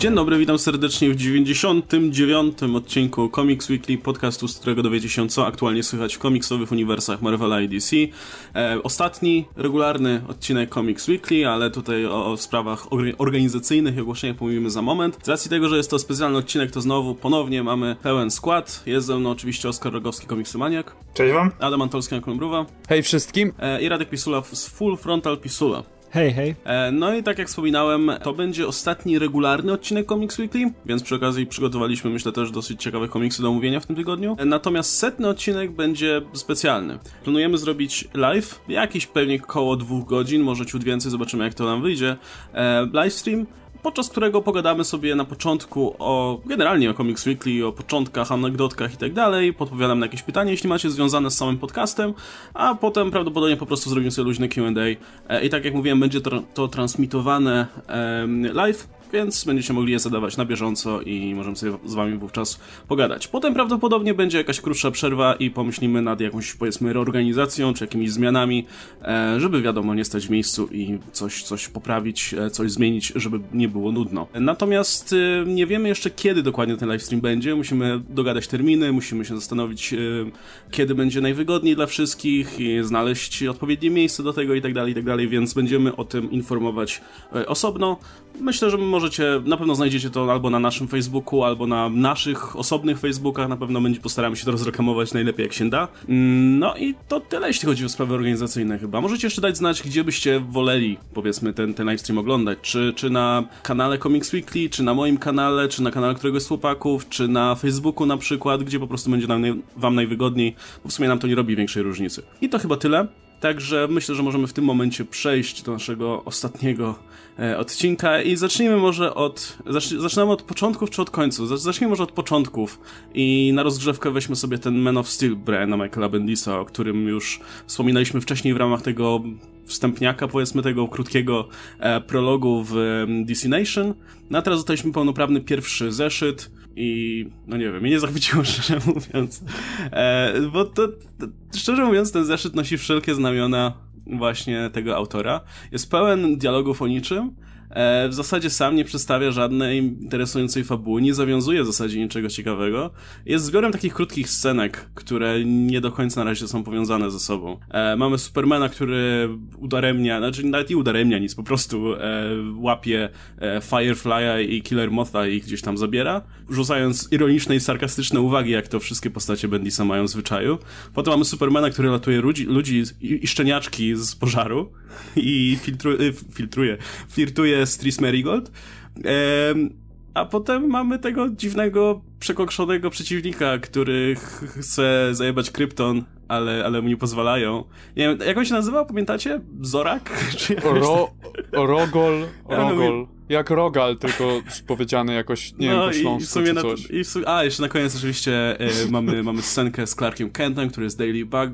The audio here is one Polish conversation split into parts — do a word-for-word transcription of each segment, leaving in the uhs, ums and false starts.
Dzień dobry, witam serdecznie w dziewięćdziesiątym dziewiątym odcinku Comics Weekly, podcastu, z którego dowiecie się, co aktualnie słychać w komiksowych uniwersach Marvela i D C. E, ostatni regularny odcinek Comics Weekly, ale tutaj o, o sprawach organizacyjnych i ogłoszeniach pomówimy za moment. Z racji tego, że jest to specjalny odcinek, to znowu ponownie mamy pełen skład. Jest ze mną oczywiście Oskar Rogowski, komiksomaniak. Cześć wam. Adam Antolski, Kolumbrówka. Hej wszystkim. E, I Radek Pisula z Full Frontal Pisula. Hej, hej. No i tak jak wspominałem, to będzie ostatni regularny odcinek Comics Weekly, więc przy okazji przygotowaliśmy, myślę, też dosyć ciekawe komiksy do omówienia w tym tygodniu. Natomiast setny odcinek będzie specjalny. Planujemy zrobić live, jakiś pewnie koło dwóch godzin, może ciut więcej, zobaczymy jak to nam wyjdzie, livestream, podczas którego pogadamy sobie na początku o, generalnie o Comics Weekly, o początkach, anegdotkach i tak dalej, podpowiadam na jakieś pytanie, jeśli macie związane z samym podcastem, a potem prawdopodobnie po prostu zrobimy sobie luźny Q and A e, i tak jak mówiłem, będzie to, to transmitowane e, live, więc będziecie mogli je zadawać na bieżąco i możemy sobie z wami wówczas pogadać. Potem prawdopodobnie będzie jakaś krótsza przerwa i pomyślimy nad jakąś, powiedzmy, reorganizacją czy jakimiś zmianami, żeby, wiadomo, nie stać w miejscu i coś, coś poprawić, coś zmienić, żeby nie było nudno. Natomiast nie wiemy jeszcze, kiedy dokładnie ten livestream będzie. Musimy dogadać terminy, musimy się zastanowić, kiedy będzie najwygodniej dla wszystkich i znaleźć odpowiednie miejsce do tego i tak dalej, i tak dalej, więc będziemy o tym informować osobno. Myślę, że możecie, na pewno znajdziecie to albo na naszym Facebooku, albo na naszych osobnych Facebookach, na pewno będzie, postaramy się to rozreklamować najlepiej jak się da. No i to tyle, jeśli chodzi o sprawy organizacyjne chyba. Możecie jeszcze dać znać, gdzie byście woleli, powiedzmy, ten, ten livestream oglądać, czy, czy na kanale Comics Weekly, czy na moim kanale, czy na kanale któregoś z chłopaków, czy na Facebooku na przykład, gdzie po prostu będzie nam, wam najwygodniej, bo w sumie nam to nie robi większej różnicy. I to chyba tyle. Także myślę, że możemy w tym momencie przejść do naszego ostatniego e, odcinka i zacznijmy może od... Zacz, zaczynamy od początków czy od końców? Zacz, zacznijmy może od początków i na rozgrzewkę weźmy sobie ten Man of Steel Briana Michaela Bendisa, o którym już wspominaliśmy wcześniej w ramach tego wstępniaka, powiedzmy, tego krótkiego e, prologu w e, D C Nation. No a teraz dostaliśmy pełnoprawny pierwszy zeszyt i no nie wiem, mnie nie zachwyciło, szczerze mówiąc, e, bo to, to szczerze mówiąc ten zeszyt nosi wszelkie znamiona właśnie tego autora. Jest pełen dialogów o niczym, e, w zasadzie sam nie przedstawia żadnej interesującej fabuły, nie zawiązuje w zasadzie niczego ciekawego. Jest zbiorem takich krótkich scenek, które nie do końca na razie są powiązane ze sobą. E, mamy Supermana, który udaremnia, znaczy nawet nie udaremnia nic, po prostu e, łapie e, Firefly'a i Killer Motha i gdzieś tam zabiera, rzucając ironiczne i sarkastyczne uwagi, jak to wszystkie postacie Bendisa mają w zwyczaju. Potem mamy Supermana, który ratuje ludzi, ludzi i, i szczeniaczki z pożaru i filtru, filtruje, flirtuje z Tris Merigold. Ehm, a potem mamy tego dziwnego, przekokszonego przeciwnika, który chce zajebać Krypton, ale, ale mu nie pozwalają. Nie wiem, jak on się nazywa, pamiętacie? Zorak? Czy Ro- Rogol, Rogol. Jak Rogal, tylko powiedziane jakoś, nie no wiem, po śląsku czy coś. Na, i sumie, a, jeszcze na koniec oczywiście y, mamy, mamy scenkę z Clarkiem Kentem, który jest Daily Bug...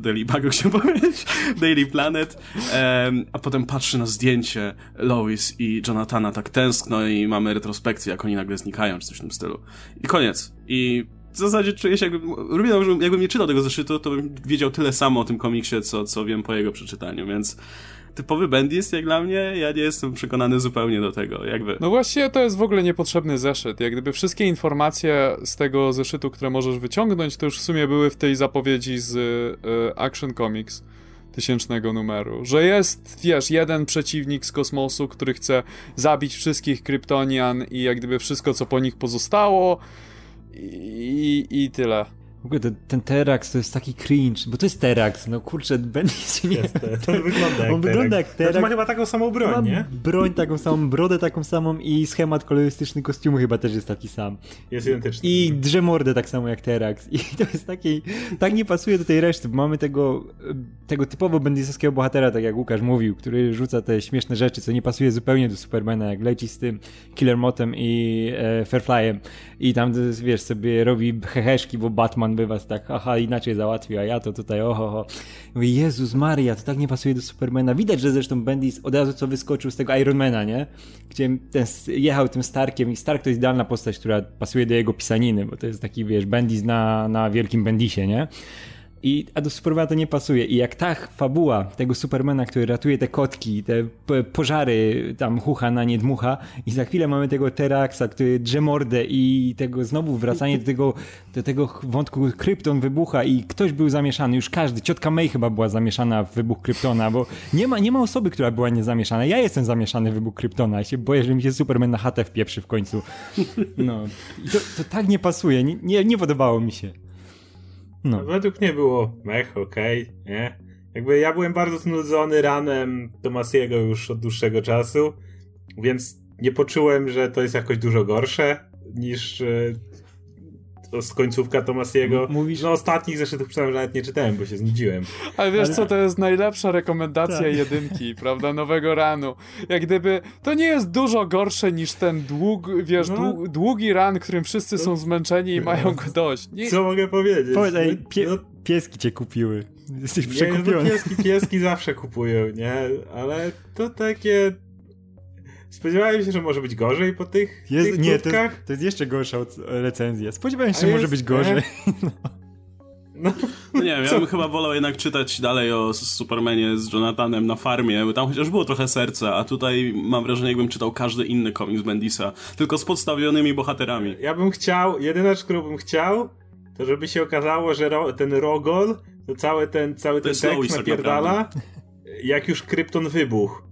Daily Bug, chciałem powiedzieć. Daily Planet. Um, a potem patrzy na zdjęcie Lois i Jonathana tak tęskno i mamy retrospekcję, jak oni nagle znikają, czy coś w tym stylu. I koniec. I w zasadzie czuję się, jakbym, jakbym nie czytał tego zeszytu, to bym wiedział tyle samo o tym komiksie, co, co wiem po jego przeczytaniu, więc... Typowy Bendis, jak dla mnie, ja nie jestem przekonany zupełnie do tego, jakby. No właściwie to jest w ogóle niepotrzebny zeszyt, jak gdyby wszystkie informacje z tego zeszytu, które możesz wyciągnąć, to już w sumie były w tej zapowiedzi z y, Action Comics tysięcznego numeru, że jest, wiesz, jeden przeciwnik z kosmosu, który chce zabić wszystkich Kryptonian i jak gdyby wszystko, co po nich pozostało i, i tyle. W ogóle ten, ten Terrax to jest taki cringe, bo to jest Terrax, no kurczę, Bendis nie... Jest, to wygląda jak, on wygląda jak Terrax. Znaczy ma chyba taką samą broń, ma nie? broń taką samą, brodę taką samą i schemat kolorystyczny kostiumu chyba też jest taki sam. Jest identyczny. I drze mordę tak samo jak Terrax. I to jest taki... Tak nie pasuje do tej reszty, bo mamy tego, tego typowo bendisowskiego bohatera, tak jak Łukasz mówił, który rzuca te śmieszne rzeczy, co nie pasuje zupełnie do Supermana, jak leci z tym Killer Mothem i e, Fireflyem. I tam, wiesz, sobie robi heheszki, bo Batman bywa tak, aha, inaczej załatwił, a ja to tutaj, ohoho. Mówi, Jezus Maria, to tak nie pasuje do Supermana. Widać, że zresztą Bendis od razu co wyskoczył z tego Ironmana, nie? Gdzie ten jechał tym Starkiem i Stark to jest idealna postać, która pasuje do jego pisaniny, bo to jest taki, wiesz, Bendis na, na wielkim Bendisie, nie? I, a do Supermana to nie pasuje. I jak ta fabuła tego Supermana, który ratuje te kotki, te pożary, tam hucha na nie dmucha, i za chwilę mamy tego Terraxa, który drze mordę, i tego znowu wracanie do tego, do tego wątku Krypton wybucha i ktoś był zamieszany, już każdy, ciotka May chyba była zamieszana w wybuch Kryptona, bo nie ma, nie ma osoby, która była niezamieszana. Ja jestem zamieszany w wybuch Kryptona, ja się boję, że mi się Superman na chatę wpieprzy w końcu. No. I to, to tak nie pasuje, nie, nie, nie podobało mi się. No. Według mnie było mech, okej, okay, nie? Jakby ja byłem bardzo znudzony ranem Tomasiego już od dłuższego czasu, więc nie poczułem, że to jest jakoś dużo gorsze niż yy, końcówka Tomasiego. Mówisz... No ostatnich zeszytów przynajmniej nawet nie czytałem, bo się znudziłem. Ale wiesz Ale... co, to jest najlepsza rekomendacja tak. jedynki, prawda, Nowego Ranu. Jak gdyby, to nie jest dużo gorsze niż ten dług, wiesz, no. dłu- długi ran, którym wszyscy to... są zmęczeni i mają go dość. Nie... Co mogę powiedzieć? Powiedaj, pie... no... pieski cię kupiły. Jesteś przekupiony. Nie, pieski, pieski zawsze kupują, nie? Ale to takie... Spodziewałem się, że może być gorzej po tych, jest, tych nie, to, to jest jeszcze gorsza recenzja. Spodziewałem się, że może być gorzej. No. No. No nie wiem, ja bym chyba wolał jednak czytać dalej o Supermanie z Jonathanem na farmie, bo tam chociaż było trochę serca, a tutaj mam wrażenie, jakbym czytał każdy inny komiks Bendisa, tylko z podstawionymi bohaterami. Ja bym chciał, jedyna rzecz, którą bym chciał, to żeby się okazało, że ro, ten Rogol, to cały ten, cały ten tekst napierdala, tak jak już Krypton wybuchł.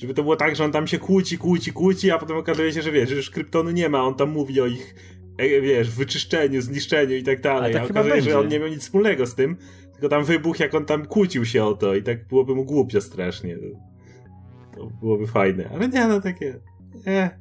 Żeby to było tak, że on tam się kłóci, kłóci, kłóci, a potem okazuje się, że wiesz, że już Kryptonu nie ma, on tam mówi o ich, wiesz, wyczyszczeniu, zniszczeniu i tak dalej, a, tak a okazuje się, że on nie miał nic wspólnego z tym, tylko tam wybuch, jak on tam kłócił się o to i tak byłoby mu głupio strasznie. To byłoby fajne, ale nie, no takie... Nie.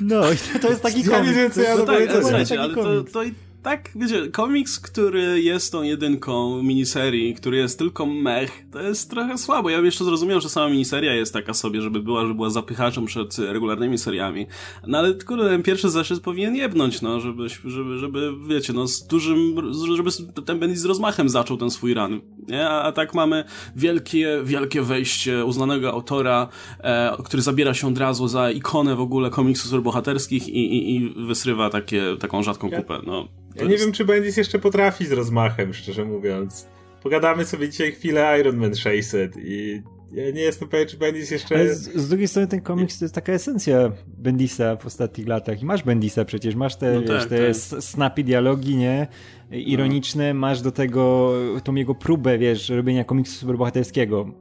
No, to jest taki komiks. Więcej, ja no tak, to jest taki ale komiks. To, to... Tak, wiecie, komiks, który jest tą jedynką miniserii, który jest tylko mech, to jest trochę słabo. Ja bym jeszcze zrozumiał, że sama miniseria jest taka sobie, żeby była, żeby była zapychaczem przed regularnymi seriami. No ale kurde, ten pierwszy zeszyt powinien jebnąć, no, żeby, żeby, żeby wiecie, no, z dużym, żeby ten Bendis z rozmachem zaczął ten swój run, nie? A, a tak mamy wielkie, wielkie wejście uznanego autora, e, który zabiera się od razu za ikonę w ogóle komiksów superbohaterskich i, i, i wysrywa takie, taką rzadką kupę, no. Ja nie wiem, czy Bendis jeszcze potrafi z rozmachem, szczerze mówiąc. Pogadamy sobie dzisiaj chwilę Iron Man sześćset i ja nie jestem pewien, czy Bendis jeszcze... Ale z, z drugiej strony ten komiks to jest taka esencja Bendisa w ostatnich latach. I masz Bendisa przecież, masz te, no wiesz, tak, te tak. snappy dialogi, nie? Ironiczne, masz do tego tą jego próbę, wiesz, robienia komiksu superbohaterskiego.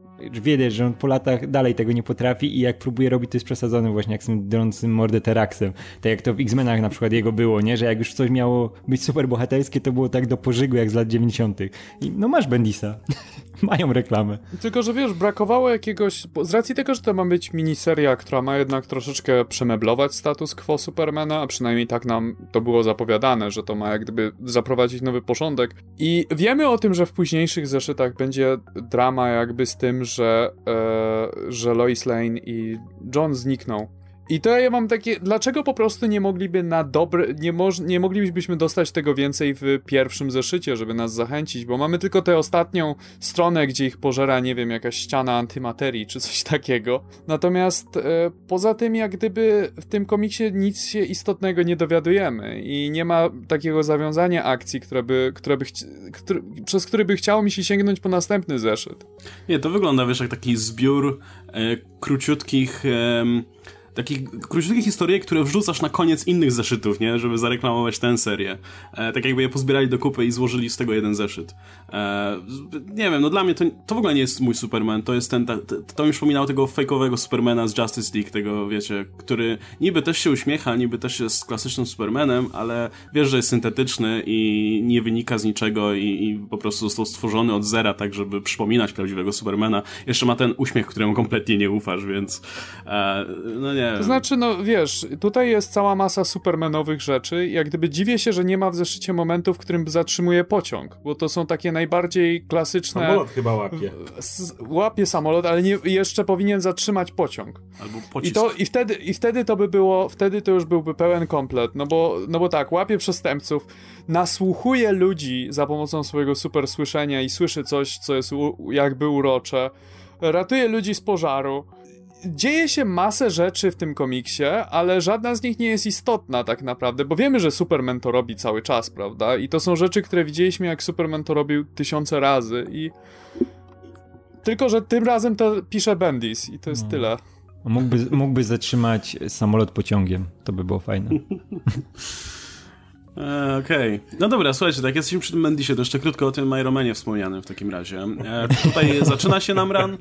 Wiedziesz, że on po latach dalej tego nie potrafi i jak próbuje robić, to jest przesadzony właśnie jak z tym drącym mordę Terraxem. Tak jak to w X-Menach na przykład jego było, nie? Że jak już coś miało być super bohaterskie, to było tak do pożygu jak z lat dziewięćdziesiątych. I no masz Bendisa. Mają reklamę. Tylko, że wiesz, brakowało jakiegoś... Z racji tego, że to ma być miniseria, która ma jednak troszeczkę przemeblować status quo Supermana, a przynajmniej tak nam to było zapowiadane, że to ma jak gdyby zaprowadzić nowy porządek. I wiemy o tym, że w późniejszych zeszytach będzie drama jakby z tym, że, e, że Lois Lane i John znikną. I to ja mam takie... Dlaczego po prostu nie mogliby na dobre... Nie, moż, nie moglibyśmy dostać tego więcej w pierwszym zeszycie, żeby nas zachęcić, bo mamy tylko tę ostatnią stronę, gdzie ich pożera, nie wiem, jakaś ściana antymaterii czy coś takiego. Natomiast e, poza tym, jak gdyby w tym komiksie nic się istotnego nie dowiadujemy i nie ma takiego zawiązania akcji, które by, które by chci, który, przez który by chciało mi się sięgnąć po następny zeszyt. Nie, to wygląda, wiesz, jak taki zbiór e, króciutkich... E, takich krótkich historii, które wrzucasz na koniec innych zeszytów, nie? Żeby zareklamować tę serię. E, tak jakby je pozbierali do kupy i złożyli z tego jeden zeszyt. E, nie wiem, no dla mnie to, to w ogóle nie jest mój Superman, to jest ten, ta, to, to mi przypominało tego fejkowego Supermana z Justice League, tego, wiecie, który niby też się uśmiecha, niby też jest klasycznym Supermanem, ale wiesz, że jest syntetyczny i nie wynika z niczego i, i po prostu został stworzony od zera, tak żeby przypominać prawdziwego Supermana. Jeszcze ma ten uśmiech, któremu kompletnie nie ufasz, więc e, no nie To znaczy, no wiesz, tutaj jest cała masa supermanowych rzeczy. Jak gdyby dziwię się, że nie ma w zeszycie momentu, w którym zatrzymuje pociąg, bo to są takie najbardziej klasyczne... Samolot chyba łapie. S- łapie samolot, ale nie, jeszcze powinien zatrzymać pociąg. Albo pocisk. I, to, i, wtedy, I wtedy to by było, wtedy to już byłby pełen komplet, no bo, no bo tak, łapie przestępców, nasłuchuje ludzi za pomocą swojego super słyszenia i słyszy coś, co jest u, jakby urocze, ratuje ludzi z pożaru. Dzieje się masę rzeczy w tym komiksie, ale żadna z nich nie jest istotna tak naprawdę, bo wiemy, że Superman to robi cały czas, prawda? I to są rzeczy, które widzieliśmy, jak Superman to robił tysiące razy i... Tylko, że tym razem to pisze Bendis i to jest no. tyle. Mógłby, mógłby zatrzymać samolot pociągiem, to by było fajne. E, Okej. Okay. No dobra, słuchajcie, tak jesteśmy przy tym Bendisie, to jeszcze krótko o tym Iron Manie wspomnianym w takim razie. E, tutaj zaczyna się nam run,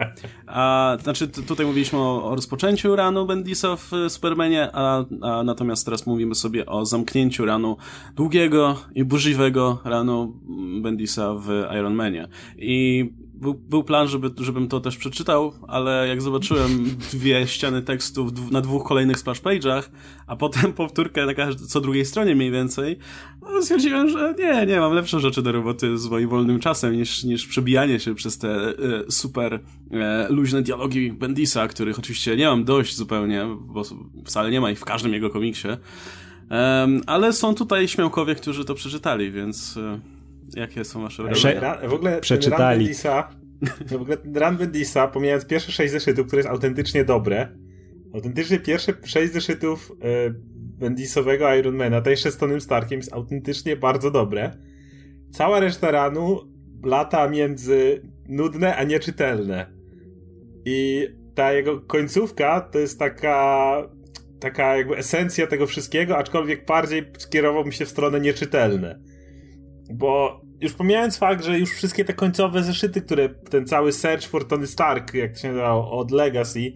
a, znaczy t- tutaj mówiliśmy o, o rozpoczęciu runu Bendisa w Supermanie, a, a natomiast teraz mówimy sobie o zamknięciu runu długiego i burzliwego runu Bendisa w Iron Manie. I Był, był plan, żeby, żebym to też przeczytał, ale jak zobaczyłem dwie ściany tekstów dw- na dwóch kolejnych splash page'ach, a potem powtórkę na każdej, co drugiej stronie mniej więcej, no stwierdziłem, że nie, nie, mam lepsze rzeczy do roboty z moim wolnym czasem niż, niż przebijanie się przez te e, super e, luźne dialogi Bendisa, których oczywiście nie mam dość zupełnie, bo wcale nie ma ich w każdym jego komiksie, e, ale są tutaj śmiałkowie, którzy to przeczytali, więc... E, jakie są wasze wrażenia? W ogóle przeczytali. Run Bendisa, w ogóle Run Bendisa, pomijając pierwsze sześć zeszytów, które jest autentycznie dobre, autentycznie pierwsze sześć zeszytów e, Bendisowego Ironmana, to jeszcze z Tonym Starkiem, jest autentycznie bardzo dobre. Cała reszta ranu lata między nudne a nieczytelne. I ta jego końcówka to jest taka, taka jakby esencja tego wszystkiego, aczkolwiek bardziej skierowałbym się w stronę nieczytelne. Bo już pomijając fakt, że już wszystkie te końcowe zeszyty, które ten cały Search for Tony Stark, jak to się nazywało, od Legacy,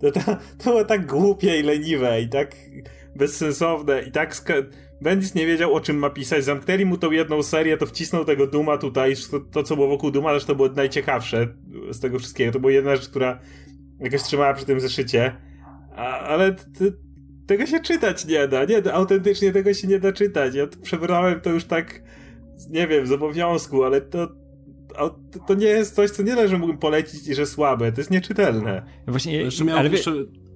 to, to, to było tak głupie i leniwe i tak bezsensowne i tak ska- Bendis nie wiedział, o czym ma pisać. Zamknęli mu tą jedną serię, to wcisnął tego Dooma tutaj, to, to co było wokół Dooma, zresztą to było najciekawsze z tego wszystkiego. To była jedna rzecz, która jakoś trzymała przy tym zeszycie, A, ale... T- t- tego się czytać nie da, nie, autentycznie tego się nie da czytać. Ja to przebrałem to już tak... nie wiem, z obowiązku, ale to, to to nie jest coś, co nie należy mógłbym polecić i że słabe, to jest nieczytelne. Właśnie, jeszcze miał ale... jeszcze,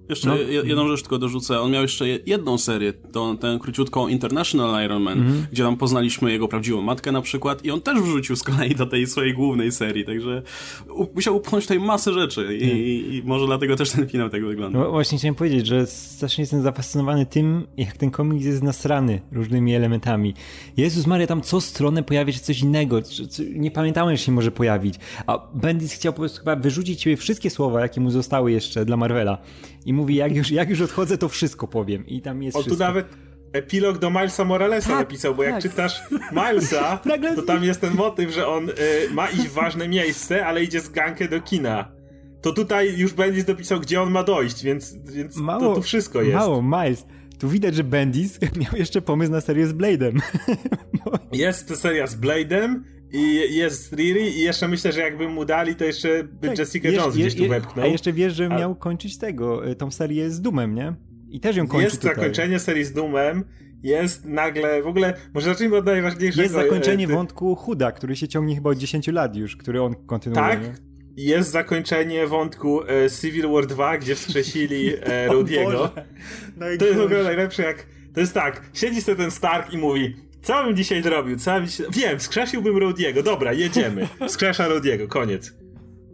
jeszcze no. jedną rzecz tylko dorzucę, on miał jeszcze jedną serię, tą, tę króciutką International Iron Man, mm-hmm. gdzie tam poznaliśmy jego prawdziwą matkę na przykład i on też wrzucił z kolei do tej swojej głównej serii, także u- musiał upchnąć tutaj masę rzeczy i, mm. i może dlatego też ten finał tak wygląda. No, właśnie chciałem powiedzieć, że strasznie jestem zafascynowany tym, jak ten komiks jest nasrany różnymi elementami. Jezus Maria, tam co stronę pojawia się coś innego, nie pamiętałem, że się może pojawić, a Bendis chciał po prostu chyba wyrzucić wszystkie słowa, jakie mu zostały jeszcze dla Marvela. I mówi, jak już, jak już odchodzę, to wszystko powiem. I tam jest o, wszystko. O, tu nawet epilog do Milesa Moralesa tak, napisał, bo tak. Jak czytasz Milesa, to tam jest ten motyw, że on y, ma iść w ważne miejsce, ale idzie z gankę do kina. To tutaj już Bendis dopisał, gdzie on ma dojść, więc, więc mało, to tu wszystko jest. Mało, Miles. Tu widać, że Bendis miał jeszcze pomysł na serię z Blade'em. Jest to seria z Blade'em, i jest Riri i jeszcze myślę, że jakby mu dali, to jeszcze by tak, Jessica Jones je, gdzieś tu je, wepchnął. A jeszcze wiesz, że miał a... kończyć tego, tą serię z Doomem, nie? I też ją kończy Jest tutaj. Zakończenie serii z Doomem, jest nagle, w ogóle, może zacznijmy od najważniejszego. Jest zakończenie ty... wątku Hooda, który się ciągnie chyba od dziesięciu lat już, który on kontynuuje. Tak, jest zakończenie wątku e, Civil War dwa, gdzie wskrzesili e, Rhodey'ego. No to jest w ogóle najlepsze, jak, to jest tak, siedzi sobie ten Stark i mówi... Co bym dzisiaj zrobił? Co bym dzisiaj... Wiem, wskrzesiłbym Rhodey'ego. Dobra, jedziemy. Wskrzesza Rhodey'ego, koniec.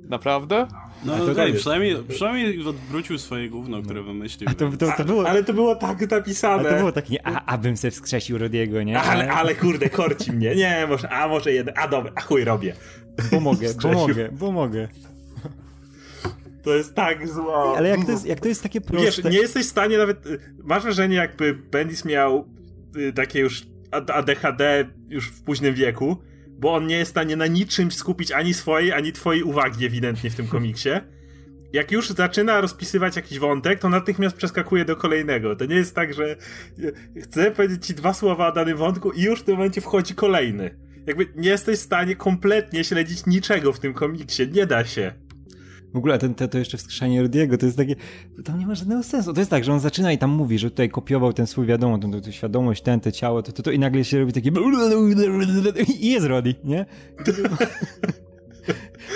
Naprawdę? No okej, okay, przynajmniej, przynajmniej odwrócił swoje gówno, które wymyślił. To, to, to było... Ale to było tak napisane. A to było tak, nie, a, a bym se wskrzesił Rhodey'ego, nie? Ale, ale kurde, korci mnie. Nie, może, a może jeden, a dobra, a chuj robię. Bo mogę, wskrzesił. bo mogę, bo mogę. To jest tak zło. Ale jak to jest, jak to jest takie proste... Wiesz, nie jesteś w stanie nawet... Masz wrażenie, jakby Bendis miał takie już... A D H D już w późnym wieku, bo on nie jest w stanie na niczym skupić ani swojej, ani twojej uwagi ewidentnie w tym komiksie. Jak już zaczyna rozpisywać jakiś wątek, to natychmiast przeskakuje do kolejnego. To nie jest tak, że chcę powiedzieć ci dwa słowa o danym wątku i już w tym momencie wchodzi kolejny. Jakby nie jesteś w stanie kompletnie śledzić niczego w tym komiksie. Nie da się. W ogóle ten, to, to jeszcze wskrzeszenie Rhodey'ego, to jest takie, tam nie ma żadnego sensu. To jest tak, że on zaczyna i tam mówi, że tutaj kopiował ten swój wiadomo, tą, tą, tą świadomość, ten, te ciało, to, to, to i nagle się robi takie i jest Rhodey, nie?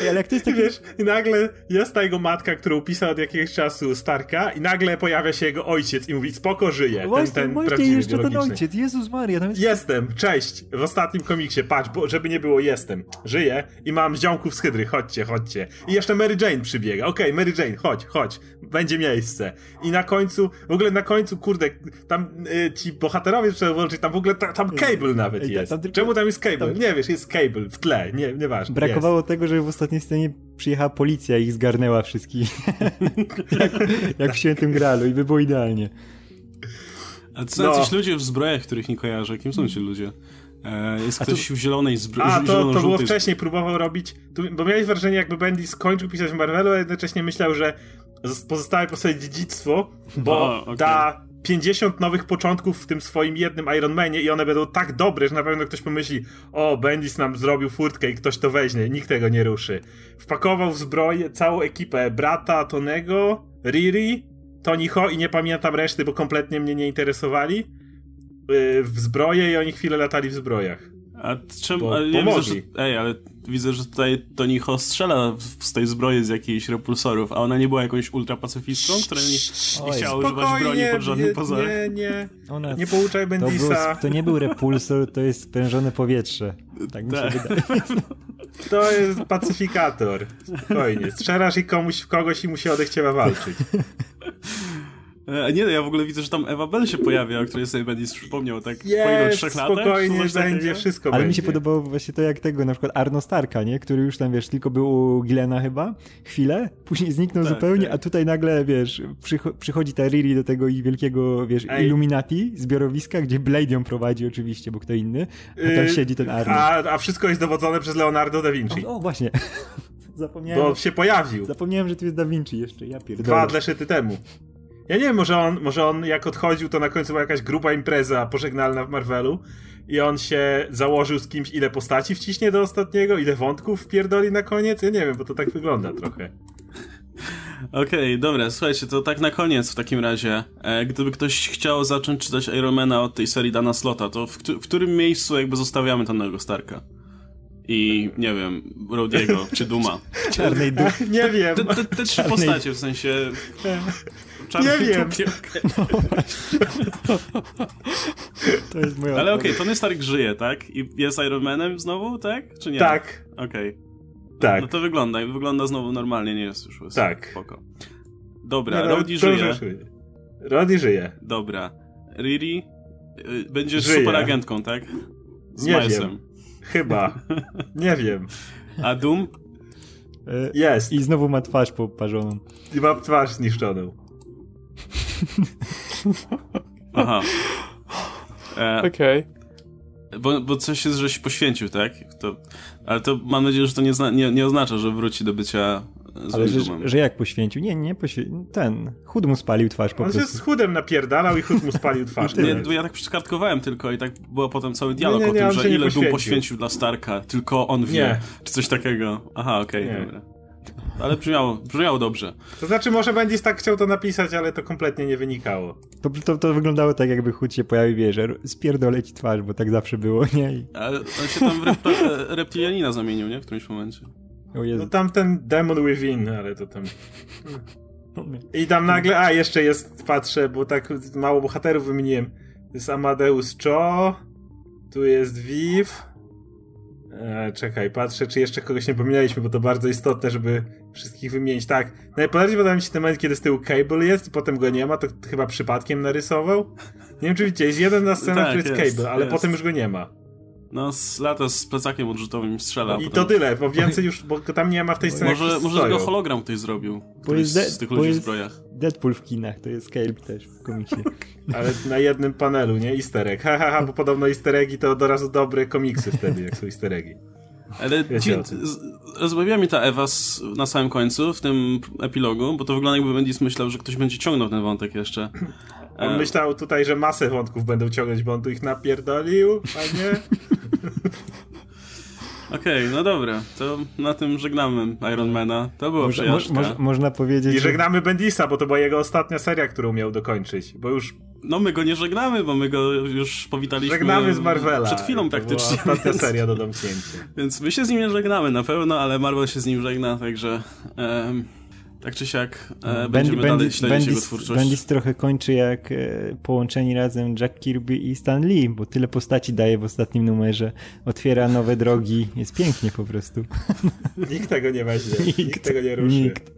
Ale jak to jest taki... Wiesz, i nagle jest ta jego matka, którą pisał od jakiegoś czasu Starka, i nagle pojawia się jego ojciec i mówi, spoko, żyje. Ten, właśnie, ten właśnie prawdziwy, jeszcze biologiczny. Ten ojciec, Jezus Maria. Tam jest... Jestem, cześć, w ostatnim komiksie, patrz, bo żeby nie było, jestem, żyję i mam ziomków z Hydry, chodźcie, chodźcie. I jeszcze Mary Jane przybiega, okej, okay, Mary Jane, chodź, chodź, będzie miejsce. I na końcu, w ogóle na końcu, kurde, tam y, ci bohaterowie trzeba włączyć, tam w ogóle, ta, tam Cable nawet Ej, jest. Tam tylko... Czemu tam jest Cable? Tam... Nie wiesz, jest Cable w tle, nie, nieważne. Brakowało jest. Tego, żeby w ostatniej scenie przyjechała policja i ich zgarnęła wszystkich. jak jak w Świętym Gralu i by było idealnie. A co no. Jacyś ludzie w zbrojach, których nie kojarzę? Kim są ci ludzie? E, jest A ktoś tu... w zielonej zbroi. A, to, to było wcześniej, próbował robić, tu, bo miałeś wrażenie, jakby Bendis skończył pisać w Marvelu, a jednocześnie myślał, że pozostałe po sobie dziedzictwo, bo o, okay. da pięćdziesiąt nowych początków w tym swoim jednym Iron Manie i one będą tak dobre, że na pewno ktoś pomyśli, o, Bendis nam zrobił furtkę i ktoś to weźmie, nikt tego nie ruszy. Wpakował w zbroję całą ekipę brata Tonego, Riri, Tonyho i nie pamiętam reszty, bo kompletnie mnie nie interesowali, yy, w zbroję i oni chwilę latali w zbrojach. A czemu? Bo, ale ja widzę, że, ej, ale widzę, że tutaj Tonyho strzela z tej zbroi z jakichś repulsorów, a ona nie była jakąś ultrapacyfistką, która nie, nie chciała używać broni pod żadnym pozorem. Nie, nie, ona, nie pouczaj Bendisa. To, to nie był repulsor, to jest sprężone powietrze. Tak mi się wydaje. To jest pacyfikator. Spokojnie. Strzelasz i komuś w kogoś i mu się odechciewa walczyć. Nie, no ja w ogóle widzę, że tam Ewa Bell się pojawia, o której sobie Bendis przypomniał, tak yes, po ilu trzech latach. Spokojnie, będzie, wszystko Ale będzie. Mi się podobało właśnie to, jak tego, na przykład Arno Starka, nie? Który już tam, wiesz, tylko był u Gillena chyba, chwilę, później zniknął tak, zupełnie, tak. A tutaj nagle, wiesz, przycho- przychodzi ta Riri do tego ich wielkiego, wiesz, Ej. Illuminati, zbiorowiska, gdzie Blade ją prowadzi oczywiście, bo kto inny, a tam yy, siedzi ten Arno. A, a wszystko jest dowodzone przez Leonardo da Vinci. O, o właśnie. Zapomniałem. Bo się pojawił. Zapomniałem, że tu jest da Vinci jeszcze, ja pierdolę. Dwa dleszyty temu. Ja nie wiem, może on, może on jak odchodził, to na końcu była jakaś gruba impreza pożegnalna w Marvelu i on się założył z kimś, ile postaci wciśnie do ostatniego, ile wątków wpierdoli na koniec, ja nie wiem, bo to tak wygląda trochę. Okej, okay, dobra, słuchajcie, to tak na koniec w takim razie, e, gdyby ktoś chciał zacząć czytać Ironmana od tej serii Dana Slotta, to w, w którym miejscu jakby zostawiamy Tonego Starka? I nie wiem, Rhodey'ego czy Duma. Czarnej Duma. Nie wiem. Te, te, te trzy postacie, w sensie... Czarnej nie wiem. No, to jest moja Ale okej, okay, Tony Stark żyje, tak? I jest Iron Manem znowu, tak? Czy nie? Tak. Okej. Okay. Tak. No to wygląda. Wygląda znowu normalnie, nie jest już tak. Spoko. Dobra, no, Rhodey żyje. żyje. Rhodey żyje. Dobra. Riri będzie superagentką, tak? Z nie Milesem. Wiem. Chyba. Nie wiem. A Doom? Jest. I znowu ma twarz poparzoną. I ma twarz zniszczoną. Aha. E, Okej. Okay. Bo, bo coś jest, że się poświęcił, tak? To, ale to mam nadzieję, że to nie, zna, nie, nie oznacza, że wróci do bycia złym Ale że, że jak poświęcił? Nie, nie poświęcił. Ten. Chud mu spalił twarz po On prostu. On się z chudem napierdalał i chud mu spalił twarz. nie, ja tak przekartkowałem tylko i tak było potem cały dialog nie, nie, o nie, tym, że ile poświęcił. Doom poświęcił dla Starka, tylko on wie, nie. czy coś takiego. Aha, okej, okay, dobra. Ale brzmiało, brzmiało dobrze. To znaczy, może Bendis tak chciał to napisać, ale to kompletnie nie wynikało. To, to, to wyglądało tak, jakby chód się pojawił, wiesz, że spierdolę ci twarz, bo tak zawsze było, nie? I... Ale on się tam w repta- reptilianina zamienił, nie? W którymś momencie. O Jezu. No tam ten Demon Within, ale to tam... I tam nagle, a jeszcze jest, patrzę, bo tak mało bohaterów wymieniłem. To jest Amadeus Cho, tu jest Viv... Eee, czekaj, patrzę, czy jeszcze kogoś nie pominęliśmy, bo to bardzo istotne, żeby wszystkich wymienić. Tak, najbardziej podoba mi się ten moment, kiedy z tyłu Cable jest i potem go nie ma, to chyba przypadkiem narysował. Nie wiem, czy widzicie, jest jeden na scenę, tak, który jest, jest Cable, ale jest. Potem już go nie ma. No, z lata z plecakiem odrzutowym strzela. I potem... to tyle, bo więcej już, bo tam nie ma w tej scenie. Może, może tego hologram ktoś zrobił, z, de- z tych ludzi w zbrojach. Deadpool w kinach, to jest Cable też w komiksie. Ale na jednym panelu, nie? Easter egg. Ha, ha, ha, bo podobno easter eggi to od razu dobre komiksy wtedy, jak są easter eggi. Ale ci, rozbawiła mnie ta Ewa z, na samym końcu, w tym epilogu, bo to wygląda jakby Bendis myślał, że ktoś będzie ciągnął ten wątek jeszcze. On e... myślał tutaj, że masę wątków będą ciągnąć, bo on tu ich napierdolił, a nie? Okej, okay, no dobra, to na tym żegnamy Ironmana. To było przejażdżka. Mo- mo- można powiedzieć... I żegnamy Bendisa, bo to była jego ostatnia seria, którą miał dokończyć, bo już No my go nie żegnamy, bo my go już powitaliśmy... Żegnamy z Marvela. Przed chwilą praktycznie. To była ostatnia seria do domknięcia. Więc my się z nim nie żegnamy na pewno, ale Marvel się z nim żegna, także... Um... Tak czy siak e, będziemy Bendis, dalej śledzić Bendis, jego twórczość. Bendis trochę kończy jak e, połączeni razem Jack Kirby i Stan Lee, bo tyle postaci daje w ostatnim numerze. Otwiera nowe drogi. Jest pięknie po prostu. Nikt tego nie weźmie. Nikt, nikt tego nie ruszy. Nikt.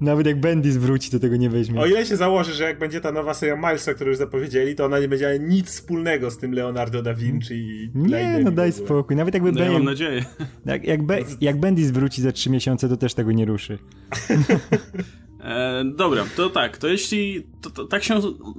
Nawet jak Bendis wróci, to tego nie weźmie. O ile się założy, że jak będzie ta nowa seria Milesa, którą już zapowiedzieli, to ona nie będzie miała nic wspólnego z tym Leonardo da Vinci i Blade'em. Nie, no daj spokój. Nawet jakby no Bendis... Ja mam nadzieję. Jak, jak, Be... jak Bendis wróci za trzy miesiące, to też tego nie ruszy. e, dobra, to tak. To jeśli... To, to, tak się...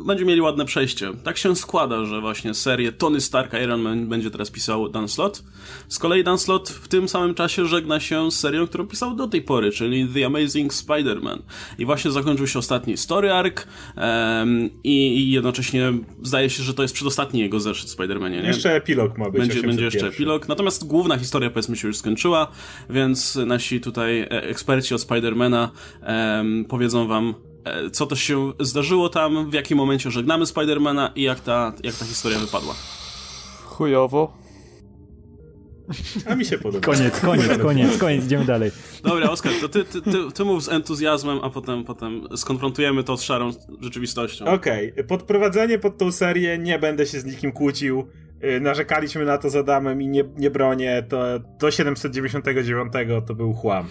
Będzie mieli ładne przejście. Tak się składa, że właśnie serię Tony Stark Iron Man będzie teraz pisał Dan Slott. Z kolei Dan Slott w tym samym czasie żegna się z serią, którą pisał do tej pory, czyli The Amazing Spider-Man. I właśnie zakończył się ostatni story arc um, i, i jednocześnie zdaje się, że to jest przedostatni jego zeszyt w Spider-Manie. Nie? Jeszcze epilog ma być. Będzie, będzie jeszcze epilog, natomiast główna historia powiedzmy się już skończyła, więc nasi tutaj eksperci od Spider-Mana um, powiedzą wam, co to się zdarzyło tam, w jakim momencie żegnamy Spider-Mana i jak ta, jak ta historia wypadła. Chujowo. A mi się podoba. Koniec, koniec, koniec, koniec, idziemy dalej. Dobra, Oskar, to ty, ty, ty, ty mów z entuzjazmem, a potem, potem skonfrontujemy to z szarą rzeczywistością. Okej, okay. Podprowadzenie pod tą serię, nie będę się z nikim kłócił. Narzekaliśmy na to z Adamem i nie, nie bronię, to do siedemset dziewięćdziesiątego dziewiątego to był chłam.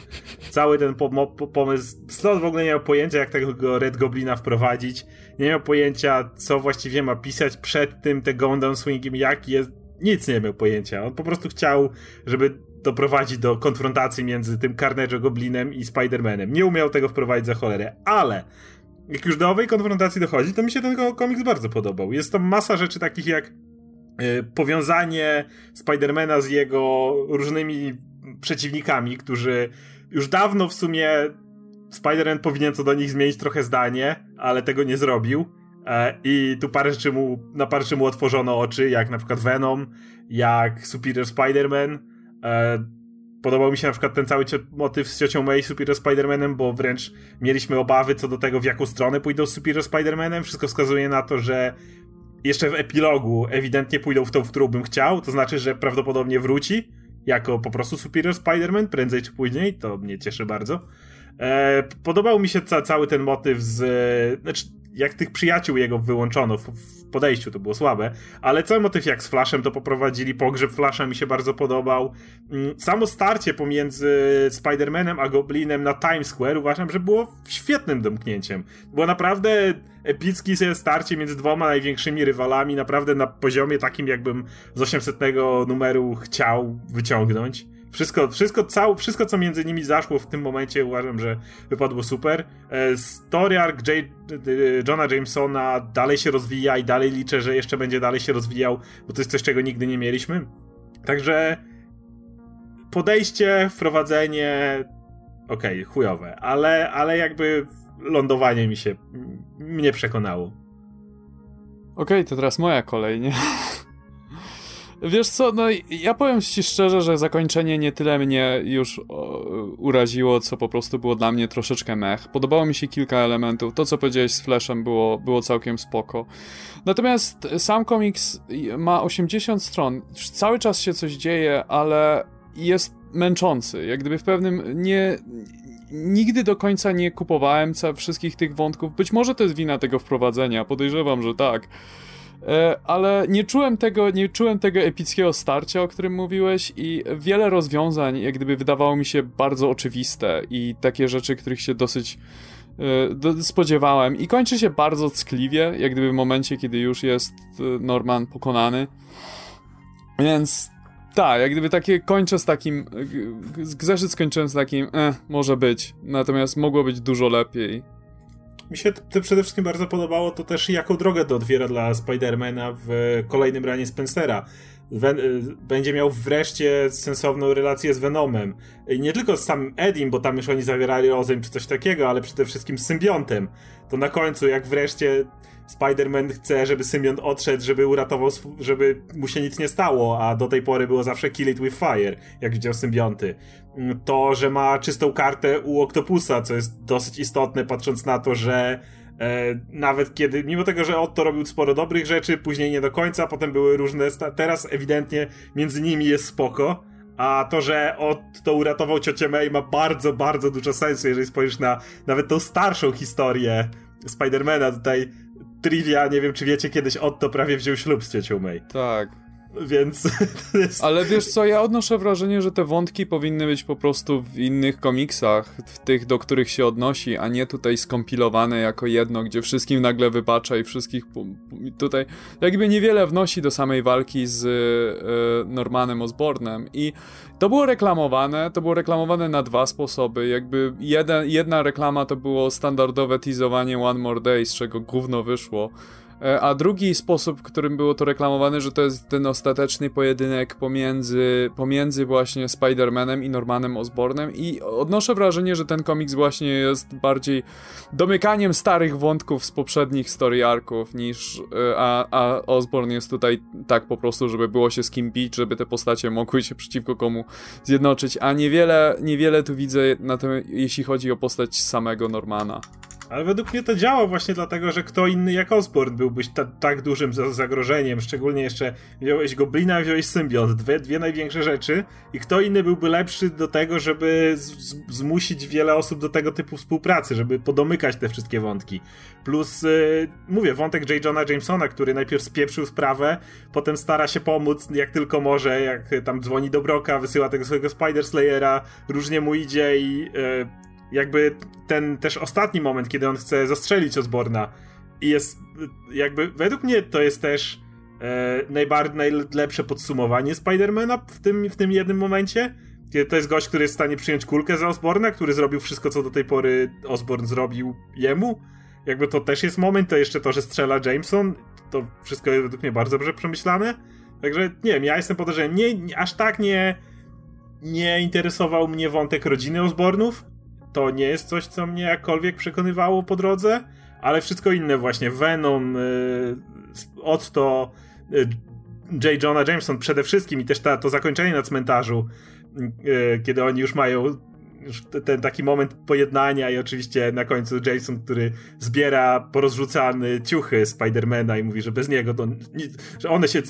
Cały ten pom- pomysł, Slott w ogóle nie miał pojęcia, jak tego Red Goblina wprowadzić, nie miał pojęcia, co właściwie ma pisać przed tym, te Gundam Swingiem, jak jest. Nic nie miał pojęcia. On po prostu chciał, żeby doprowadzić do konfrontacji między tym Carnage'em, Goblinem i Spider-Manem. Nie umiał tego wprowadzić za cholerę, ale jak już do owej konfrontacji dochodzi, to mi się ten komiks bardzo podobał. Jest to masa rzeczy takich jak yy, powiązanie Spider-Mana z jego różnymi przeciwnikami, którzy już dawno w sumie Spider-Man powinien co do nich zmienić trochę zdanie, ale tego nie zrobił. I tu parę rzeczy mu, na parę rzeczy mu otworzono oczy, jak na przykład Venom, jak Superior Spider-Man. Podobał mi się na przykład ten cały motyw z ciocią May i Superior Spider-Manem, bo wręcz mieliśmy obawy co do tego, w jaką stronę pójdą z Superior Spider-Manem. Wszystko wskazuje na to, że jeszcze w epilogu ewidentnie pójdą w tą, w którą bym chciał, to znaczy, że prawdopodobnie wróci jako po prostu Superior Spider-Man prędzej czy później, to mnie cieszy bardzo. Podobał mi się ca- cały ten motyw z... Znaczy, jak tych przyjaciół jego wyłączono w podejściu, to było słabe, ale cały motyw jak z Flashem to poprowadzili, pogrzeb Flasha mi się bardzo podobał. Samo starcie pomiędzy Spider-Manem a Goblinem na Times Square uważam, że było świetnym domknięciem. Było naprawdę epickie starcie między dwoma największymi rywalami, naprawdę na poziomie takim, jakbym z osiemsetnego numeru chciał wyciągnąć. Wszystko, wszystko, cał, wszystko, co między nimi zaszło w tym momencie, uważam, że wypadło super. Story arc J. Jonah Jamesona dalej się rozwija i dalej liczę, że jeszcze będzie dalej się rozwijał, bo to jest coś, czego nigdy nie mieliśmy. Także podejście, wprowadzenie, okej, okay, chujowe, ale, ale jakby lądowanie mi się, mnie przekonało. Okej, okay, to teraz moja kolej, nie? Wiesz co, no ja powiem ci szczerze, że zakończenie nie tyle mnie już o, uraziło, co po prostu było dla mnie troszeczkę mech. Podobało mi się kilka elementów, to co powiedziałeś z Flashem było, było całkiem spoko. Natomiast sam komiks ma osiemdziesiąt stron, cały czas się coś dzieje, ale jest męczący, jak gdyby w pewnym nie... Nigdy do końca nie kupowałem wszystkich tych wątków, być może to jest wina tego wprowadzenia, podejrzewam, że tak. Ale nie czułem tego, nie czułem tego epickiego starcia, o którym mówiłeś i wiele rozwiązań jak gdyby wydawało mi się bardzo oczywiste i takie rzeczy, których się dosyć y, spodziewałem i kończy się bardzo ckliwie, jak gdyby w momencie, kiedy już jest Norman pokonany, więc tak, jak gdyby takie kończę z takim, zeszyt skończyłem z takim, eh, może być, natomiast mogło być dużo lepiej. Mi się to przede wszystkim bardzo podobało to też, jaką drogę to otwiera dla Spidermana w kolejnym ranie Spencera. Ven- będzie miał wreszcie sensowną relację z Venomem. Nie tylko z samym Eddym, bo tam już oni zawierali rozejm czy coś takiego, ale przede wszystkim z symbiontem. To na końcu, jak wreszcie Spider-Man chce, żeby symbiont odszedł, żeby uratował, sw- żeby mu się nic nie stało, a do tej pory było zawsze kill it with fire, jak widział symbionty. To, że ma czystą kartę u Oktopusa, co jest dosyć istotne, patrząc na to, że E, nawet kiedy, mimo tego, że Otto robił sporo dobrych rzeczy, później nie do końca, potem były różne, sta- teraz ewidentnie między nimi jest spoko, a to, że Otto uratował ciocię May ma bardzo, bardzo dużo sensu, jeżeli spojrzysz na nawet tą starszą historię Spidermana. Tutaj trivia, nie wiem czy wiecie, kiedyś Otto prawie wziął ślub z ciocią May. Tak. Więc to jest... Ale wiesz co, ja odnoszę wrażenie, że te wątki powinny być po prostu w innych komiksach, w tych, do których się odnosi, a nie tutaj skompilowane jako jedno, gdzie wszystkim nagle wybacza i wszystkich tutaj jakby niewiele wnosi do samej walki z y, Normanem Osbornem. I to było reklamowane, to było reklamowane na dwa sposoby, jakby jeden, jedna reklama to było standardowe teasowanie One More Day, z czego gówno wyszło. A drugi sposób, którym było to reklamowane, że to jest ten ostateczny pojedynek pomiędzy, pomiędzy właśnie Spider-Manem i Normanem Osbornem, i odnoszę wrażenie, że ten komiks właśnie jest bardziej domykaniem starych wątków z poprzednich story arków niż, a, a Osborn jest tutaj tak po prostu, żeby było się z kim bić, żeby te postacie mogły się przeciwko komu zjednoczyć, a niewiele, niewiele tu widzę na tym, jeśli chodzi o postać samego Normana. Ale według mnie to działa właśnie dlatego, że kto inny jak Osborn byłbyś ta, tak dużym zagrożeniem, szczególnie jeszcze wziąłeś Goblina, wziąłeś symbiont, dwie, dwie największe rzeczy, i kto inny byłby lepszy do tego, żeby z, zmusić wiele osób do tego typu współpracy, żeby podomykać te wszystkie wątki. Plus, yy, mówię, wątek J. Jonah Jamesona, który najpierw spieprzył sprawę, potem stara się pomóc jak tylko może, jak tam dzwoni do Broka, wysyła tego swojego Spider-Slayera, różnie mu idzie i... Yy, jakby ten też ostatni moment, kiedy on chce zastrzelić Osborna, i jest jakby, według mnie to jest też e, najbardziej najlepsze podsumowanie Spidermana w tym, w tym jednym momencie, kiedy to jest gość, który jest w stanie przyjąć kulkę za Osborna, który zrobił wszystko, co do tej pory Osborn zrobił jemu. Jakby to też jest moment, to jeszcze to, że strzela Jameson, to wszystko jest według mnie bardzo dobrze przemyślane. Także nie wiem, ja jestem podejrzany, nie, nie, aż tak nie nie interesował mnie wątek rodziny Osbornów. To nie jest coś, co mnie jakkolwiek przekonywało po drodze, ale wszystko inne właśnie, Venom, Otto, J. Jonah Jameson przede wszystkim, i też ta, to zakończenie na cmentarzu, kiedy oni już mają ten taki moment pojednania, i oczywiście na końcu Jameson, który zbiera porozrzucane ciuchy Spidermana i mówi, że bez niego to nic, że one się,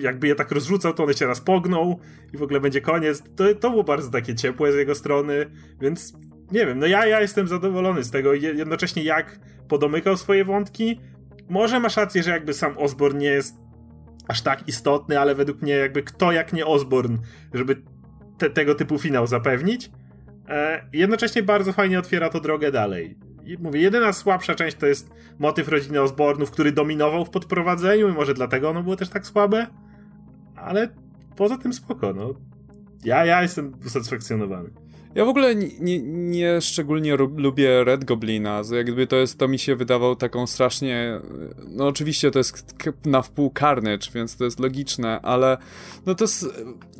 jakby je tak rozrzucał, to one się raz pogną i w ogóle będzie koniec. To, to było bardzo takie ciepłe z jego strony, więc nie wiem, no ja, ja jestem zadowolony z tego, jednocześnie jak podomykał swoje wątki. Może masz rację, że jakby sam Osborn nie jest aż tak istotny, ale według mnie jakby kto jak nie Osborn, żeby te, tego typu finał zapewnić. E, jednocześnie bardzo fajnie otwiera to drogę dalej. I mówię, jedyna słabsza część to jest motyw rodziny Osbornów, który dominował w podprowadzeniu i może dlatego ono było też tak słabe, ale poza tym spoko, no. Ja, ja jestem usatysfakcjonowany. Ja w ogóle nie, nie, nie szczególnie ru- lubię Red Goblina, jakby to jest, to mi się wydawał taką strasznie, no oczywiście to jest na wpół Carnage, więc to jest logiczne, ale no to,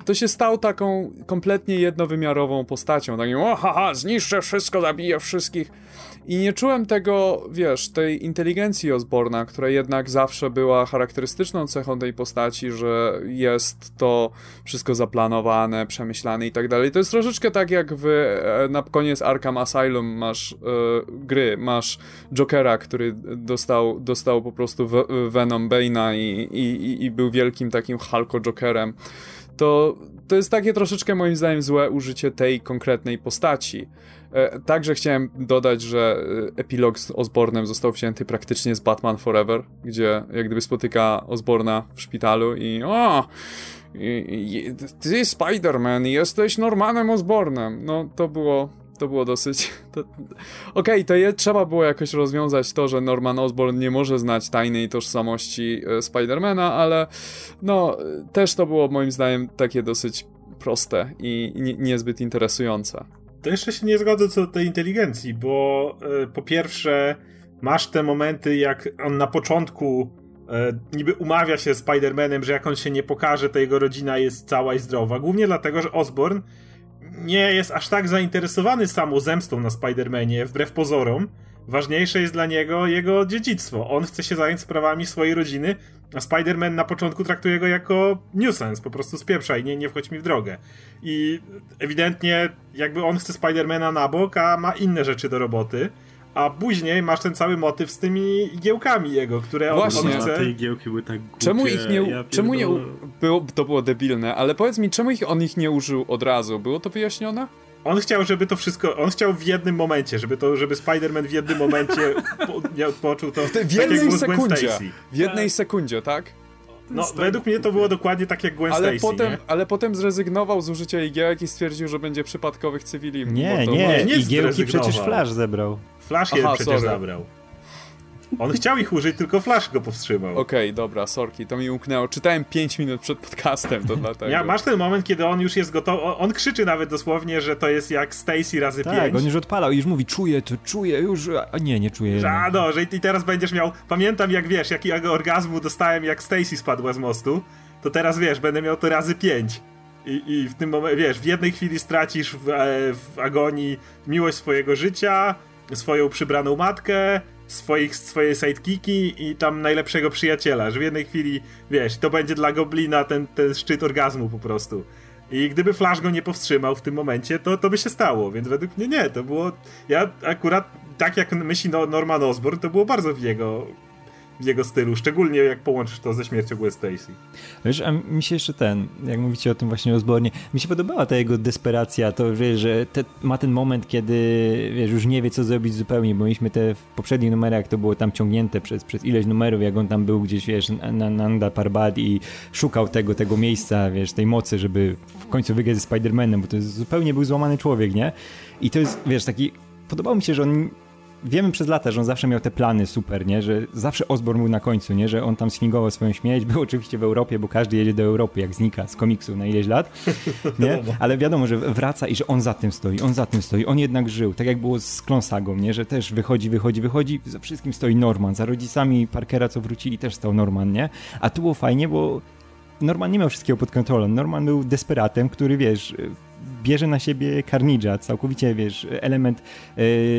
to się stał taką kompletnie jednowymiarową postacią, takim o haha, zniszczę wszystko, zabiję wszystkich, i nie czułem tego, wiesz, tej inteligencji Osborna, która jednak zawsze była charakterystyczną cechą tej postaci, że jest to wszystko zaplanowane, przemyślane i tak dalej. To jest troszeczkę tak jak w, na koniec Arkham Asylum masz yy, gry, masz Jokera, który dostał, dostał po prostu w, Venom Bane'a i, i, i był wielkim takim Hulko Jokerem. To, to jest takie troszeczkę moim zdaniem złe użycie tej konkretnej postaci. E, także chciałem dodać, że epilog z Osbornem został wzięty praktycznie z Batman Forever, gdzie jak gdyby spotyka Osborna w szpitalu i o, i, i, ty Spider-Man, jesteś Normanem Osbornem. No to było, to było dosyć... To, okej, to je, trzeba było jakoś rozwiązać to, że Norman Osborn nie może znać tajnej tożsamości e, Spidermana, ale no też to było moim zdaniem takie dosyć proste i nie, niezbyt interesujące. To jeszcze się nie zgodzę co do tej inteligencji, bo y, po pierwsze masz te momenty, jak on na początku y, niby umawia się z Spider-Manem, że jak on się nie pokaże, to jego rodzina jest cała i zdrowa. Głównie dlatego, że Osborn nie jest aż tak zainteresowany samą zemstą na Spider-Manie, wbrew pozorom. Ważniejsze jest dla niego jego dziedzictwo. On chce się zająć sprawami swojej rodziny, a Spider-Man na początku traktuje go jako nuisance, po prostu spieprzaj, nie, nie wchodź mi w drogę. I ewidentnie jakby on chce Spider-Mana na bok, a ma inne rzeczy do roboty. a później masz ten cały motyw z tymi igiełkami jego, które Właśnie. on chce. Te igiełki były tak głupie. Czemu ich nie, ja czemu nie było, to było debilne, ale powiedz mi, czemu ich, on ich nie użył od razu? Było to wyjaśnione? On chciał, żeby to wszystko, on chciał w jednym momencie, żeby to, żeby Spider-Man w jednym momencie po, miał, poczuł to, w tak jednej jak sekundzie. Gwen Stacy. W jednej sekundzie, tak? No, według mnie to było dokładnie tak jak Gwen ale Stacy, potem, nie? Ale potem zrezygnował z użycia igiełek i stwierdził, że będzie przypadkowych cywili. Nie, to nie, nie, igiełki przecież Flash zebrał. Flash je przecież sorry. zabrał. On chciał ich użyć, tylko Flash go powstrzymał. Okej, okay, dobra, sorki, to mi umknęło. Czytałem pięć minut przed podcastem, to dlatego. Ja, masz ten moment, kiedy on już jest gotowy, on, on krzyczy nawet dosłownie, że to jest jak Stacy razy pięć. Tak, on już odpalał i już mówi, czuję to, czuję już, a nie, nie czuję. A no, że i teraz będziesz miał, pamiętam jak wiesz, jakiego orgazmu dostałem, jak Stacy spadła z mostu, to teraz wiesz, będę miał to razy pięć. I, i w tym momencie, wiesz, w jednej chwili stracisz w, w agonii miłość swojego życia, swoją przybraną matkę, swoich, swoje sidekicki i tam najlepszego przyjaciela, że w jednej chwili, wiesz, to będzie dla Goblina ten, ten szczyt orgazmu po prostu. I gdyby Flash go nie powstrzymał w tym momencie, to, to by się stało, więc według mnie nie, to było, ja akurat, tak jak myśli Norman Osborn, to było bardzo w jego, w jego stylu, szczególnie jak połączysz to ze śmiercią Gwen Stacy. Wiesz, a mi się jeszcze ten, jak mówicie o tym właśnie Osbornie, mi się podobała ta jego desperacja, to wiesz, że te, ma ten moment, kiedy wiesz, już nie wie co zrobić zupełnie, bo mieliśmy te w poprzednich numerach, to było tam ciągnięte przez, przez ileś numerów, jak on tam był gdzieś, wiesz, na Nanda Parbat i szukał tego, tego miejsca, wiesz, tej mocy, żeby w końcu wygrać ze Spider-Manem, bo to jest, zupełnie był złamany człowiek, nie? I to jest, wiesz, taki, podobało mi się, że on wiemy przez lata, że on zawsze miał te plany super, nie? Że zawsze Osborn był na końcu, nie? Że on tam sfingował swoją śmierć, był oczywiście w Europie, bo każdy jedzie do Europy, jak znika z komiksu na ileś lat, nie? Ale wiadomo, że wraca i że on za tym stoi, on za tym stoi, on jednak żył, tak jak było z Klonsagą, nie? Że też wychodzi, wychodzi, wychodzi, za wszystkim stoi Norman, za rodzicami Parkera, co wrócili, też stał Norman, nie? A tu było fajnie, bo Norman nie miał wszystkiego pod kontrolą, Norman był desperatem, który, wiesz, bierze na siebie Carnage'a, całkowicie, wiesz, element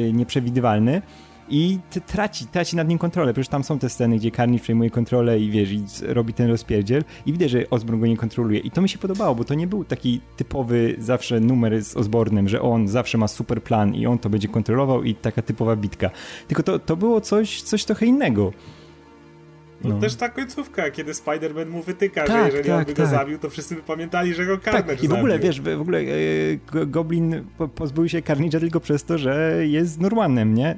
yy, nieprzewidywalny i t- traci, traci nad nim kontrolę. Przecież tam są te sceny, gdzie Carnage przejmuje kontrolę i, wiesz, i robi ten rozpierdziel i widać, że Osborn go nie kontroluje. I to mi się podobało, bo to nie był taki typowy zawsze numer z Osbornem, że on zawsze ma super plan i on to będzie kontrolował i taka typowa bitka. Tylko to, to było coś, coś trochę innego. No. Też ta końcówka, kiedy Spider-Man mu wytyka, tak, że jeżeli tak, on by tak. go zabił, to wszyscy by pamiętali, że go Carnage tak. I w ogóle, zabił. wiesz, w ogóle e, Goblin po, pozbył się Carnage'a tylko przez to, że jest Normanem, nie?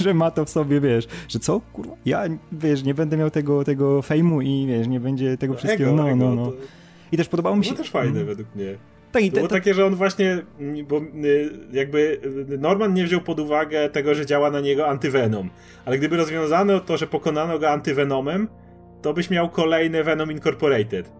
Że ma to w sobie, wiesz, że co? Kurwa, ja, wiesz, nie będę miał tego, tego fejmu i, wiesz, nie będzie tego no, wszystkiego, ego, no, ego, no, no. To... I też podobało mi się... To też fajne mm. według mnie. Tak, to te, było to... takie, że on właśnie, bo jakby Norman nie wziął pod uwagę tego, że działa na niego antyvenom, ale gdyby rozwiązano to, że pokonano go antyvenomem, to byś miał kolejny Venom Incorporated.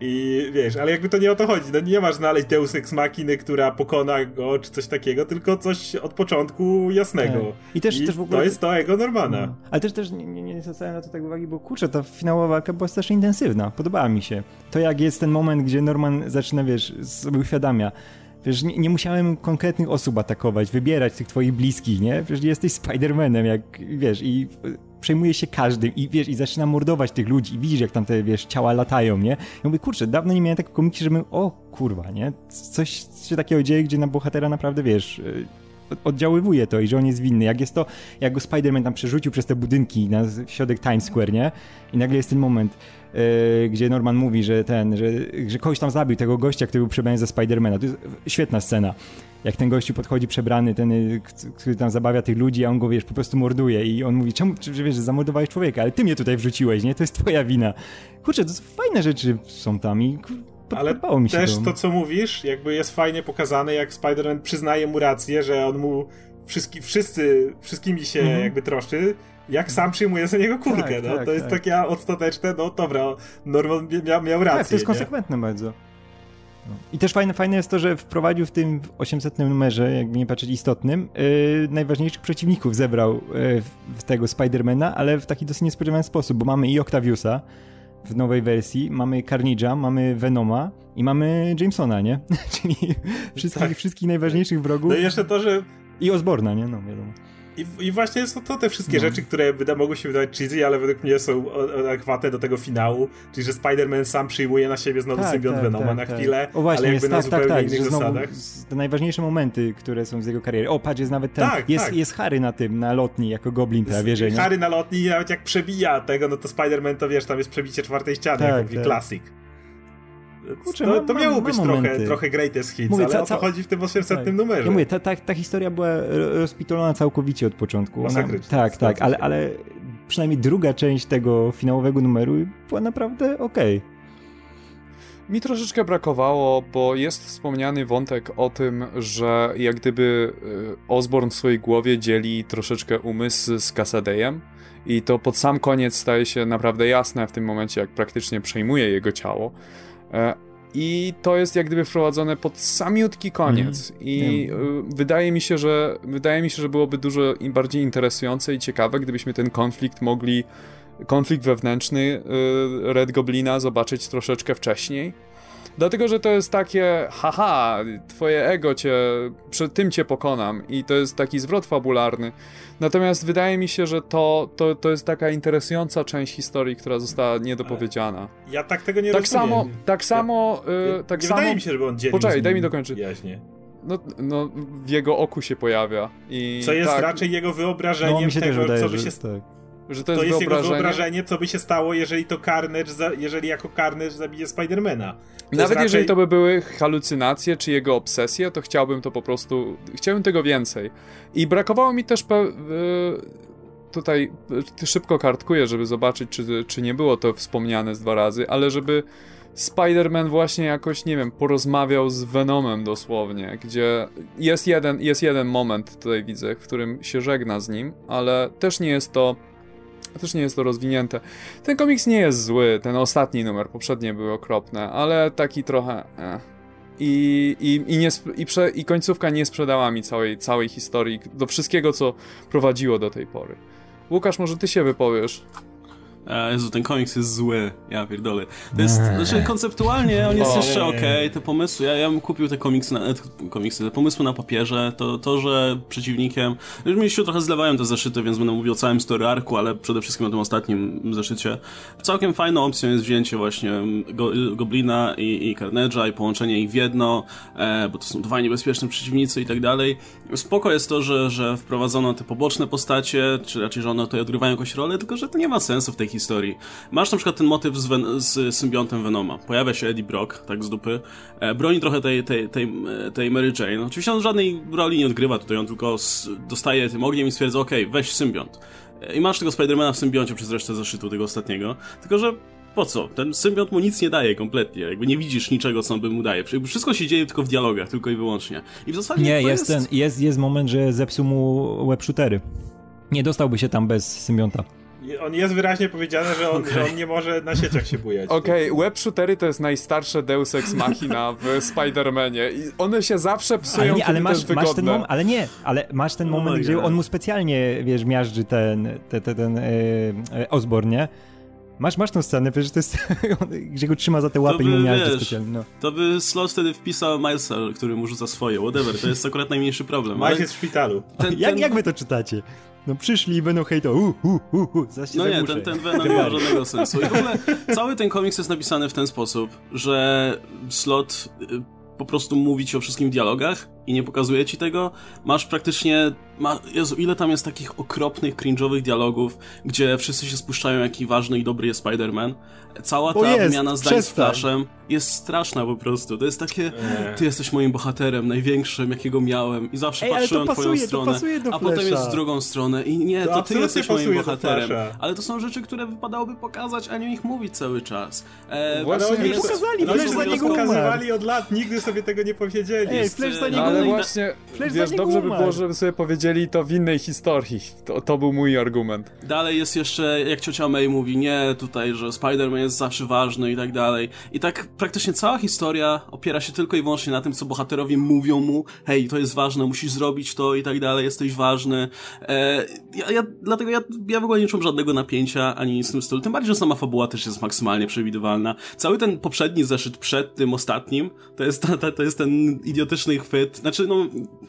I wiesz, ale jakby to nie o to chodzi, no nie masz znaleźć Deus Ex Machiny, która pokona go, czy coś takiego, tylko coś od początku jasnego. Tak. I, też, I też w ogóle... to jest to ego Normana. No. Ale też, też nie, nie, nie zwracałem na to tak uwagi, bo kurczę, ta finałowa walka była też intensywna, podobała mi się. To jak jest ten moment, gdzie Norman zaczyna, wiesz, sobie uświadamia, wiesz, nie, nie musiałem konkretnych osób atakować, wybierać tych twoich bliskich, nie? Przecież jesteś Spider-Manem, jak, wiesz, i... przejmuje się każdym i wiesz, i zaczyna mordować tych ludzi i widzisz, jak tam te, wiesz, ciała latają, nie? Ja mówię, kurczę, dawno nie miałem tak w komiksie, żebym, o kurwa, nie? Coś się takiego dzieje, gdzie na bohatera naprawdę, wiesz, oddziaływuje to i że on jest winny. Jak jest to, jak go Spider-Man tam przerzucił przez te budynki na środek Times Square, nie? I nagle jest ten moment, yy, gdzie Norman mówi, że ten, że, że kogoś tam zabił, tego gościa, który był przebrany za Spider-Mana. To jest świetna scena. Jak ten gościu podchodzi przebrany, ten, który tam zabawia tych ludzi, a on go, wiesz, po prostu morduje i on mówi, czemu, czy, wiesz, że zamordowałeś człowieka, ale ty mnie tutaj wrzuciłeś, nie? To jest twoja wina. Kurczę, to fajne rzeczy są tam i podobało mi się to. Ale też to, co mówisz, jakby jest fajnie pokazane, jak Spider-Man przyznaje mu rację, że on mu wszystki, wszyscy, wszystkimi się mhm. jakby troszczy, jak sam przyjmuje za niego kurkę, tak, no. Tak, to jest tak. takie ostateczne, no dobra, Norman miał, miał rację. Tak, to jest konsekwentne nie? bardzo. No. I też fajne, fajne jest to, że wprowadził w tym osiemsetnym numerze, jakby nie patrzeć istotnym, yy, najważniejszych przeciwników zebrał yy, w tego Spider-Mana, ale w taki dosyć niespodziewany sposób, bo mamy i Octaviusa w nowej wersji, mamy Carnage'a, mamy Venoma i mamy Jamesona, nie? Czyli wszystkich, tak. wszystkich najważniejszych wrogów. No i jeszcze to, że... I Osborna, nie? No wiadomo. I, I właśnie jest to, to te wszystkie no. rzeczy, które wyda, mogą się wydawać cheesy, ale według mnie są adekwatne do tego finału, czyli że Spider-Man sam przyjmuje na siebie znowu tak, symbiont tak, Venoma tak, na chwilę, tak. o, właśnie, ale jakby jest, na tak, zupełnie tak, innych zasadach. Te najważniejsze momenty, które są z jego kariery. O, patrz, jest nawet ten, tak, jest, tak. jest Harry na tym, na lotni, jako goblin prawie, że nie? Harry na lotni i nawet jak przebija tego, no to Spider-Man to wiesz, tam jest przebicie czwartej ściany, tak, jak mówi tak. Classic. Kurczę, to, to miało być trochę, trochę greatest hits, mówię, ale ca, ca... o co chodzi w tym osiemsetnym tak. numerze? Ja mówię, ta, ta, ta historia była rozpitolona całkowicie od początku. Ona, tak, tak, ale, ale przynajmniej druga część tego finałowego numeru była naprawdę okej. Okay. Mi troszeczkę brakowało, bo jest wspomniany wątek o tym, że jak gdyby Osborn w swojej głowie dzieli troszeczkę umysł z Cassadejem i to pod sam koniec staje się naprawdę jasne w tym momencie, jak praktycznie przejmuje jego ciało. I to jest jak gdyby wprowadzone pod samiutki koniec mm, i y, wydaje mi się, że wydaje mi się, że byłoby dużo bardziej interesujące i ciekawe, gdybyśmy ten konflikt mogli, konflikt wewnętrzny y, Red Goblina zobaczyć troszeczkę wcześniej. Dlatego, że to jest takie haha, twoje ego cię, przed tym cię pokonam i to jest taki zwrot fabularny. Natomiast wydaje mi się, że to, to, to jest taka interesująca część historii, która została niedopowiedziana. Ale ja tak tego nie tak rozumiem. Samo, tak samo... Ja, y, tak nie samo... wydaje mi się, żeby on dzielił. Poczekaj, daj mi dokończyć. Jaśnie. No, no, w jego oku się pojawia. I co jest tak... raczej jego wyobrażeniem no, tego, wydaje, co by się... Tak. Że to jest, to jest wyobrażenie. Jego wyobrażenie, co by się stało, jeżeli to Carnage, za, jeżeli jako Carnage zabije Spidermana. To nawet raczej... jeżeli to by były halucynacje czy jego obsesje, to chciałbym to po prostu, chciałbym tego więcej. I brakowało mi też, pe... tutaj szybko kartkuję, żeby zobaczyć, czy, czy nie było to wspomniane z dwa razy, ale żeby Spider-Man właśnie jakoś, nie wiem, porozmawiał z Venomem dosłownie, gdzie jest jeden, jest jeden moment, tutaj widzę, w którym się żegna z nim, ale też nie jest to Też nie jest to rozwinięte. Ten komiks nie jest zły, ten ostatni numer, poprzednie były okropne, ale taki trochę... Eh. I, i, i, nie, i, prze, I końcówka nie sprzedała mi całej, całej historii, do wszystkiego, co prowadziło do tej pory. Łukasz, może ty się wypowiesz? Jezu, ten komiks jest zły, ja pierdolę. To jest, znaczy konceptualnie on jest jeszcze okej, okay, te pomysły, ja, ja bym kupił te komiksy, na, komiksy, te pomysły na papierze, to, to że przeciwnikiem, już mi się trochę zlewają te zeszyty, więc będę mówił o całym story arku, ale przede wszystkim o tym ostatnim zeszycie. Całkiem fajną opcją jest wzięcie właśnie go, Goblina i, i Carnage'a i połączenie ich w jedno, e, bo to są dwa niebezpieczne przeciwnicy i tak dalej. Spoko jest to, że, że wprowadzono te poboczne postacie, czy raczej, że one tutaj odgrywają jakąś rolę, tylko że to nie ma sensu w tej historii. Masz na przykład ten motyw z, Ven- z symbiontem Venoma. Pojawia się Eddie Brock, tak z dupy. E, broni trochę tej, tej, tej, tej Mary Jane. No, oczywiście on żadnej roli nie odgrywa tutaj, on tylko s- dostaje tym ogniem i stwierdza, okej, okay, weź symbiont. E, I masz tego Spidermana w symbioncie przez resztę zeszytu tego ostatniego. Tylko, że po co? Ten symbiont mu nic nie daje kompletnie. Jakby nie widzisz niczego, co on by mu daje. Wszystko się dzieje tylko w dialogach, tylko i wyłącznie. I w zasadzie nie, jest... Ten, jest, jest moment, że zepsuł mu web shootery. Nie dostałby się tam bez symbionta. On jest wyraźnie powiedziane, że on, okay. że on nie może na sieciach się bujać. Okej, okay, web shootery to jest najstarsze Deus Ex Machina w Spider-Manie. I one się zawsze psują, ale nie, ale masz, masz ten moment, ale nie, ale masz ten moment, no, gdzie on mu specjalnie, wiesz, miażdży ten, ten, ten, ten yy, Osborn, nie? Masz, masz tą scenę, przecież to jest, gdzie go trzyma za te łapy i mu miażdży specjalnie. No. To by Slott wtedy wpisał Milesa, który mu rzuca swoje, whatever, to jest akurat najmniejszy problem. Miles jest w szpitalu. Ten, ten... Jak, jak wy to czytacie? No przyszli i będą hejto, u, u, u, u, zaś się No zagłuszę. nie, ten, ten Venom nie ma żadnego sensu. I w ogóle cały ten komiks jest napisany w ten sposób, że Slott po prostu mówi ci o wszystkim w dialogach i nie pokazuje ci tego. Masz praktycznie... Ma, Jezu, ile tam jest takich okropnych, cringe'owych dialogów, gdzie wszyscy się spuszczają, jaki ważny i dobry jest Spider-Man. Cała ta jest, wymiana zdań z Flashem jest straszna po prostu. To jest takie, eee. ty jesteś moim bohaterem, największym, jakiego miałem i zawsze Ej, patrzyłem pasuje, twoją stronę, a potem jest w drugą stronę i nie, to, to ty jesteś moim bohaterem. Ale to są rzeczy, które wypadałoby pokazać, a nie o nich mówić cały czas. Eee, Właśnie ale oni nie pokazali, Flash za niego pokazywali od lat, nigdy sobie tego nie powiedzieli. Ej, Flash za niego Ale właśnie, Flash wiesz, dobrze by było, żeby sobie powiedzieli to w innej historii. To, to był mój argument. Dalej jest jeszcze, jak ciocia May mówi, nie, tutaj, że Spider-Man jest zawsze ważny i tak dalej. I tak praktycznie cała historia opiera się tylko i wyłącznie na tym, co bohaterowie mówią mu, hej, to jest ważne, musisz zrobić to i tak dalej, jesteś ważny. E, ja, ja, dlatego ja, ja w ogóle nie czułem żadnego napięcia, ani nic w tym stylu. Tym bardziej, że sama fabuła też jest maksymalnie przewidywalna. Cały ten poprzedni zeszyt przed tym ostatnim, to jest, ta, ta, to jest ten idiotyczny chwyt Znaczy, no,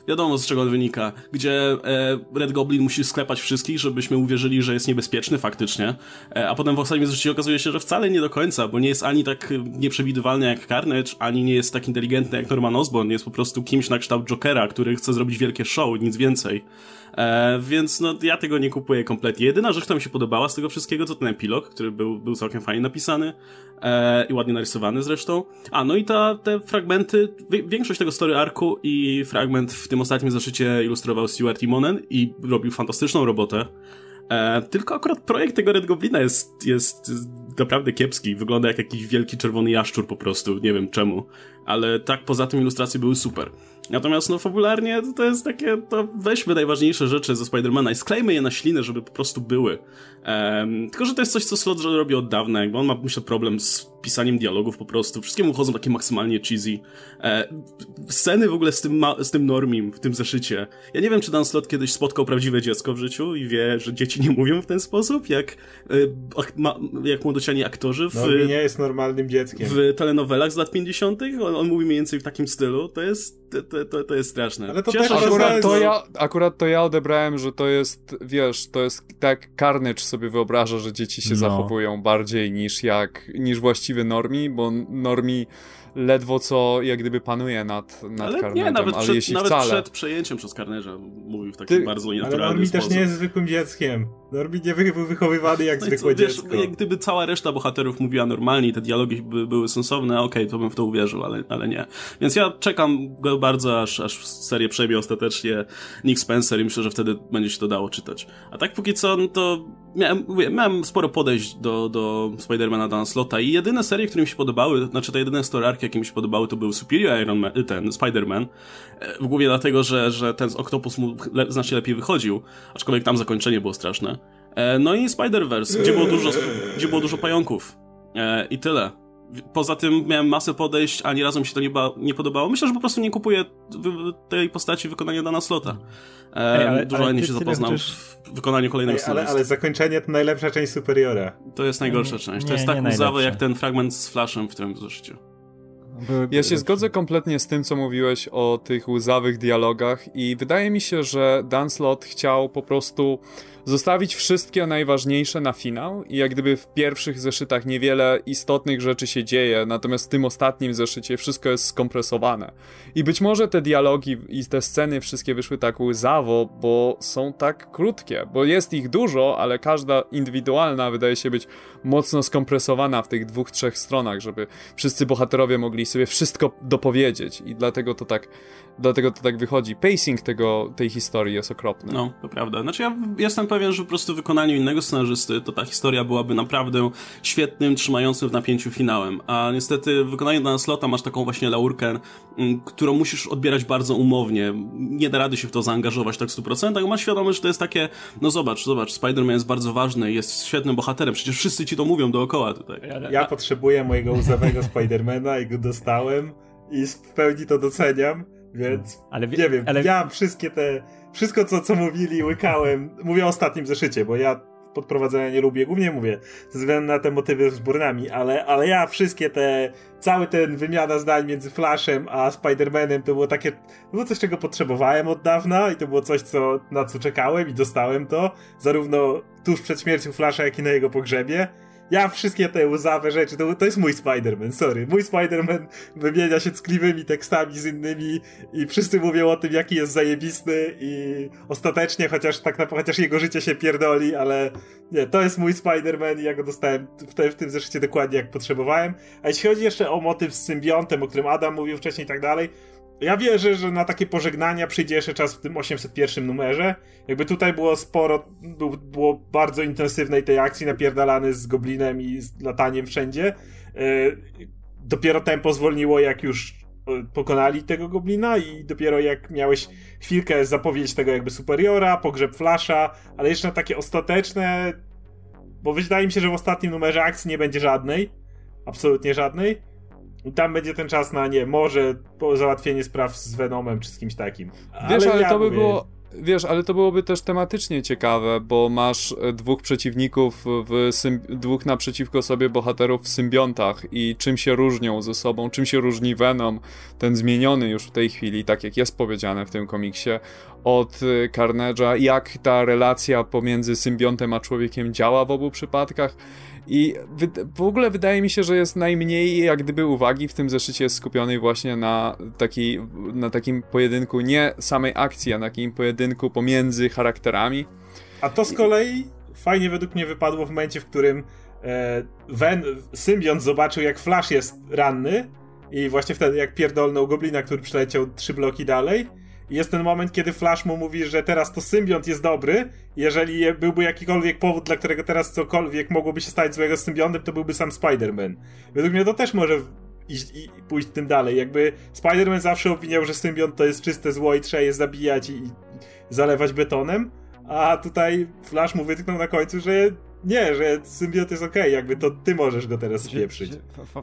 wiadomo z czego on wynika. Gdzie e, Red Goblin musi sklepać wszystkich, żebyśmy uwierzyli, że jest niebezpieczny faktycznie, e, a potem w ostatnim zrzucie okazuje się, że wcale nie do końca, bo nie jest ani tak nieprzewidywalny jak Carnage, ani nie jest tak inteligentny jak Norman Osborn, jest po prostu kimś na kształt Jokera, który chce zrobić wielkie show, nic więcej. E, więc no, ja tego nie kupuję kompletnie. Jedyna rzecz, która mi się podobała z tego wszystkiego, to ten epilog, który był, był całkiem fajnie napisany e, i ładnie narysowany zresztą. A, no i ta, te fragmenty, większość tego story arku i fragment w tym ostatnim zeszycie ilustrował Stuart Timonen i robił fantastyczną robotę. E, tylko akurat projekt tego Red Goblina jest, jest naprawdę kiepski. Wygląda jak jakiś wielki czerwony jaszczur po prostu, nie wiem czemu. Ale tak poza tym ilustracje były super. Natomiast no fabularnie to jest takie, to weźmy najważniejsze rzeczy ze Spidermana i sklejmy je na ślinę, żeby po prostu były. Ehm, tylko, że to jest coś, co Slott robi od dawna, jakby on ma, myślę, problem z pisaniem dialogów po prostu. Wszystkiemu chodzą takie maksymalnie cheesy. Ehm, sceny w ogóle z tym, ma- z tym normim, w tym zeszycie. Ja nie wiem, czy Dan Slott kiedyś spotkał prawdziwe dziecko w życiu i wie, że dzieci nie mówią w ten sposób, jak, e, ma- jak młodociani aktorzy w... Normi nie jest normalnym dzieckiem. W telenowelach z lat pięćdziesiątych. On, on mówi mniej więcej w takim stylu, to jest... To, to, to jest straszne. Ale to też akurat, to ja, akurat to ja odebrałem, że to jest, wiesz, to jest tak Carnage sobie wyobraża, że dzieci się no. zachowują bardziej niż jak, niż właściwy normi, bo normi ledwo co jak gdyby panuje nad, nad ale Carnage'em, nie, nawet ale przed, jeśli nawet wcale... przed przejęciem przez Carnage'a mówił w taki Ty... bardzo nienaturalny sposób. Ale Normi sposób. Też nie jest zwykłym dzieckiem. Normi nie był wychowywany jak no zwykłe co, dziecko. Wiesz, jak gdyby cała reszta bohaterów mówiła normalnie i te dialogi by, były sensowne, okej, okay, to bym w to uwierzył, ale, ale nie. Więc ja czekam go bardzo, aż, aż serię przejmie ostatecznie Nick Spencer i myślę, że wtedy będzie się to dało czytać. A tak póki co, no to miałem, mówię, miałem sporo podejść do, do Spidermana Dana Slotta i jedyne serie, które mi się podobały, znaczy te jedyne story arc, jakie mi się podobały, to był Superior Iron Man, ten Spider-Man, w głównie dlatego, że, że ten Octopus mu le- znacznie lepiej wychodził, aczkolwiek tam zakończenie było straszne. E, no i Spider-Verse, gdzie było dużo, gdzie było dużo pająków e, i tyle. Poza tym miałem masę podejść, ani razem mi się to nie, ba- nie podobało. Myślę, że po prostu nie kupuję wy- tej postaci wykonania Dana Slotta. E, Ej, ale, dużo ale nie się zapoznam leczysz... w wykonaniu kolejnego Ej, ale, ale zakończenie to najlepsza część Superiora. To jest najgorsza część. Nie, to jest tak łzawe jak ten fragment z Flashem w tym zeszycie. Ja się zgodzę kompletnie z tym, co mówiłeś o tych łzawych dialogach i wydaje mi się, że Dan Slott chciał po prostu zostawić wszystkie najważniejsze na finał i jak gdyby w pierwszych zeszytach niewiele istotnych rzeczy się dzieje, natomiast w tym ostatnim zeszycie wszystko jest skompresowane. I być może te dialogi i te sceny wszystkie wyszły tak łzawo, bo są tak krótkie, bo jest ich dużo, ale każda indywidualna wydaje się być mocno skompresowana w tych dwóch, trzech stronach, żeby wszyscy bohaterowie mogli sobie wszystko dopowiedzieć i dlatego to tak, dlatego to tak wychodzi. Pacing tego, tej historii jest okropny. No, to prawda. Znaczy ja jestem pewien, że po prostu w wykonaniu innego scenarzysty to ta historia byłaby naprawdę świetnym, trzymającym w napięciu finałem, a niestety w wykonaniu Dana Slotta masz taką właśnie laurkę, m, którą musisz odbierać bardzo umownie, nie da rady się w to zaangażować tak w stu procentach, masz świadomość, że to jest takie, no zobacz, zobacz, Spider-Man jest bardzo ważny, jest świetnym bohaterem, przecież wszyscy ci to mówią dookoła tutaj. Ja potrzebuję mojego łzawego Spider-Mana i go dostałem i w pełni to doceniam, więc ale wie, nie wiem, ale... ja wszystkie te Wszystko, co, co mówili, łykałem. Mówię o ostatnim zeszycie, bo ja podprowadzenia nie lubię. Głównie mówię ze względu na te motywy z burnami, ale, ale ja wszystkie te... Cały ten wymiana zdań między Flashem a Spider-Manem to było takie... To było coś, czego potrzebowałem od dawna i to było coś, co, na co czekałem i dostałem to. Zarówno tuż przed śmiercią Flasha, jak i na jego pogrzebie. Ja wszystkie te łzawe rzeczy, to, to jest mój Spider-Man, sorry. Mój Spider-Man wymienia się ckliwymi tekstami z innymi i wszyscy mówią o tym, jaki jest zajebisty i ostatecznie, chociaż tak naprawdę, chociaż jego życie się pierdoli, ale nie, to jest mój Spider-Man i ja go dostałem w, te, w tym zeszycie dokładnie jak potrzebowałem. A jeśli chodzi jeszcze o motyw z symbiontem, o którym Adam mówił wcześniej i tak dalej, ja wierzę, że na takie pożegnania przyjdzie jeszcze czas w tym osiemset jeden numerze. Jakby tutaj było sporo, było bardzo intensywnej tej akcji napierdalany z Goblinem i z lataniem wszędzie. Dopiero tempo zwolniło, jak już pokonali tego Goblina i dopiero jak miałeś chwilkę zapowiedź tego jakby Superiora, pogrzeb Flasha, ale jeszcze na takie ostateczne, bo wydaje mi się, że w ostatnim numerze akcji nie będzie żadnej, absolutnie żadnej. I tam będzie ten czas na, nie, może po załatwienie spraw z Venomem czy z kimś takim. Ale wiesz, ale ja to by mówię... było... wiesz, ale to byłoby też tematycznie ciekawe, bo masz dwóch przeciwników, w symb- dwóch naprzeciwko sobie bohaterów w symbiontach i czym się różnią ze sobą, czym się różni Venom, ten zmieniony już w tej chwili, tak jak jest powiedziane w tym komiksie, od Carnage'a, jak ta relacja pomiędzy symbiontem a człowiekiem działa w obu przypadkach. I w ogóle wydaje mi się, że jest najmniej jak gdyby uwagi w tym zeszycie skupionej właśnie na, taki, na takim pojedynku, nie samej akcji, a na takim pojedynku pomiędzy charakterami. A to z kolei fajnie według mnie wypadło w momencie, w którym e, Ven, symbiont zobaczył, jak Flash jest ranny i właśnie wtedy jak pierdolnął goblina, który przyleciał trzy bloki dalej. Jest ten moment, kiedy Flash mu mówi, że teraz to symbiont jest dobry. Jeżeli byłby jakikolwiek powód, dla którego teraz cokolwiek mogłoby się stać złego z symbiontem, to byłby sam Spider-Man. Według mnie to też może iść, i pójść tym dalej. Jakby Spider-Man zawsze obwiniał, że symbiont to jest czyste zło i trzeba je zabijać i, i zalewać betonem. A tutaj Flash mu wytknął na końcu, że nie, że symbiont jest okej, okay, jakby to ty możesz go teraz spieprzyć.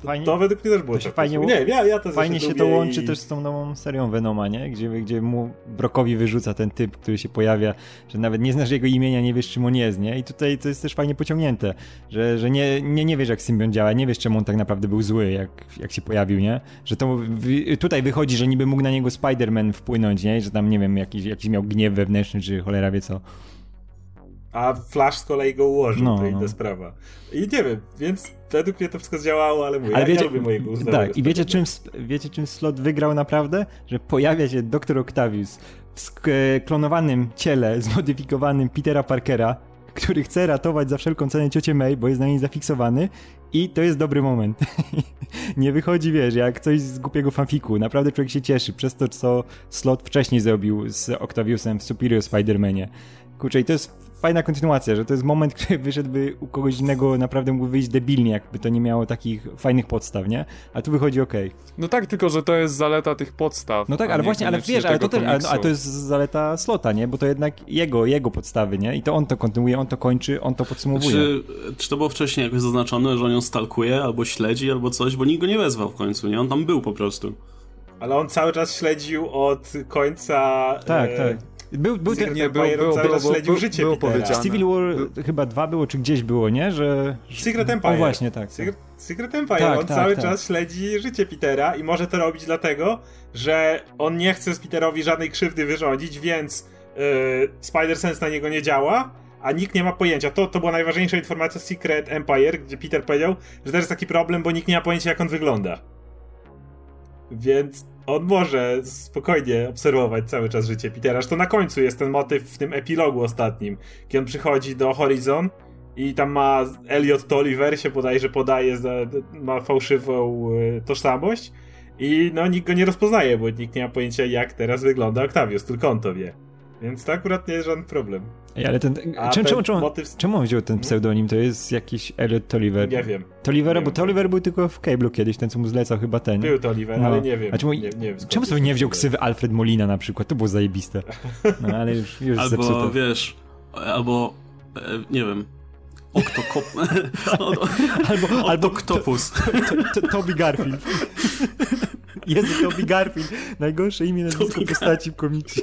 Fajnie, to, to według mnie też było to tak. Fajnie, nie, ja, ja to fajnie się to łączy i... też z tą nową serią Venoma, nie? Gdzie, gdzie mu Brokowi wyrzuca ten typ, który się pojawia, że nawet nie znasz jego imienia, nie wiesz czym on jest, nie? I tutaj to jest też fajnie pociągnięte, że, że nie, nie, nie wiesz jak symbiont działa, nie wiesz czemu on tak naprawdę był zły, jak, jak się pojawił, nie? Że to w, tutaj wychodzi, że niby mógł na niego Spider-Man wpłynąć, nie? Że tam, nie wiem, jakiś, jakiś miał gniew wewnętrzny, czy cholera wie co. A Flash z kolei go ułożył, no, to inna no. sprawa. I nie wiem, więc według mnie to wszystko działało, ale mówię, ale ja wiecie, nie lubię mojego uznania. Tak, i wiecie czym, wiecie czym Slott wygrał naprawdę? Że pojawia się doktor Octavius w sk- klonowanym ciele, zmodyfikowanym Petera Parkera, który chce ratować za wszelką cenę ciocię May, bo jest na niej zafiksowany i to jest dobry moment. Nie wychodzi, wiesz, jak coś z głupiego fanfiku. Naprawdę człowiek się cieszy przez to, co Slott wcześniej zrobił z Octaviusem w Superior Spider-Manie. Kurczę, i to jest fajna kontynuacja, że to jest moment, który wyszedłby u kogoś innego, naprawdę mógłby wyjść debilnie, jakby to nie miało takich fajnych podstaw, nie? A tu wychodzi okej. Okay. No tak, tylko że to jest zaleta tych podstaw. No tak, ale właśnie, ale wiesz, ale to, też, ale, no, ale to jest zaleta Slotta, nie? Bo to jednak jego, jego podstawy, nie? I to on to kontynuuje, on to kończy, on to podsumowuje. Czy, czy to było wcześniej jakoś zaznaczone, że on ją stalkuje, albo śledzi, albo coś, bo nikt go nie wezwał w końcu, nie? On tam był po prostu. Ale on cały czas śledził od końca... Tak, e... tak. Był, był ten, nie, był, był, cały czas śledził życie Petera. Civil War był, chyba dwa było, czy gdzieś było, nie? Że... Secret Empire. O właśnie, tak. Secret, Secret Empire, tak, on tak, cały tak. czas śledzi życie Petera i może to robić dlatego, że on nie chce z Peterowi żadnej krzywdy wyrządzić, więc yy, Spider-Sense na niego nie działa, a nikt nie ma pojęcia. To, to była najważniejsza informacja z Secret Empire, gdzie Peter powiedział, że też jest taki problem, bo nikt nie ma pojęcia jak on wygląda. Więc... on może spokojnie obserwować cały czas życie Petera. To na końcu jest ten motyw w tym epilogu ostatnim, kiedy on przychodzi do Horizon i tam ma Elliot Tolliver się bodajże podaje, ma fałszywą tożsamość i no nikt go nie rozpoznaje, bo nikt nie ma pojęcia jak teraz wygląda Octavius, tylko on to wie. Więc to akurat nie jest żaden problem. Ej, ale ten, czemu, ten czemu, czemu, motyw... czemu on wziął ten pseudonim? To jest jakiś Elliot Tolliver. Nie wiem. Tolliver, nie bo Tolliver był tylko w Cable'u kiedyś, ten co mu zlecał chyba ten. Był Tolliver, no. ale nie wiem. A czemu, nie, nie wiem czemu sobie nie wziął ksywy Alfred Molina na przykład? To było zajebiste. No ale już, już albo, zepsute. Albo wiesz, albo e, nie wiem. Oktokop... albo albo Oktopus. To, to, Toby Garfield. Jezu, Toby Garfield. Najgorsze imię nazwisko postaci w komiksie.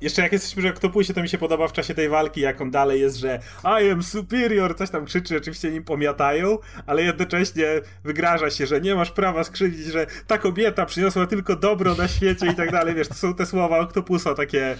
Jeszcze jak jesteśmy, że kto pójdzie, to mi się podoba w czasie tej walki, jak on dalej jest, że I am superior, coś tam krzyczy, oczywiście nim pomiatają, ale jednocześnie wygraża się, że nie masz prawa skrzywdzić, że ta kobieta przyniosła tylko dobro na świecie i tak dalej, wiesz, to są te słowa Oktopusa takie...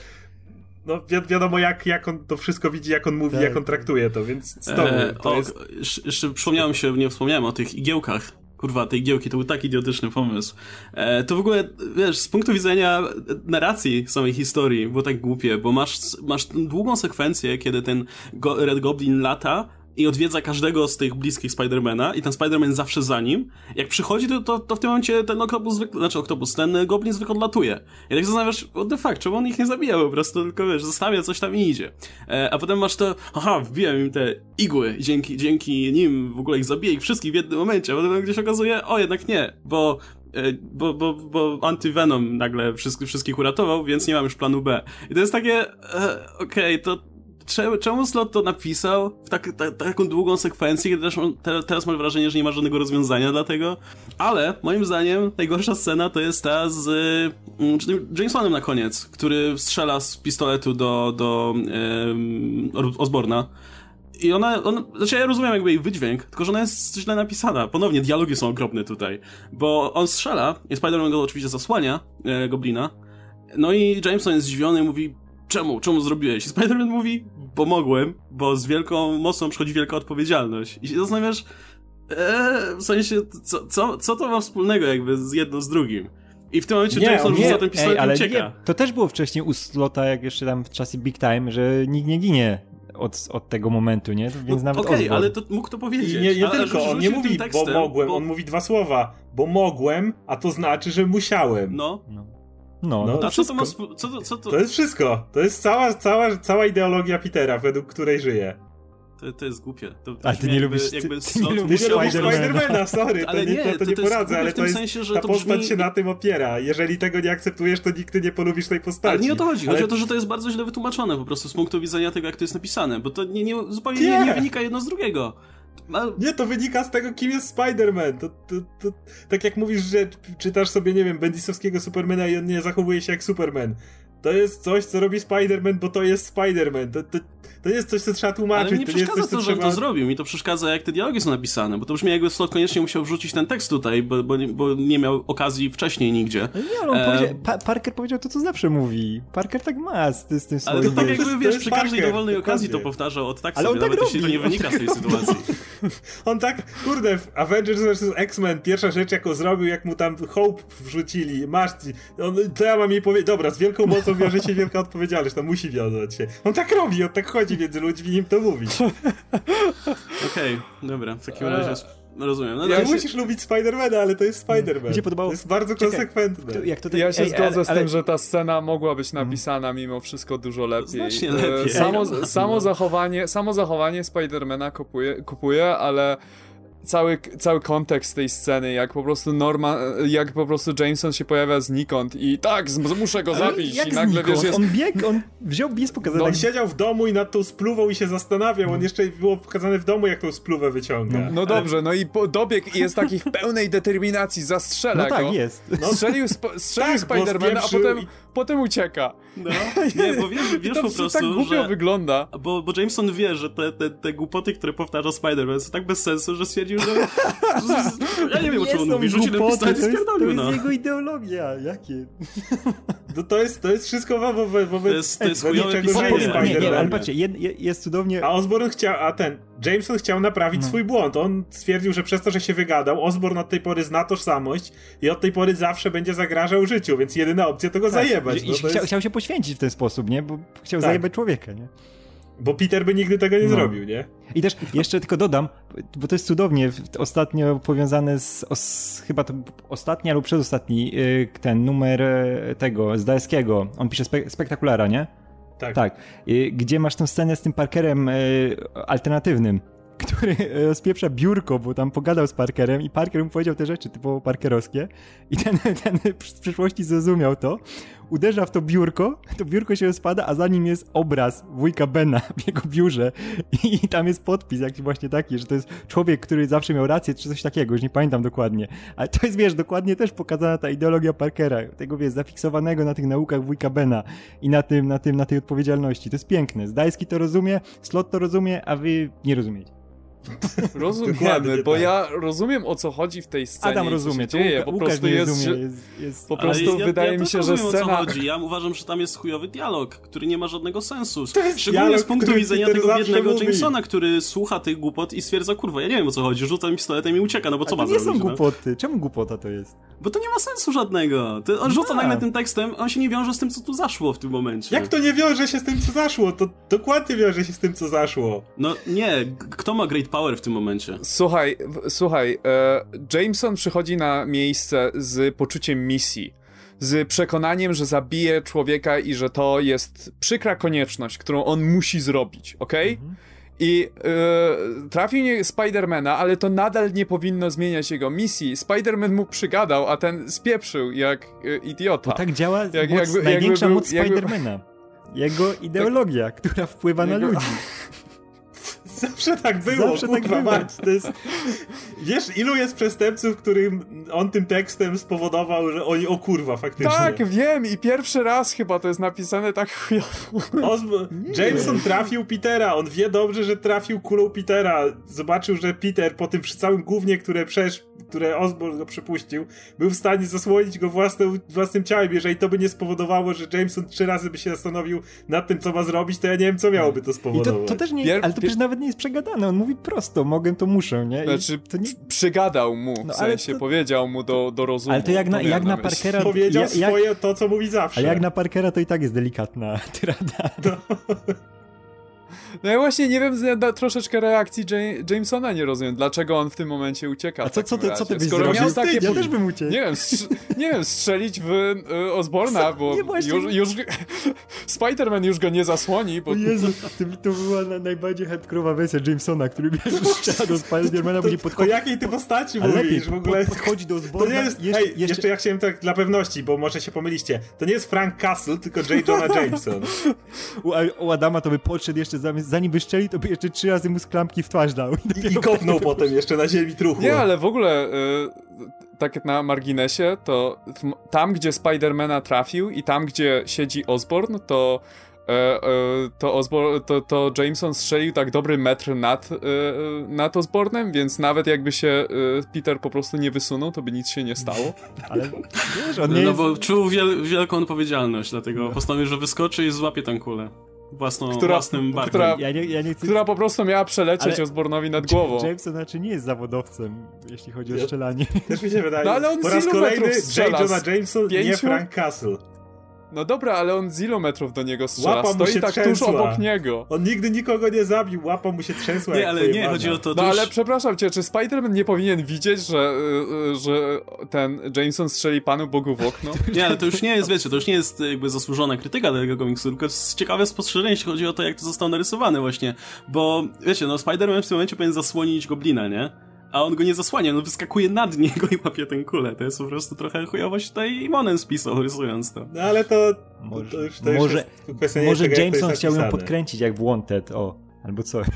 No wi- wiadomo jak, jak on to wszystko widzi, jak on mówi, tak. jak on traktuje to, więc z tobą eee, to o, jest... Jeszcze przypomniałem się, nie wspomniałem o tych igiełkach. Kurwa, te igiełki, to był tak idiotyczny pomysł. E, to w ogóle, wiesz, z punktu widzenia narracji samej historii było tak głupie, bo masz, masz długą sekwencję, kiedy ten go- Red Goblin lata i odwiedza każdego z tych bliskich Spidermana i ten Spiderman zawsze za nim. Jak przychodzi, to, to, to w tym momencie ten oktopus, zwyk- znaczy oktopus, ten goblin zwykle odlatuje. I tak zastanawiasz, what the fuck, czemu on ich nie zabija po prostu, tylko wiesz, zostawia, coś tam i idzie. E, a potem masz to, aha, wbijam im te igły, dzięki, dzięki nim w ogóle ich zabiję ich wszystkich w jednym momencie, a potem gdzieś okazuje, o jednak nie, bo... Bo, bo, bo antyvenom nagle wszystkich, wszystkich uratował, więc nie mam już planu B. I to jest takie, e, okej, okay, to czemu Slott to napisał w tak, tak, taką długą sekwencję, kiedy teraz, teraz mam wrażenie, że nie ma żadnego rozwiązania dla tego, ale moim zdaniem najgorsza scena to jest ta z y, Jamesonem na koniec, który strzela z pistoletu do, do y, Osborna. I ona, on, znaczy ja rozumiem jakby jej wydźwięk, tylko że ona jest źle napisana. Ponownie, dialogi są okropne tutaj, bo on strzela i Spider-Man go oczywiście zasłania, e, Goblina, no i Jameson jest zdziwiony i mówi, czemu, czemu zrobiłeś? I Spider-Man mówi, bo mogłem, bo z wielką mocą przychodzi wielka odpowiedzialność. I się zastanawiasz, e, w sensie, co, co, co to ma wspólnego jakby z jedno z drugim? I w tym momencie Jameson rzuca ten pistolet i ucieka. Nie, to też było wcześniej u Slotta, jak jeszcze tam w czasie Big Time, że nikt nie ginie. Od, od tego momentu, nie? Więc no, nawet okej, okay, ale to mógł to powiedzieć. I nie nie ale, tylko, on nie mówi, tekstem, bo mogłem, bo... on mówi dwa słowa, bo mogłem, a to znaczy, że musiałem. No. No, no, no to co to ma... Co to, co to... to jest wszystko. To jest cała, cała, cała ideologia Petera, według której żyje. To, to jest głupie. To, to ale ty nie jakby, lubisz... Jakby ty, ty nie lubisz Spidermana, sorry, to nie, to, to nie to poradzę, ale to jest... Sensie, że ta to postać brzmi... się na tym opiera. Jeżeli tego nie akceptujesz, to nigdy nie polubisz tej postaci. Ale nie o to chodzi. Ale... Chodzi o to, że to jest bardzo źle wytłumaczone po prostu z punktu widzenia tego, jak to jest napisane, bo to nie, nie, zupełnie nie. Nie, nie wynika jedno z drugiego. Ale... Nie, to wynika z tego, kim jest Spider-Man. To, to, to, tak jak mówisz, że czytasz sobie, nie wiem, Bendisowskiego Supermana i on nie zachowuje się jak Superman. To jest coś, co robi Spider-Man, bo to jest Spider-Man. To, to, to jest coś, co trzeba tłumaczyć. Ale mi nie to przeszkadza jest coś, to, że trzeba... to zrobił. Mi to przeszkadza, jak te dialogi są napisane, bo to brzmi, jakby Slott koniecznie musiał wrzucić ten tekst tutaj, bo, bo, bo nie miał okazji wcześniej nigdzie. Nie, ale on e... powiedział, pa- Parker powiedział to, co zawsze mówi. Parker tak ma z, z tym swoim... Ale to tak jakby, wiesz, przy każdej Parker, dowolnej dokładnie. Okazji to powtarzał od tak sobie, ale on nawet tak robi, jeśli nie wynika tak z tej sytuacji. On tak, kurde, w Avengers versus. X-Men pierwsza rzecz, jaką zrobił, jak mu tam Hope wrzucili, masz, on, to ja mam jej powiedzieć, dobra, z wielką mocą wiąże się wielka odpowiedzialność, to musi wiązać się. On tak robi, on tak chodzi między ludźmi i im to mówi. Okej, okay, dobra, w takim razie rozumiem. No, ja się... musisz lubić Spidermana, ale to jest Spiderman. Mi się podobało... To jest bardzo Czekaj, konsekwentne. Kto, jak tutaj... Ja się Ej, zgodzę ale, z tym, ale... że ta scena mogła być napisana hmm. mimo wszystko dużo lepiej. Znacznie lepiej. Samo, samo, zachowanie, samo zachowanie Spidermana kupuje, kupuje ale... Cały, cały kontekst tej sceny, jak po prostu Norman, jak po prostu Jameson się pojawia znikąd i tak, z, muszę go zabić i nagle wiesz, jest... On biegł, on wziął, jest pokazane. No, on siedział w domu i nad tą spluwą i się zastanawiał, on jeszcze było pokazane w domu, jak tą spluwę wyciąga. No, no dobrze, no i po, dobiegł i jest taki w pełnej determinacji, zastrzela no go. Tak jest. No tak, strzelił sp- strzelił tak, Spidermana, a potem, i... potem ucieka. No, nie, bo wiesz, wiesz po prostu, tak głupio że... wygląda. Bo, bo Jameson wie, że te, te, te głupoty, które powtarza Spiderman są tak bez sensu, że stwierdzi Że... Ja nie wiem, o czym on mówi, rzucił na pistolet i spierdolił. To jest no. jego ideologia, jakie? No to jest, to jest wszystko wobec... To jest, to jest chujowe pisanie. Nie, nie, ale patrzcie, jest cudownie... A Osborn chciał, a ten, Jameson chciał naprawić no. swój błąd. On stwierdził, że przez to, że się wygadał, Osborn od tej pory zna tożsamość i od tej pory zawsze będzie zagrażał życiu, więc jedyna opcja to go tak. zajebać. I, no, i to chciał, jest... chciał się poświęcić w ten sposób, nie? Bo chciał tak. zajebać człowieka, nie? Bo Peter by nigdy tego nie no. zrobił, nie? I też jeszcze tylko dodam, bo to jest cudownie ostatnio powiązane z os, chyba to ostatni albo przedostatni ten numer tego Zdańskiego. On pisze spe, spektakulara, nie? Tak. Tak. Gdzie masz tę scenę z tym Parkerem alternatywnym, który rozpieprza biurko, bo tam pogadał z Parkerem i Parker mu powiedział te rzeczy typowo parkerowskie i ten, ten w przyszłości zrozumiał to, uderza w to biurko, to biurko się rozpada, a za nim jest obraz wujka Bena w jego biurze i tam jest podpis jakiś właśnie taki, że to jest człowiek, który zawsze miał rację, czy coś takiego, już nie pamiętam dokładnie, ale to jest, wiesz, dokładnie też pokazana ta ideologia Parkera, tego, wiesz, zafiksowanego na tych naukach wujka Bena i na tym, na tym, na tej odpowiedzialności. To jest piękne. Zdański to rozumie, Slott to rozumie, a wy nie rozumiecie. Rozumiemy, bo tak. ja rozumiem, o co chodzi w tej scenie. Adam rozumie, to Łuka, po prostu jest, rozumie, jest, jest... Po prostu ja, wydaje ja mi się, rozumiem, że scena... o co chodzi. Ja uważam, że tam jest chujowy dialog, który nie ma żadnego sensu. Szczególnie dialog, z punktu widzenia tego biednego mówi. Jamesona, który słucha tych głupot i stwierdza, kurwa, ja nie wiem, o co chodzi, rzuca mi pistoletem i ucieka, no bo co ma zrobić? To nie są głupoty. Czemu głupota to jest? Bo to nie ma sensu żadnego. To on rzuca nagle tym tekstem, on się nie wiąże z tym, co tu zaszło w tym momencie. Jak to nie wiąże się z tym, co zaszło? To dokładnie wiąże się z tym, co zaszło. No nie, kto ma great power w tym momencie. Słuchaj, w, słuchaj, e, Jameson przychodzi na miejsce z poczuciem misji, z przekonaniem, że zabije człowieka i że to jest przykra konieczność, którą on musi zrobić, okej? Okay? Mhm. I yy, trafił nie Spidermana, ale to nadal nie powinno zmieniać jego misji. Spiderman mu przygadał, a ten spieprzył jak y, idiota. To tak działa jak, moc, jakby, największa jakby, moc Spidermana. Jakby... Jego ideologia, tak, która wpływa jego... na ludzi. Zawsze tak było, Zawsze kurwa, tak było. Mać, to jest... Wiesz, ilu jest przestępców, którym on tym tekstem spowodował, że oni, o kurwa, faktycznie. Tak, wiem i pierwszy raz chyba to jest napisane tak chujowo. Osb- Jameson trafił Petera, on wie dobrze, że trafił kulą Petera. Zobaczył, że Peter po tym całym gównie, które, przesz- które Osborn go przypuścił, był w stanie zasłonić go własną, własnym ciałem. Jeżeli to by nie spowodowało, że Jameson trzy razy by się zastanowił nad tym, co ma zrobić, to ja nie wiem, co miałoby to spowodować. I to, to też nie, Pier- ale to przecież nawet nie jest przegadane, on mówi prosto, mogę, to muszę, nie? I znaczy, to nie... przygadał mu, w no, sensie, to... powiedział mu do, do rozumu. Ale to jak na, jak na Parkera... Powiedział ja, swoje jak... to, co mówi zawsze. A jak na Parkera to i tak jest delikatna tyrada. No, no ja właśnie nie wiem, troszeczkę reakcji Jamesona nie rozumiem, dlaczego on w tym momencie ucieka. A co, co, ty, co ty byś skoro zrobił? Takie... Ja też bym uciekł. Nie wiem, strz... nie wiem strzelić w y, Osborna, co? Bo nie, już, już... Spider-Man już go nie zasłoni. Bo... O Jezu, to była na, najbardziej hardkorowa wersja Jamesona, który miał do Spider-Mana. Będzie podcho... O jakiej ty postaci mówisz? Lepiej, w ogóle... Podchodzi do Osborna. To nie jest... Hej, jeszcze... jeszcze ja chciałem tak dla pewności, bo może się pomyliście. To nie jest Frank Castle, tylko J. Jonah Jameson. u, u Adama to by podszedł jeszcze zanim by strzeli, to by jeszcze trzy razy mu z klampki w twarz dał. I, I kopnął potem jeszcze na ziemi truchu. Nie, ale w ogóle y, tak na marginesie, to tam, gdzie Spidermana trafił i tam, gdzie siedzi Osborn, to y, y, to, Osborn, to, to Jameson strzelił tak dobry metr nad, y, nad Osbornem, więc nawet jakby się y, Peter po prostu nie wysunął, to by nic się nie stało. Ale wiesz, on nie no, jest... no bo czuł wiel- wielką odpowiedzialność, dlatego no. postanowił, że wyskoczy i złapie tę kulę. Własną, która, własnym barkiem. Która, ja nie, ja nie chcę... która po prostu miała przelecieć ale... Osbornowi nad głową. Jameson znaczy nie jest zawodowcem, jeśli chodzi o ja... strzelanie. Też mi się wydaje. No, ale on po raz kolejny J. Jonah Jameson, pięciu? Nie Frank Castle. No dobra, ale on z ilu metrów do niego strzela? Łapa stoi mu się tak trzęsła. Tuż obok niego. On nigdy nikogo nie zabił, łapa mu się trzęsła. Nie, ale nie, chodzi o to... No tuż... ale przepraszam cię, czy Spider-Man nie powinien widzieć, że, że ten Jameson strzeli Panu Bogu w okno? Nie, ale to już nie jest, wiecie, to już nie jest jakby zasłużona krytyka tego komiksu, tylko jest ciekawe spostrzeżenie, jeśli chodzi o to, jak to zostało narysowane właśnie. Bo, wiecie, no Spider-Man w tym momencie powinien zasłonić Goblina, nie? A on go nie zasłania, no wyskakuje nad niego i łapie tę kulę. To jest po prostu trochę chujowość tutaj Monem spisał, rysując to. No ale to... Może, to już, to już może, jest, może tego, Jameson chciał ją podkręcić jak w Wanted, o. Albo coś.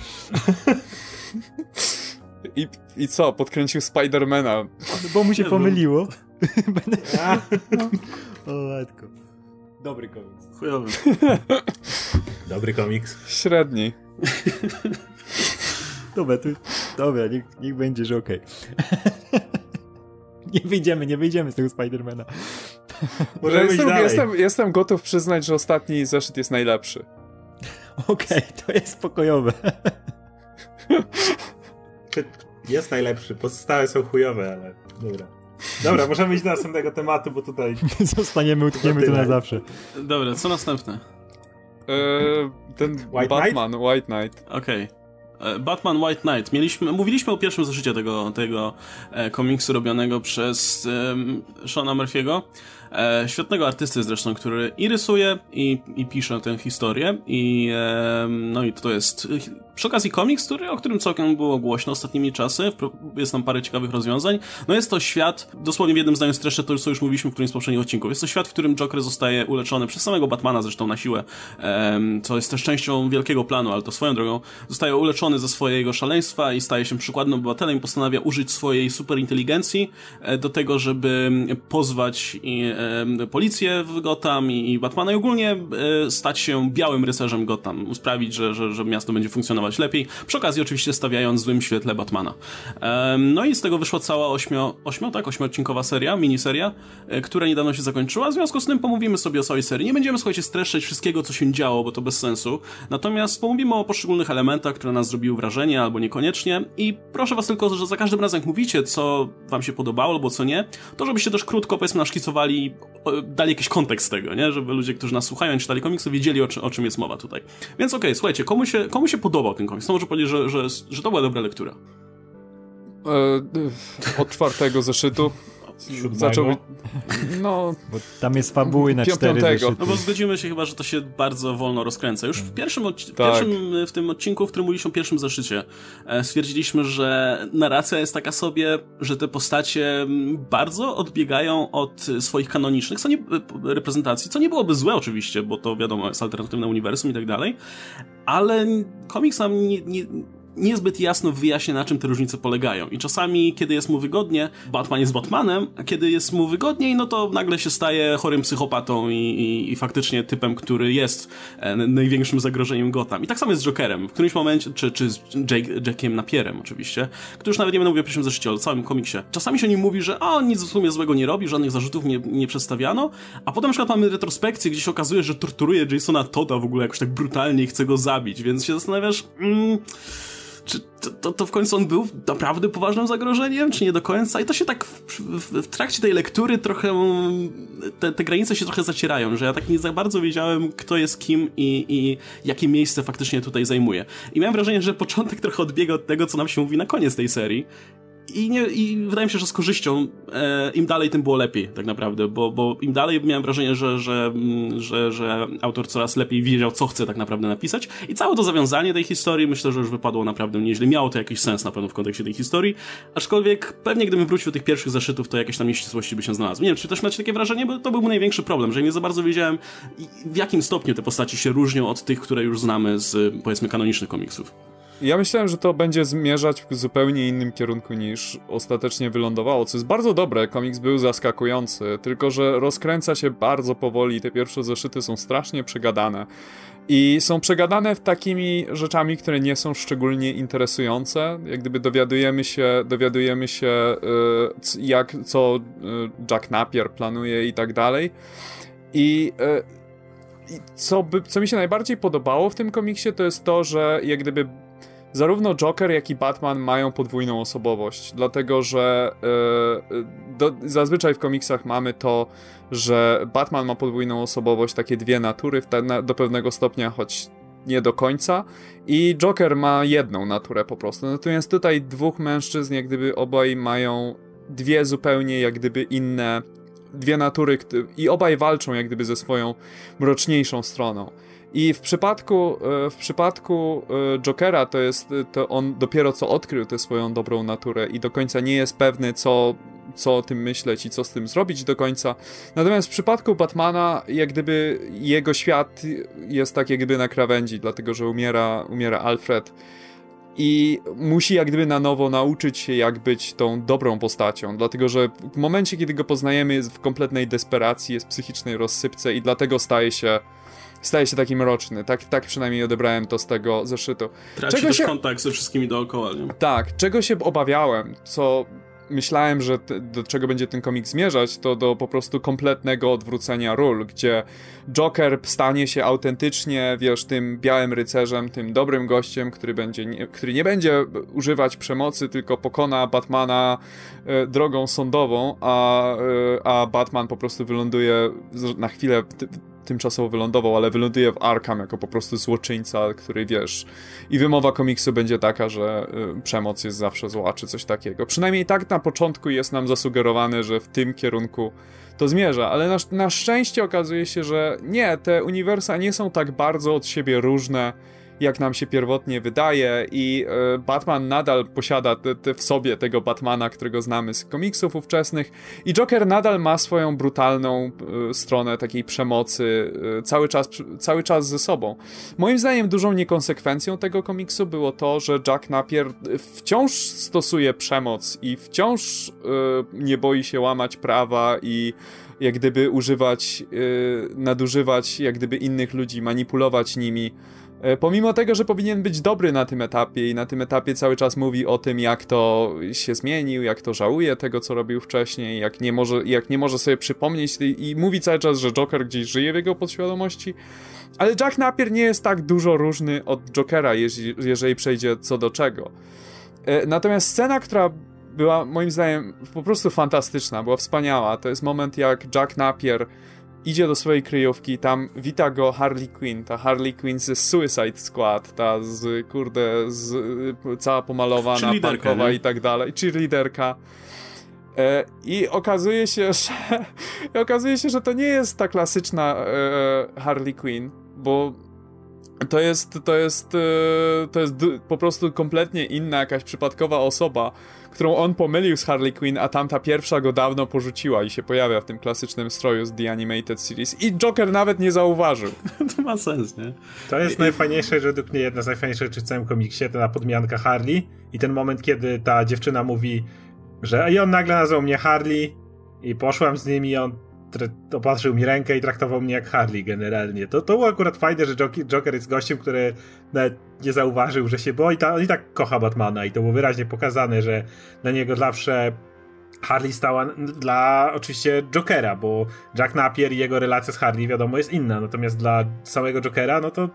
I, I co? Podkręcił Spidermana. Bo mu się pomyliło. A, no. O, matko. Dobry komiks. Chujowy. Dobry komiks. Średni. Dobra, tu... Dobra, niech, niech będzie, że okej. Okay. nie wyjdziemy, nie wyjdziemy z tego Spidermana. Możemy iść dalej. Jestem, jestem gotów przyznać, że ostatni zeszyt jest najlepszy. Okej, okay, to jest spokojowe. Jest najlepszy, pozostałe są chujowe, ale dobra. Dobra, możemy iść do następnego tematu, bo tutaj... Zostaniemy, utkniemy tu na zawsze. Dobra, co następne? Eee, ten White Batman, Knight? White Knight. Okej. Okay. Batman White Knight. Mieliśmy, mówiliśmy o pierwszym zeszycie tego, tego e, komiksu robionego przez e, Seana Murphy'ego. E, świetnego artysty zresztą, który i rysuje, i, i pisze tę historię. I, e, no i to jest przy okazji komiks, który, o którym całkiem było głośno ostatnimi czasy. Jest tam parę ciekawych rozwiązań. No jest to świat, dosłownie w jednym zdaniu streszczę to, co już mówiliśmy w którymś z poprzednich odcinków. Jest to świat, w którym Joker zostaje uleczony przez samego Batmana zresztą na siłę, e, co jest też częścią wielkiego planu, ale to swoją drogą. Zostaje uleczony ze swojego szaleństwa i staje się przykładnym obywatelem i postanawia użyć swojej superinteligencji do tego, żeby pozwać i, e, policję w Gotham i, i Batmana i ogólnie e, stać się białym rycerzem Gotham, sprawić, że, że, że miasto będzie funkcjonować lepiej, przy okazji oczywiście stawiając w złym świetle Batmana. E, no i z tego wyszła cała ośmio, ośmio, tak, ośmiodcinkowa seria, miniseria, e, która niedawno się zakończyła, w związku z tym pomówimy sobie o całej serii. Nie będziemy, słuchajcie, streszczać wszystkiego, co się działo, bo to bez sensu, natomiast pomówimy o poszczególnych elementach, które nas zrobiły wrażenie, albo niekoniecznie i proszę was tylko, że za każdym razem jak mówicie, co wam się podobało, albo co nie, to żebyście też krótko, powiedzmy, naszkicowali, dali jakiś kontekst tego, nie? Żeby ludzie, którzy nas słuchają, czytali komiksy, wiedzieli o, czy, o czym jest mowa tutaj. Więc okej, okay, słuchajcie, komu się, komu się podobał ten komiks? To może powiedzieć, że, że, że to była dobra lektura. E, od czwartego zeszytu. Zaczął być... No, bo tam jest fabuły na cztery. No bo zgodzimy się chyba, że to się bardzo wolno rozkręca. Już w pierwszym, odci- tak. pierwszym w tym odcinku, w którym mówiliśmy o pierwszym zeszycie, stwierdziliśmy, że narracja jest taka sobie, że te postacie bardzo odbiegają od swoich kanonicznych co nie, reprezentacji, co nie byłoby złe oczywiście, bo to wiadomo, jest alternatywne uniwersum i tak dalej, ale komiks nam nie... nie niezbyt jasno wyjaśnia, na czym te różnice polegają. I czasami, kiedy jest mu wygodnie, Batman jest Batmanem, a kiedy jest mu wygodniej, no to nagle się staje chorym psychopatą i, i, i faktycznie typem, który jest e, największym zagrożeniem Gotham. I tak samo jest z Jokerem. W którymś momencie, czy, czy z Jack, Jackiem Napierem oczywiście, który już nawet nie będę mówił o pierwszym zeszycie, ale o całym komiksie. Czasami się o nim mówi, że o, nic w sumie złego nie robi, żadnych zarzutów nie, nie przedstawiano, a potem na przykład mamy retrospekcję, gdzie się okazuje, że torturuje Jasona Todda w ogóle jakoś tak brutalnie i chce go zabić, więc się zastanawiasz... Mm, Czy to, to, to w końcu on był naprawdę poważnym zagrożeniem, czy nie do końca? I to się tak w, w, w trakcie tej lektury trochę... Te, te granice się trochę zacierają, że ja tak nie za bardzo wiedziałem, kto jest kim i, i jakie miejsce faktycznie tutaj zajmuje. I miałem wrażenie, że początek trochę odbiega od tego, co nam się mówi na koniec tej serii. I, nie, i wydaje mi się, że z korzyścią e, im dalej, tym było lepiej tak naprawdę, bo, bo im dalej miałem wrażenie, że, że, że, że autor coraz lepiej wiedział, co chce tak naprawdę napisać i całe to zawiązanie tej historii myślę, że już wypadło naprawdę nieźle. Miało to jakiś sens na pewno w kontekście tej historii, aczkolwiek pewnie gdybym wrócił do tych pierwszych zeszytów, to jakieś tam nieścisłości by się znalazły. Nie wiem, czy też macie takie wrażenie, bo to był mój największy problem, że nie za bardzo wiedziałem, w jakim stopniu te postaci się różnią od tych, które już znamy z, powiedzmy, kanonicznych komiksów. Ja myślałem, że to będzie zmierzać w zupełnie innym kierunku niż ostatecznie wylądowało, co jest bardzo dobre, komiks był zaskakujący, tylko że rozkręca się bardzo powoli, te pierwsze zeszyty są strasznie przegadane. I są przegadane w takimi rzeczami, które nie są szczególnie interesujące. Jak gdyby dowiadujemy się, dowiadujemy się yy, jak, co yy, Jack Napier planuje i tak dalej. I... Yy, co, by, co mi się najbardziej podobało w tym komiksie, to jest to, że jak gdyby zarówno Joker, jak i Batman mają podwójną osobowość, dlatego że yy, do, zazwyczaj w komiksach mamy to, że Batman ma podwójną osobowość, takie dwie natury w te, na, do pewnego stopnia, choć nie do końca, i Joker ma jedną naturę po prostu. Natomiast tutaj dwóch mężczyzn, jak gdyby obaj mają dwie zupełnie jak gdyby inne, dwie natury i obaj walczą jak gdyby ze swoją mroczniejszą stroną. I w przypadku, w przypadku Jokera to jest, to on dopiero co odkrył tę swoją dobrą naturę i do końca nie jest pewny, co, co o tym myśleć i co z tym zrobić do końca. Natomiast w przypadku Batmana, jak gdyby jego świat jest tak jak gdyby na krawędzi, dlatego że umiera, umiera Alfred. I musi jak gdyby na nowo nauczyć się, jak być tą dobrą postacią, dlatego że w momencie, kiedy go poznajemy, jest w kompletnej desperacji, jest w psychicznej rozsypce i dlatego staje się Staje się taki mroczny, tak, tak przynajmniej odebrałem to z tego zeszytu. Traci czego też się... kontakt ze wszystkimi dookoła, nie? Tak, czego się obawiałem, co myślałem, że te, do czego będzie ten komik zmierzać, to do po prostu kompletnego odwrócenia ról, gdzie Joker stanie się autentycznie, wiesz, tym białym rycerzem, tym dobrym gościem, który, będzie nie, który nie będzie używać przemocy, tylko pokona Batmana e, drogą sądową, a, e, a Batman po prostu wyląduje na chwilę... Ty, tymczasowo wylądował, ale wyląduje w Arkham jako po prostu złoczyńca, który wiesz... I wymowa komiksu będzie taka, że y, przemoc jest zawsze zła, czy coś takiego. Przynajmniej tak na początku jest nam zasugerowane, że w tym kierunku to zmierza, ale na, na szczęście okazuje się, że nie, te uniwersa nie są tak bardzo od siebie różne, jak nam się pierwotnie wydaje i y, Batman nadal posiada te, te w sobie tego Batmana, którego znamy z komiksów ówczesnych i Joker nadal ma swoją brutalną y, stronę takiej przemocy y, cały czas, cały czas ze sobą. Moim zdaniem dużą niekonsekwencją tego komiksu było to, że Jack Napier wciąż stosuje przemoc i wciąż y, nie boi się łamać prawa i jak gdyby używać, y, nadużywać jak gdyby innych ludzi, manipulować nimi. Pomimo tego, że powinien być dobry na tym etapie i na tym etapie cały czas mówi o tym, jak to się zmienił, jak to żałuje tego, co robił wcześniej, jak nie może, jak nie może sobie przypomnieć i mówi cały czas, że Joker gdzieś żyje w jego podświadomości, ale Jack Napier nie jest tak dużo różny od Jokera, jeżeli, jeżeli przejdzie co do czego. Natomiast scena, która była moim zdaniem po prostu fantastyczna, była wspaniała, to jest moment, jak Jack Napier idzie do swojej kryjówki, tam wita go Harley Quinn, ta Harley Quinn z Suicide Squad, ta z, kurde, z, cała pomalowana, parkowa i tak dalej, cheerleaderka. E, I okazuje się, że okazuje się, że to nie jest ta klasyczna e, Harley Quinn, bo to jest, to jest, e, to jest d- po prostu kompletnie inna jakaś przypadkowa osoba, którą on pomylił z Harley Quinn, a tamta pierwsza go dawno porzuciła i się pojawia w tym klasycznym stroju z The Animated Series i Joker nawet nie zauważył. To ma sens, nie? To jest I... najfajniejsze, według mnie jedna z najfajniejszych rzeczy w całym komiksie, ta podmianka Harley i ten moment, kiedy ta dziewczyna mówi, że i on nagle nazwał mnie Harley i poszłam z nimi i on tre- opatrzył mi rękę i traktował mnie jak Harley generalnie. To, to było akurat fajne, że Joker, Joker jest gościem, który nawet nie zauważył, że się boi, ta, on i tak kocha Batmana i to było wyraźnie pokazane, że dla niego zawsze Harley stała dla oczywiście Jokera, bo Jack Napier i jego relacja z Harley wiadomo jest inna, natomiast dla samego Jokera no to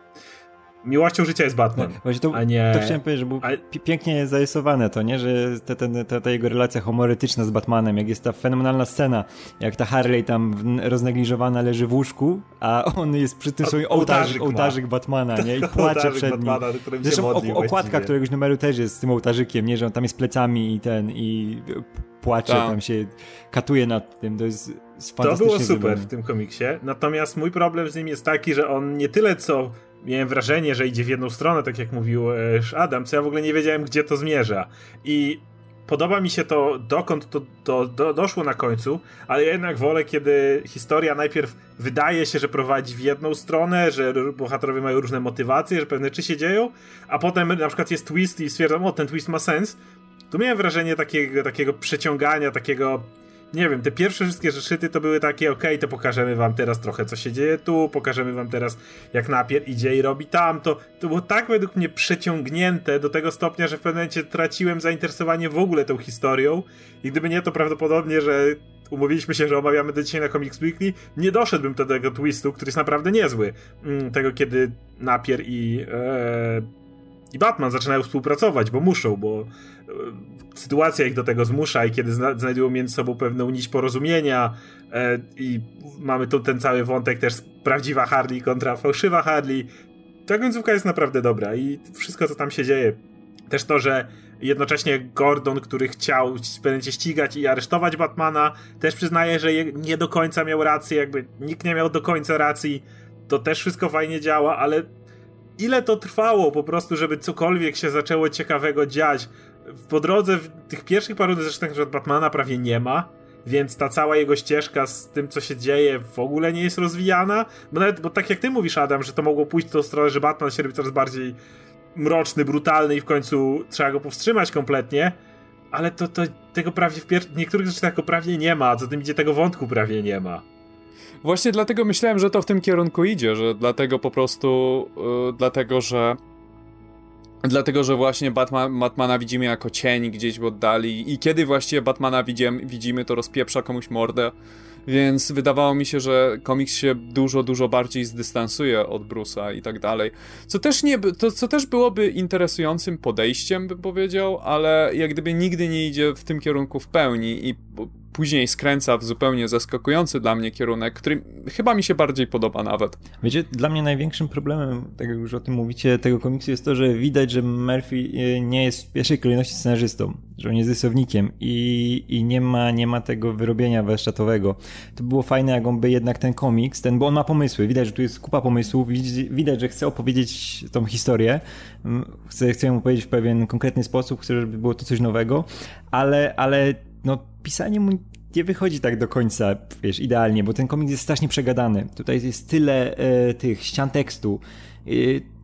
miłością życia jest Batman, tak, to, a nie... To chciałem powiedzieć, że był ale... p- pięknie zarysowane to, nie? Że te, te, te, ta jego relacja homoerotyczna z Batmanem, jak jest ta fenomenalna scena, jak ta Harley tam w, roznegliżowana leży w łóżku, a on jest przy tym swoim ołtarzyk, ołtarzyk Batmana, nie? I płacze przed nim. Batmana, zresztą modlił, okładka właściwie któregoś numeru też jest z tym ołtarzykiem, nie? Że on tam jest plecami i ten, i płacze, tam, tam się katuje nad tym, to jest fantastycznie. To było super w tym komiksie, natomiast mój problem z nim jest taki, że on nie tyle co... Miałem wrażenie, że idzie w jedną stronę, tak jak mówił Adam, co ja w ogóle nie wiedziałem, gdzie to zmierza. I podoba mi się to, dokąd to, to do, doszło na końcu, ale ja jednak wolę, kiedy historia najpierw wydaje się, że prowadzi w jedną stronę, że bohaterowie mają różne motywacje, że pewne rzeczy się dzieją, a potem na przykład jest twist i stwierdzam, o, ten twist ma sens. Tu miałem wrażenie takiego, takiego przeciągania, takiego... Nie wiem, te pierwsze wszystkie zeszyty to były takie, okej, okay, to pokażemy wam teraz trochę, co się dzieje tu, pokażemy wam teraz, jak Napier idzie i robi tamto. To było tak według mnie przeciągnięte do tego stopnia, że w pewnym momencie traciłem zainteresowanie w ogóle tą historią i gdyby nie, to prawdopodobnie, że umówiliśmy się, że omawiamy to dzisiaj na Comics Weekly, nie doszedłbym do tego twistu, który jest naprawdę niezły. Tego, kiedy Napier i... Ee... I Batman zaczynają współpracować, bo muszą, bo e, sytuacja ich do tego zmusza i kiedy zna- znajdują między sobą pewną nić porozumienia e, i mamy tu ten cały wątek też prawdziwa Harley kontra fałszywa Harley. Ta końcówka jest naprawdę dobra i wszystko, co tam się dzieje. Też to, że jednocześnie Gordon, który chciał będzie ścigać i aresztować Batmana, też przyznaje, że je- nie do końca miał rację, jakby nikt nie miał do końca racji. To też wszystko fajnie działa, ale ile to trwało po prostu, żeby cokolwiek się zaczęło ciekawego dziać. Po drodze w tych pierwszych paru zresztą że od Batmana prawie nie ma, więc ta cała jego ścieżka z tym, co się dzieje, w ogóle nie jest rozwijana. Bo nawet, bo tak jak ty mówisz, Adam, że to mogło pójść w tą stronę, że Batman się robi coraz bardziej mroczny, brutalny i w końcu trzeba go powstrzymać kompletnie, ale to, to tego prawie w pier- niektórych rzeczy tego prawie nie ma, a co tym idzie, tego wątku prawie nie ma. Właśnie dlatego myślałem, że to w tym kierunku idzie, że dlatego po prostu, yy, dlatego, że dlatego, że właśnie Batman, Batmana widzimy jako cień gdzieś w oddali i kiedy właściwie Batmana widzimy, widzimy, to rozpieprza komuś mordę, więc wydawało mi się, że komiks się dużo, dużo bardziej zdystansuje od Bruce'a i tak dalej, co też nie, to, co też byłoby interesującym podejściem, bym powiedział, ale jak gdyby nigdy nie idzie w tym kierunku w pełni i później skręca w zupełnie zaskakujący dla mnie kierunek, który chyba mi się bardziej podoba nawet. Wiecie, dla mnie największym problemem, tak jak już o tym mówicie, tego komiksu jest to, że widać, że Murphy nie jest w pierwszej kolejności scenarzystą, że on jest rysownikiem i, i nie ma, nie ma tego wyrobienia warsztatowego. To było fajne, jak on by jednak ten komiks, ten, bo on ma pomysły, widać, że tu jest kupa pomysłów, widać, że chce opowiedzieć tą historię, chce, chce ją opowiedzieć w pewien konkretny sposób, chce, żeby było to coś nowego, ale, ale no pisanie mu nie wychodzi tak do końca, wiesz, idealnie, bo ten komiks jest strasznie przegadany. Tutaj jest tyle e, tych ścian tekstu. E,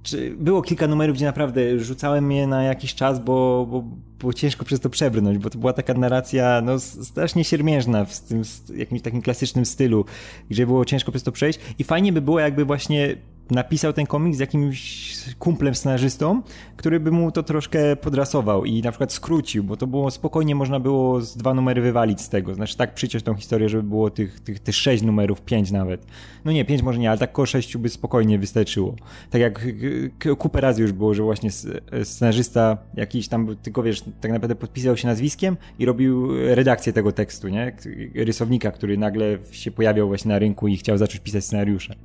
czy, było kilka numerów, gdzie naprawdę rzucałem je na jakiś czas, bo, bo, bo ciężko przez to przebrnąć, bo to była taka narracja no, strasznie siermiężna w tym w jakimś takim klasycznym stylu, gdzie było ciężko przez to przejść i fajnie by było, jakby właśnie napisał ten komiks z jakimś kumplem scenarzystą, który by mu to troszkę podrasował i na przykład skrócił, bo to było spokojnie, można było z dwa numery wywalić z tego, znaczy tak przyciąć tą historię, żeby było tych, tych, tych sześć numerów, pięć nawet. No nie, pięć może nie, ale tak koło sześciu by spokojnie wystarczyło. Tak jak kupę razy już było, że właśnie scenarzysta jakiś tam, tylko wiesz, tak naprawdę podpisał się nazwiskiem i robił redakcję tego tekstu, nie? Rysownika, który nagle się pojawiał właśnie na rynku i chciał zacząć pisać scenariusze.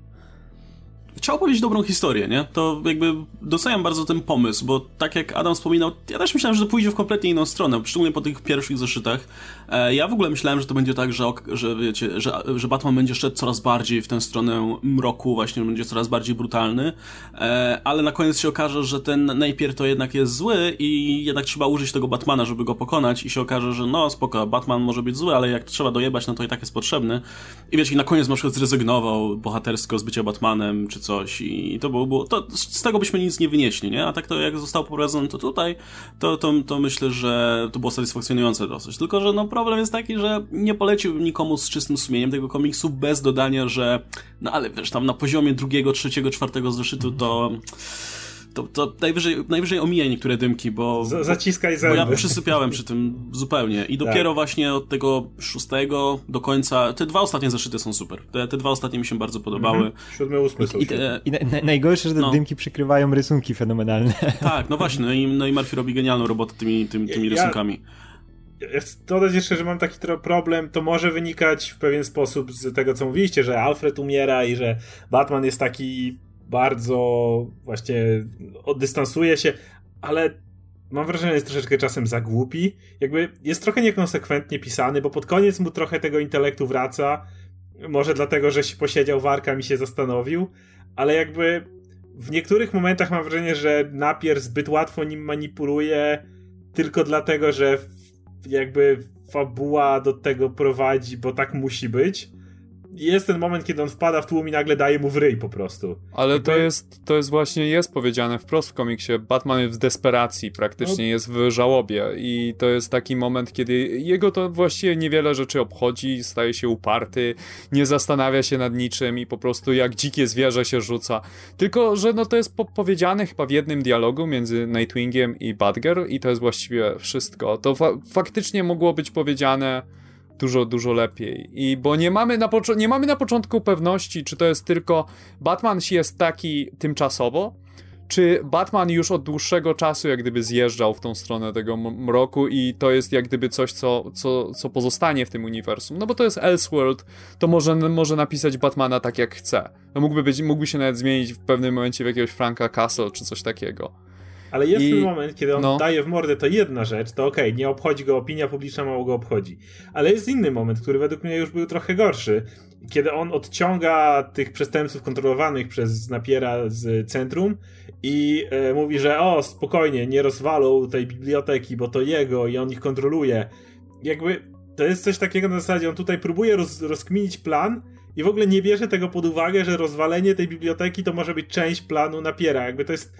Chciał powiedzieć dobrą historię, nie? To jakby doceniam bardzo ten pomysł, bo tak jak Adam wspominał, ja też myślałem, że to pójdzie w kompletnie inną stronę, szczególnie po tych pierwszych zeszytach. E, ja w ogóle myślałem, że to będzie tak, że, że wiecie, że, że Batman będzie szedł coraz bardziej w tę stronę mroku, właśnie będzie coraz bardziej brutalny, e, ale na koniec się okaże, że ten Napier to jednak jest zły i jednak trzeba użyć tego Batmana, żeby go pokonać i się okaże, że no spoko, Batman może być zły, ale jak trzeba dojebać, no to i tak jest potrzebny. I wiecie, i na koniec na przykład zrezygnował bohatersko z bycia Batmanem czy coś i to było, było to, z tego byśmy nic nie wynieśli, nie? A tak to jak zostało poprowadzone to tutaj, to, to, to myślę, że to było satysfakcjonujące dosyć. Tylko, że no problem jest taki, że nie poleciłbym nikomu z czystym sumieniem tego komiksu bez dodania, że no ale wiesz, tam na poziomie drugiego, trzeciego, czwartego zeszytu to... To, to najwyżej, najwyżej omijaj niektóre dymki, bo, Z, zaciskaj zęby. Bo ja przysypiałem przy tym zupełnie. I dopiero tak. właśnie od tego szóstego do końca, te dwa ostatnie zeszyty są super. Te, te dwa ostatnie mi się bardzo podobały. Mhm. Siódmy, ósmy są I, te, I na, na, najgorsze, że te no. dymki przykrywają rysunki fenomenalne. Tak, no właśnie. No i, no i Murphy robi genialną robotę tymi, tymi, tymi ja, rysunkami. Ja chcę dodać jeszcze, że mam taki problem, to może wynikać w pewien sposób z tego, co mówiliście, że Alfred umiera i że Batman jest taki... bardzo właśnie oddystansuje się, ale mam wrażenie, że jest troszeczkę czasem za głupi. Jakby jest trochę niekonsekwentnie pisany, bo pod koniec mu trochę tego intelektu wraca. Może dlatego, że się posiedział w Arkham i się zastanowił, ale jakby w niektórych momentach mam wrażenie, że Napier zbyt łatwo nim manipuluje tylko dlatego, że jakby fabuła do tego prowadzi, bo tak musi być. Jest ten moment, kiedy on wpada w tłum i nagle daje mu w ryj po prostu. Ale to... to jest to jest właśnie, jest powiedziane wprost w komiksie, Batman jest w desperacji praktycznie, no. Jest w żałobie i to jest taki moment, kiedy jego to właściwie niewiele rzeczy obchodzi, staje się uparty, nie zastanawia się nad niczym i po prostu jak dzikie zwierzę się rzuca. Tylko, że no to jest powiedziane chyba w jednym dialogu między Nightwingiem i Batgirl i to jest właściwie wszystko. To fa- faktycznie mogło być powiedziane... dużo, dużo lepiej. I bo nie mamy, na poczu- nie mamy na początku pewności, czy to jest tylko Batman jest taki tymczasowo, czy Batman już od dłuższego czasu jak gdyby zjeżdżał w tą stronę tego m- mroku i to jest jak gdyby coś, co, co, co pozostanie w tym uniwersum. No bo to jest Elseworld, to może, może napisać Batmana tak jak chce. No mógłby, być, mógłby się nawet zmienić w pewnym momencie w jakiegoś Franka Castle czy coś takiego. Ale jest I, ten moment, kiedy on no. daje w mordę, to jedna rzecz, to okej, okay, nie obchodzi go opinia publiczna, mało go obchodzi. Ale jest inny moment, który według mnie już był trochę gorszy, kiedy on odciąga tych przestępców kontrolowanych przez Napiera z centrum i e, mówi, że o, spokojnie, nie rozwalą tej biblioteki, bo to jego i on ich kontroluje. Jakby to jest coś takiego na zasadzie, on tutaj próbuje roz, rozkminić plan i w ogóle nie bierze tego pod uwagę, że rozwalenie tej biblioteki to może być część planu Napiera. Jakby to jest...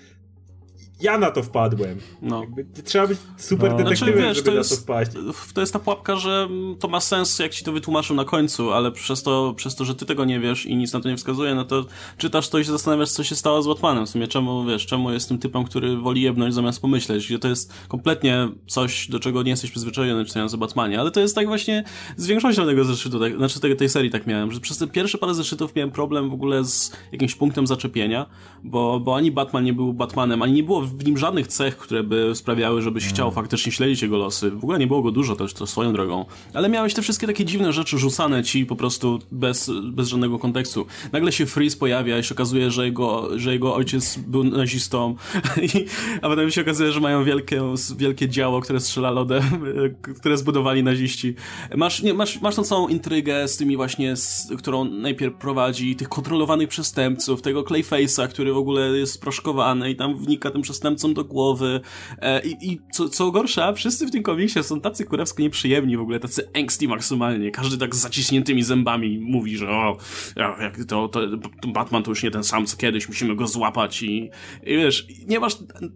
Ja na to wpadłem. No. Jakby, trzeba być super no. detektywem, znaczy, wiesz, żeby to jest, na to wpaść. To jest ta pułapka, że to ma sens, jak ci to wytłumaczą na końcu, ale przez to, przez to, że ty tego nie wiesz i nic na to nie wskazuje, no to czytasz to i się zastanawiasz, co się stało z Batmanem. W sumie czemu, wiesz, czemu jest tym typem, który woli jebnąć zamiast pomyśleć, gdzie to jest kompletnie coś, do czego nie jesteś przyzwyczajony czytając o Batmanie, ale to jest tak właśnie z większością tego zeszytu, tak, znaczy tej, tej serii tak miałem, że przez te pierwsze parę zeszytów miałem problem w ogóle z jakimś punktem zaczepienia, bo, bo ani Batman nie był Batmanem, ani nie było w nim żadnych cech, które by sprawiały, żebyś hmm. chciał faktycznie śledzić jego losy. W ogóle nie było go dużo też, to swoją drogą. Ale miałeś te wszystkie takie dziwne rzeczy rzucane ci po prostu bez, bez żadnego kontekstu. Nagle się Freeze pojawia i się okazuje, że jego, że jego ojciec był nazistą, I, a potem się okazuje, że mają wielkie, wielkie działo, które strzela lodem, które zbudowali naziści. Masz, nie, masz, masz tą całą intrygę z tymi właśnie, z, którą najpierw prowadzi tych kontrolowanych przestępców, tego Clayface'a, który w ogóle jest proszkowany i tam wnika tym przestępcom do głowy e, i, i co, co gorsza, wszyscy w tym komiksie są tacy kurewsko nieprzyjemni w ogóle, tacy angsty maksymalnie, każdy tak z zaciśniętymi zębami mówi, że o, jak to, to Batman to już nie ten sam co kiedyś, musimy go złapać i, i wiesz, nie masz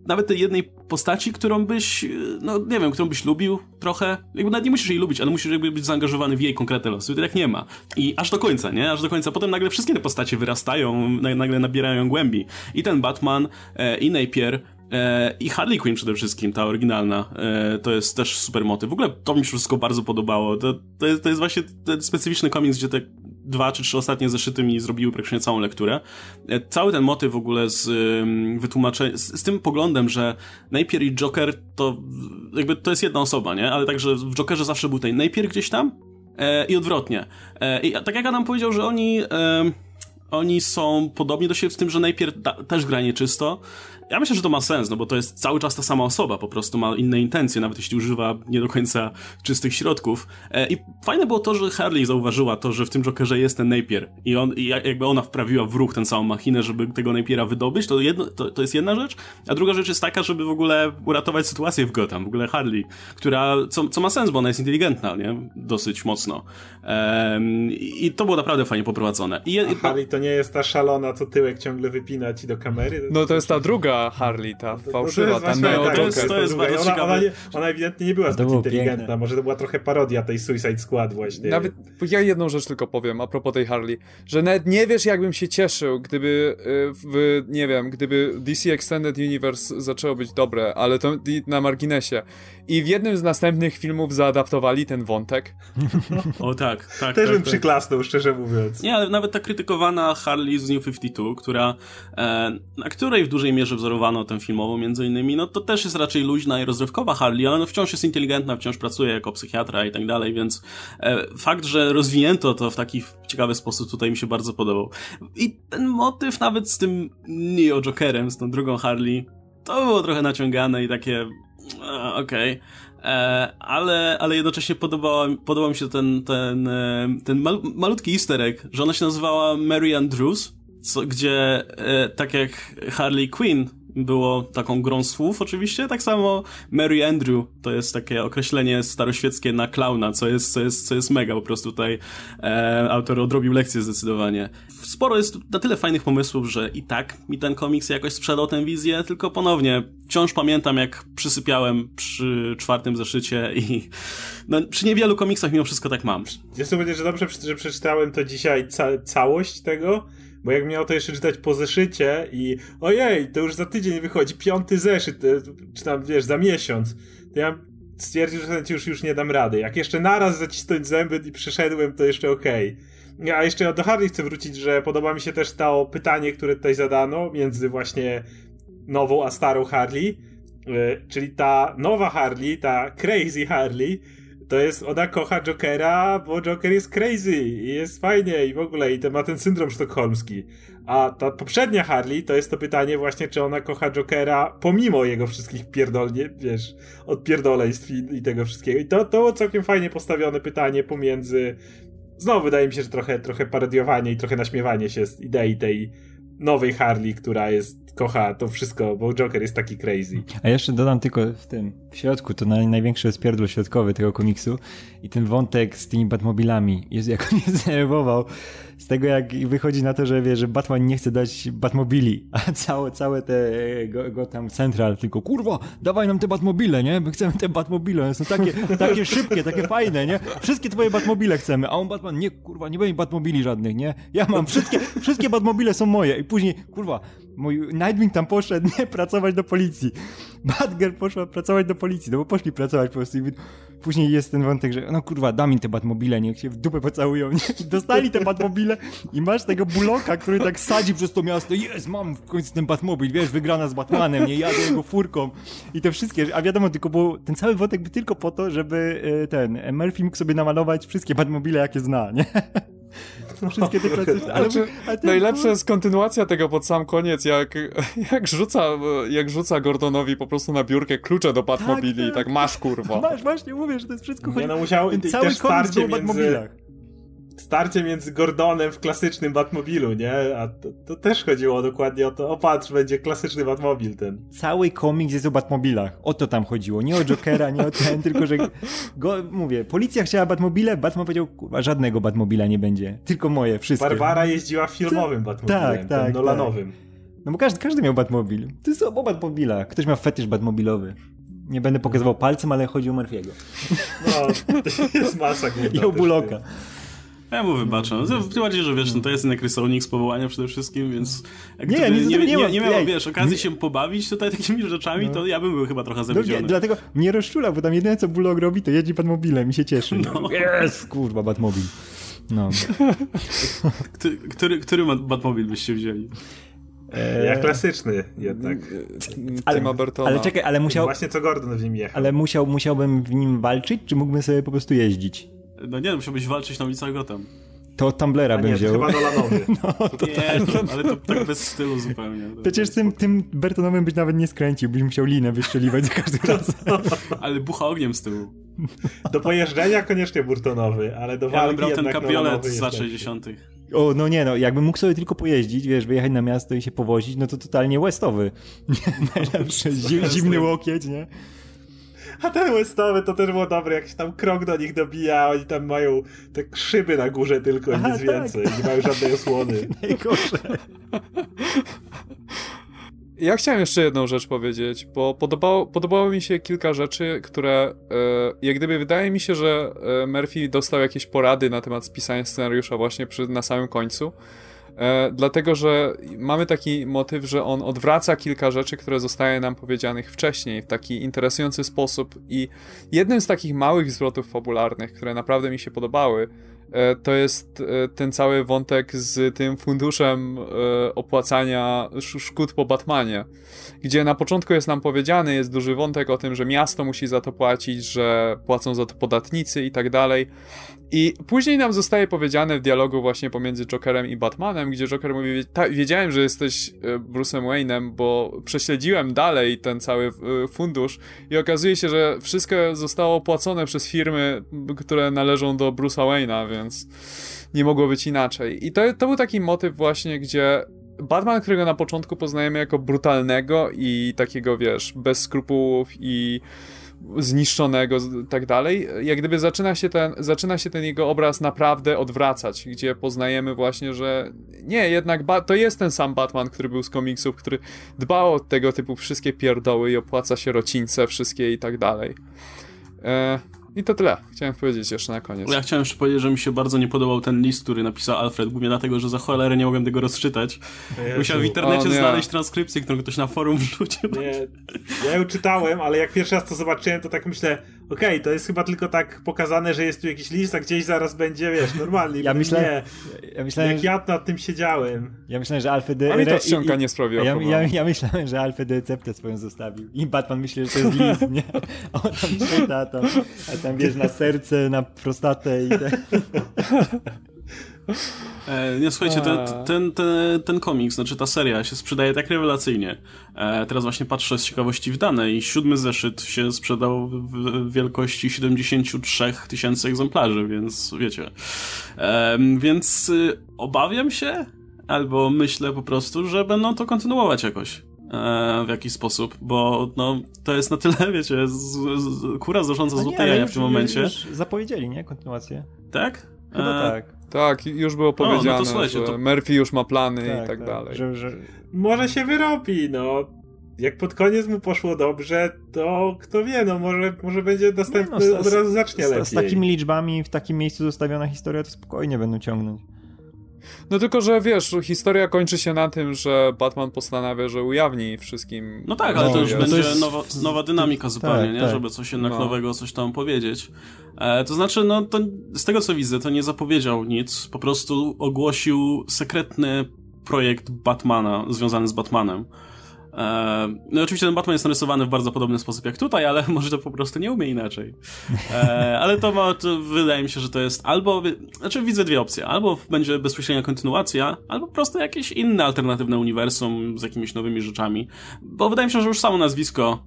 nawet tej jednej postaci, którą byś no nie wiem, którą byś lubił trochę, jakby nawet nie musisz jej lubić, ale musisz jakby być zaangażowany w jej konkretne losy, to tak nie ma i aż do końca, nie? Aż do końca, potem nagle wszystkie te postacie wyrastają, nagle nabierają głębi i ten Batman e, i Napier i Harley Quinn przede wszystkim, ta oryginalna, to jest też super motyw. W ogóle to mi się wszystko bardzo podobało. To, to, jest, to jest właśnie ten specyficzny komiks, gdzie te dwa czy trzy ostatnie zeszyty mi zrobiły praktycznie całą lekturę. Cały ten motyw w ogóle z wytłumaczeniem, z, z tym poglądem, że Napier i Joker to jakby to jest jedna osoba, nie? Ale także w Jokerze zawsze był ten Napier gdzieś tam e, i odwrotnie. E, I tak jak Adam powiedział, że oni... E, oni są podobnie do siebie z tym, że najpierw ta, też gra nieczysto. Ja myślę, że to ma sens, no bo to jest cały czas ta sama osoba, po prostu ma inne intencje, nawet jeśli używa nie do końca czystych środków. E, I fajne było to, że Harley zauważyła to, że w tym Jokerze jest ten Napier i, on, i jakby ona wprawiła w ruch tę całą machinę, żeby tego Napiera wydobyć, to, jedno, to, to jest jedna rzecz, a druga rzecz jest taka, żeby w ogóle uratować sytuację w Gotham, w ogóle Harley, która, co, co ma sens, bo ona jest inteligentna, nie? Dosyć mocno. E, I to było naprawdę fajnie poprowadzone. I, a Harley to nie jest ta szalona, co tyłek ciągle wypina ci do kamery? To no to jest ta druga Harley, ta fałszywa, ta neo-Joker. Ona ewidentnie nie była zbyt inteligentna, piękne. Może to była trochę parodia tej Suicide Squad właśnie. Nawet ja jedną rzecz tylko powiem a propos tej Harley, że nawet nie wiesz, jakbym się cieszył, gdyby w, nie wiem, gdyby D C Extended Universe zaczęło być dobre, ale to na marginesie. I w jednym z następnych filmów zaadaptowali ten wątek. O tak, tak. Też tak, bym tak. przyklasnął, szczerze mówiąc. Nie, ale nawet ta krytykowana Harley z New pięćdziesiąt dwa, która, e, na której w dużej mierze wzorowano tę filmową między innymi, no to też jest raczej luźna i rozrywkowa Harley, ale no wciąż jest inteligentna, wciąż pracuje jako psychiatra i tak dalej, więc e, fakt, że rozwinięto to w taki ciekawy sposób tutaj mi się bardzo podobał. I ten motyw nawet z tym Neo Jokerem, z tą drugą Harley, to było trochę naciągane i takie okej, okay. ale, ale jednocześnie podobała, podobał mi się ten, ten, ten mal, malutki easter egg, że ona się nazywała Mary Andrews, co, gdzie tak jak Harley Quinn było taką grą słów oczywiście, tak samo Mary Andrew to jest takie określenie staroświeckie na klauna, co jest, co jest, co jest mega, po prostu tutaj e, autor odrobił lekcję zdecydowanie. Sporo jest na tyle fajnych pomysłów, że i tak mi ten komiks jakoś sprzedał tę wizję, tylko ponownie wciąż pamiętam, jak przysypiałem przy czwartym zeszycie i no, przy niewielu komiksach mimo wszystko tak mam. Ja sobie mówię, że dobrze, że przeczytałem to dzisiaj ca- całość tego, bo jak miał to jeszcze czytać po zeszycie i ojej, to już za tydzień wychodzi piąty zeszyt, czy tam, wiesz, za miesiąc, to ja stwierdził, że już, już nie dam rady. Jak jeszcze naraz zacisnąć zęby i przeszedłem, to jeszcze okej. Okay. A jeszcze do Harley chcę wrócić, że podoba mi się też to pytanie, które tutaj zadano między właśnie nową a starą Harley, czyli ta nowa Harley, ta crazy Harley, to jest, ona kocha Jokera, bo Joker jest crazy i jest fajnie i w ogóle i to ma ten syndrom sztokholmski. A ta poprzednia Harley to jest to pytanie właśnie, czy ona kocha Jokera pomimo jego wszystkich pierdolnie, wiesz, odpierdolejstw i, i tego wszystkiego. I to, to było całkiem fajnie postawione pytanie pomiędzy, znowu wydaje mi się, że trochę, trochę parodiowanie i trochę naśmiewanie się z idei tej nowej Harley, która jest, kocha to wszystko, bo Joker jest taki crazy. A jeszcze dodam tylko w tym, w środku, to naj, największe spierdło środkowe tego komiksu i ten wątek z tymi Batmobilami, Jezu, jak on mnie zdenerwował, z tego jak wychodzi na to, że wie, że Batman nie chce dać Batmobili, a całe, całe te go, go tam Central, tylko kurwa, dawaj nam te Batmobile, nie? My chcemy te Batmobile, one są takie, takie szybkie, takie fajne, nie? Wszystkie twoje Batmobile chcemy, a on Batman, nie kurwa, nie będzie Batmobili żadnych, nie? Ja mam, wszystkie, wszystkie Batmobile są moje. I później, kurwa, mój Nightwing tam poszedł, nie, pracować do policji. Batgirl poszła pracować do policji, no bo poszli pracować po prostu. I później jest ten wątek, że no kurwa, dam im te Batmobile, niech się w dupę pocałują. Nie? Dostali te Batmobile i masz tego Bullocka, który tak sadzi przez to miasto. Jest, mam w końcu ten Batmobil, wiesz, wygrana z Batmanem, nie, jadę jego furką. I te wszystkie, a wiadomo, tylko bo ten cały wątek był tylko po to, żeby ten Murphy mógł sobie namalować wszystkie Batmobile, jakie zna, nie? Wszystkie te pracy, ale, ale ten... Najlepsza jest kontynuacja tego pod sam koniec, jak, jak, rzuca, jak rzuca Gordonowi po prostu na biurkę klucze do Batmobili, tak, tak. tak masz kurwa. Masz, właśnie mówię, że to jest wszystko chodzi. Nie no, musiał ten cały też starcie między... Batmobilach. Starcie między Gordonem w klasycznym Batmobilu, nie? A to, to też chodziło dokładnie o to, o patrz, będzie klasyczny Batmobil ten. Cały komiks jest o Batmobilach, o to tam chodziło, nie o Jokera, nie o ten, tylko że go, mówię, policja chciała Batmobile, Batman powiedział, kurwa, żadnego Batmobila nie będzie, tylko moje, wszystkie. Barbara jeździła filmowym to... Batmobilem, tak, tak, Nolanowym. Tak. No bo każdy, każdy miał Batmobil, to jest o Batmobilach, ktoś miał fetysz Batmobilowy. Nie będę pokazywał palcem, ale chodzi o Murphy'ego. No, to jest masa. I o Bullocka. Ja mu wybaczam. Tym bardziej, że wiesz, no to jest inny rysownik z powołania przede wszystkim, więc jak nie, nie, nie, nie, nie miało, wiesz, okazji nie. się pobawić tutaj takimi rzeczami, no. to ja bym był chyba trochę zawiedziony. No, dlatego mnie rozczula, bo tam jedyne co Bullock robi, to jedzie Batmobilem i się cieszy. No. Yes, kurwa, Batmobil. No. Który, który, który Batmobil byście wzięli? Eee, ja klasyczny jednak. Ale, ale czekaj, ale musiał... Właśnie co Gordon w nim jechał. Ale musiał, musiałbym w nim walczyć, czy mógłbym sobie po prostu jeździć? No nie, musiałbyś walczyć na ulicach Gotham. To od Tumblera bym wziął. Chyba Nolanowy. No, to nie, to, ale to tak bez stylu zupełnie. Przecież tym, tym Bertonowym byś nawet nie skręcił, byś musiał linę wystrzeliwać za każdym razem. Ale bucha ogniem z tyłu. Do pojeżdżenia koniecznie Burtonowy, ale do walki jednak Nolanowy. Ja bym brał ten kabriolet z lat sześćdziesiątych. O, no nie no, jakbym mógł sobie tylko pojeździć, wiesz, wyjechać na miasto i się powozić, no to totalnie Westowy. Najlepszy, zimny łokieć, nie? A te Westowe to też było dobre, jak się tam krok do nich dobija, oni tam mają te szyby na górze tylko i nic tak. więcej, nie mają żadnej osłony. Najgorsze. Ja chciałem jeszcze jedną rzecz powiedzieć, bo podobało, podobało mi się kilka rzeczy, które e, jak gdyby wydaje mi się, że Murphy dostał jakieś porady na temat spisania scenariusza właśnie przy, na samym końcu. E, dlatego, że mamy taki motyw, że on odwraca kilka rzeczy, które zostały nam powiedzianych wcześniej w taki interesujący sposób i jednym z takich małych zwrotów fabularnych, które naprawdę mi się podobały, e, to jest e, ten cały wątek z tym funduszem e, opłacania sz- szkód po Batmanie, gdzie na początku jest nam powiedziany, jest duży wątek o tym, że miasto musi za to płacić, że płacą za to podatnicy i tak dalej. I później nam zostaje powiedziane w dialogu właśnie pomiędzy Jokerem i Batmanem, gdzie Joker mówi, wiedziałem, że jesteś Bruce'em Wayne'em, bo prześledziłem dalej ten cały fundusz i okazuje się, że wszystko zostało opłacone przez firmy, które należą do Bruce'a Wayne'a, więc nie mogło być inaczej. I to, to był taki motyw właśnie, gdzie Batman, którego na początku poznajemy jako brutalnego i takiego, wiesz, bez skrupułów i zniszczonego, tak dalej, jak gdyby zaczyna się ten, zaczyna się ten jego obraz naprawdę odwracać, gdzie poznajemy właśnie, że nie, jednak ba- to jest ten sam Batman, który był z komiksów, który dbał o tego typu wszystkie pierdoły i opłaca się rocińce wszystkie i tak dalej. E- I to tyle. Chciałem powiedzieć jeszcze na koniec. Ja chciałem jeszcze powiedzieć, że mi się bardzo nie podobał ten list, który napisał Alfred, głównie dlatego, że za cholerę nie mogłem tego rozczytać. Jezu. Musiałem w internecie o, znaleźć transkrypcję, którą ktoś na forum wrzucił. Nie. Ja ją czytałem, ale jak pierwszy raz to zobaczyłem, to tak myślę, okej, okay, to jest chyba tylko tak pokazane, że jest tu jakiś list, a gdzieś zaraz będzie, wiesz, normalnie. Ja myślałem, ja myślałem, jak ja nad tym siedziałem. Ja myślałem, że Alfred... Ale to ściąga nie sprawiło. Ja, ja, ja myślałem, że Alfred receptę swoją zostawił. I Batman myśli, że to jest list, nie? On tam czyta, tam... Tam wiesz, na serce, na prostatę i tak. E, nie, słuchajcie, ten, ten, ten, ten komiks, znaczy ta seria się sprzedaje tak rewelacyjnie. E, teraz właśnie patrzę z ciekawości w dane i siódmy zeszyt się sprzedał w wielkości siedemdziesiąt trzy tysiące egzemplarzy, więc wiecie. E, więc obawiam się, albo myślę po prostu, że będą to kontynuować jakoś. w jakiś sposób, bo no, to jest na tyle, wiecie, z, z, kura znosząca złoteja w tym momencie. Już zapowiedzieli, nie? Kontynuację. Tak? Chyba e... tak. Tak, już było powiedziane, no, no że to... Murphy już ma plany tak, i tak, tak. dalej. Że, że... Może się wyrobi, no. Jak pod koniec mu poszło dobrze, to kto wie, no może, może będzie następny, no, no, od razu zacznie z, lepiej. Z takimi liczbami w takim miejscu zostawiona historia, to spokojnie będą ciągnąć. No tylko, że wiesz, historia kończy się na tym, że Batman postanawia, że ujawni wszystkim... No tak, ale to już no, będzie to jest... nowa, nowa dynamika zupełnie, tak, nie? Tak. Żeby coś jednak no. nowego, coś tam powiedzieć. E, to znaczy, no to z tego co widzę, to nie zapowiedział nic, po prostu ogłosił sekretny projekt Batmana, związany z Batmanem. E, no oczywiście ten Batman jest narysowany w bardzo podobny sposób jak tutaj, ale może to po prostu nie umie inaczej. E, ale to, ma, to wydaje mi się, że to jest albo, znaczy widzę dwie opcje, albo będzie bezpośrednia kontynuacja, albo po prostu jakieś inne alternatywne uniwersum z jakimiś nowymi rzeczami, bo wydaje mi się, że już samo nazwisko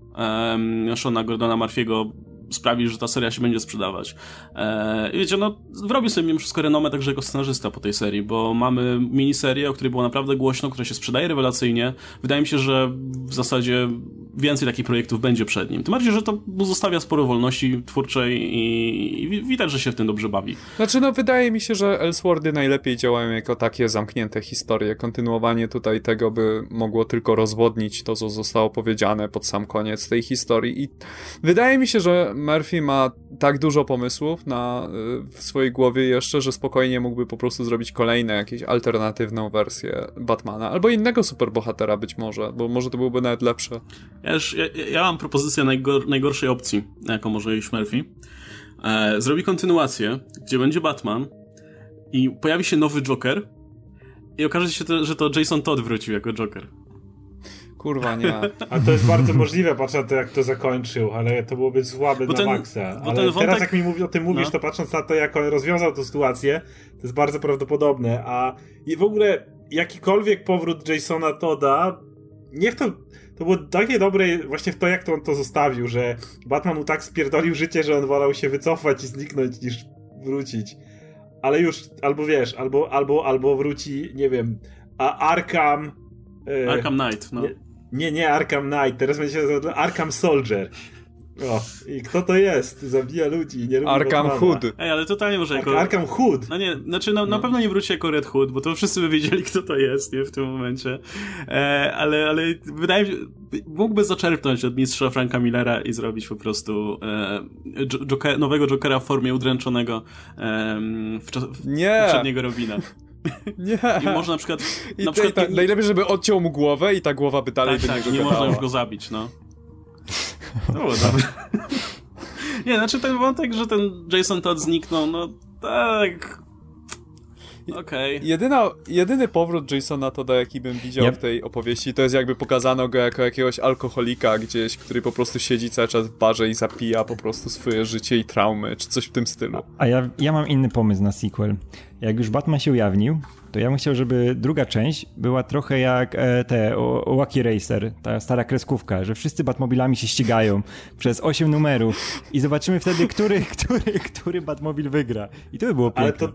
um, Shona Gordona Murphy'ego sprawi, że ta seria się będzie sprzedawać. Eee, i wiecie, no, wrobił sobie mimo wszystko renomę także jako scenarzysta po tej serii, bo mamy miniserię, o której było naprawdę głośno, która się sprzedaje rewelacyjnie. Wydaje mi się, że w zasadzie więcej takich projektów będzie przed nim. Tym bardziej, że to zostawia sporo wolności twórczej i, i widać, że się w tym dobrze bawi. Znaczy, no, wydaje mi się, że Elseworldy najlepiej działają jako takie zamknięte historie. Kontynuowanie tutaj tego by mogło tylko rozwodnić to, co zostało powiedziane pod sam koniec tej historii i wydaje mi się, że Murphy ma tak dużo pomysłów na, w swojej głowie jeszcze, że spokojnie mógłby po prostu zrobić kolejne jakieś alternatywną wersję Batmana, albo innego superbohatera być może, bo może to byłoby nawet lepsze. Ja, już, ja, ja mam propozycję najgor, najgorszej opcji, jaką może iść Murphy. E, zrobi kontynuację, gdzie będzie Batman i pojawi się nowy Joker i okaże się, to, że to Jason Todd wrócił jako Joker. Kurwa nie. A to jest bardzo możliwe, patrzę na to, jak to zakończył, ale to byłoby słabe bo na ten, maksa. Ale teraz wątek... jak mi mówi, o tym mówisz, no. to patrząc na to, jak on rozwiązał tę sytuację, to jest bardzo prawdopodobne. A i w ogóle jakikolwiek powrót Jasona Todda, niech to... To było takie dobre właśnie w to, jak to on to zostawił, że Batman mu tak spierdolił życie, że on wolał się wycofać i zniknąć, niż wrócić. Ale już, albo wiesz, albo, albo, albo wróci, nie wiem, a Arkham... E, Arkham Knight, no. Nie, Nie, nie Arkham Knight, teraz będzie się Arkham Soldier. O, i kto to jest? Zabija ludzi i nie lubi Arkham Batmana. Hood. Ej, ale totalnie może jako... Ar- Arkham Hood! No nie, znaczy na, na no. pewno nie wróci jako Red Hood, bo to wszyscy by wiedzieli, kto to jest, nie, w tym momencie. E, ale, ale wydaje mi się, mógłby zaczerpnąć od mistrza Franka Millera i zrobić po prostu e, Joker, nowego Jokera w formie udręczonego e, w, w, nie. poprzedniego Robina. Nie. I można na przykład... I na przykład ta, nie, najlepiej, żeby odciął mu głowę i ta głowa by dalej... Tak, by tak, nie można już go zabić, no. To było dobre. Nie, znaczy ten wątek, że ten Jason Todd zniknął, no tak... Okej. Okay. Jedyny powrót Jasona Todda, jaki bym widział yep. w tej opowieści, to jest jakby pokazano go jako jakiegoś alkoholika gdzieś, który po prostu siedzi cały czas w barze i zapija po prostu swoje życie i traumy, czy coś w tym stylu. A ja, ja mam inny pomysł na sequel. Jak już Batman się ujawnił, to ja bym chciał, żeby druga część była trochę jak e, te o, o Wacky Racer, ta stara kreskówka, że wszyscy Batmobilami się ścigają przez osiem numerów i zobaczymy wtedy, który, który, który Batmobil wygra. I to by było piękne. Ale to...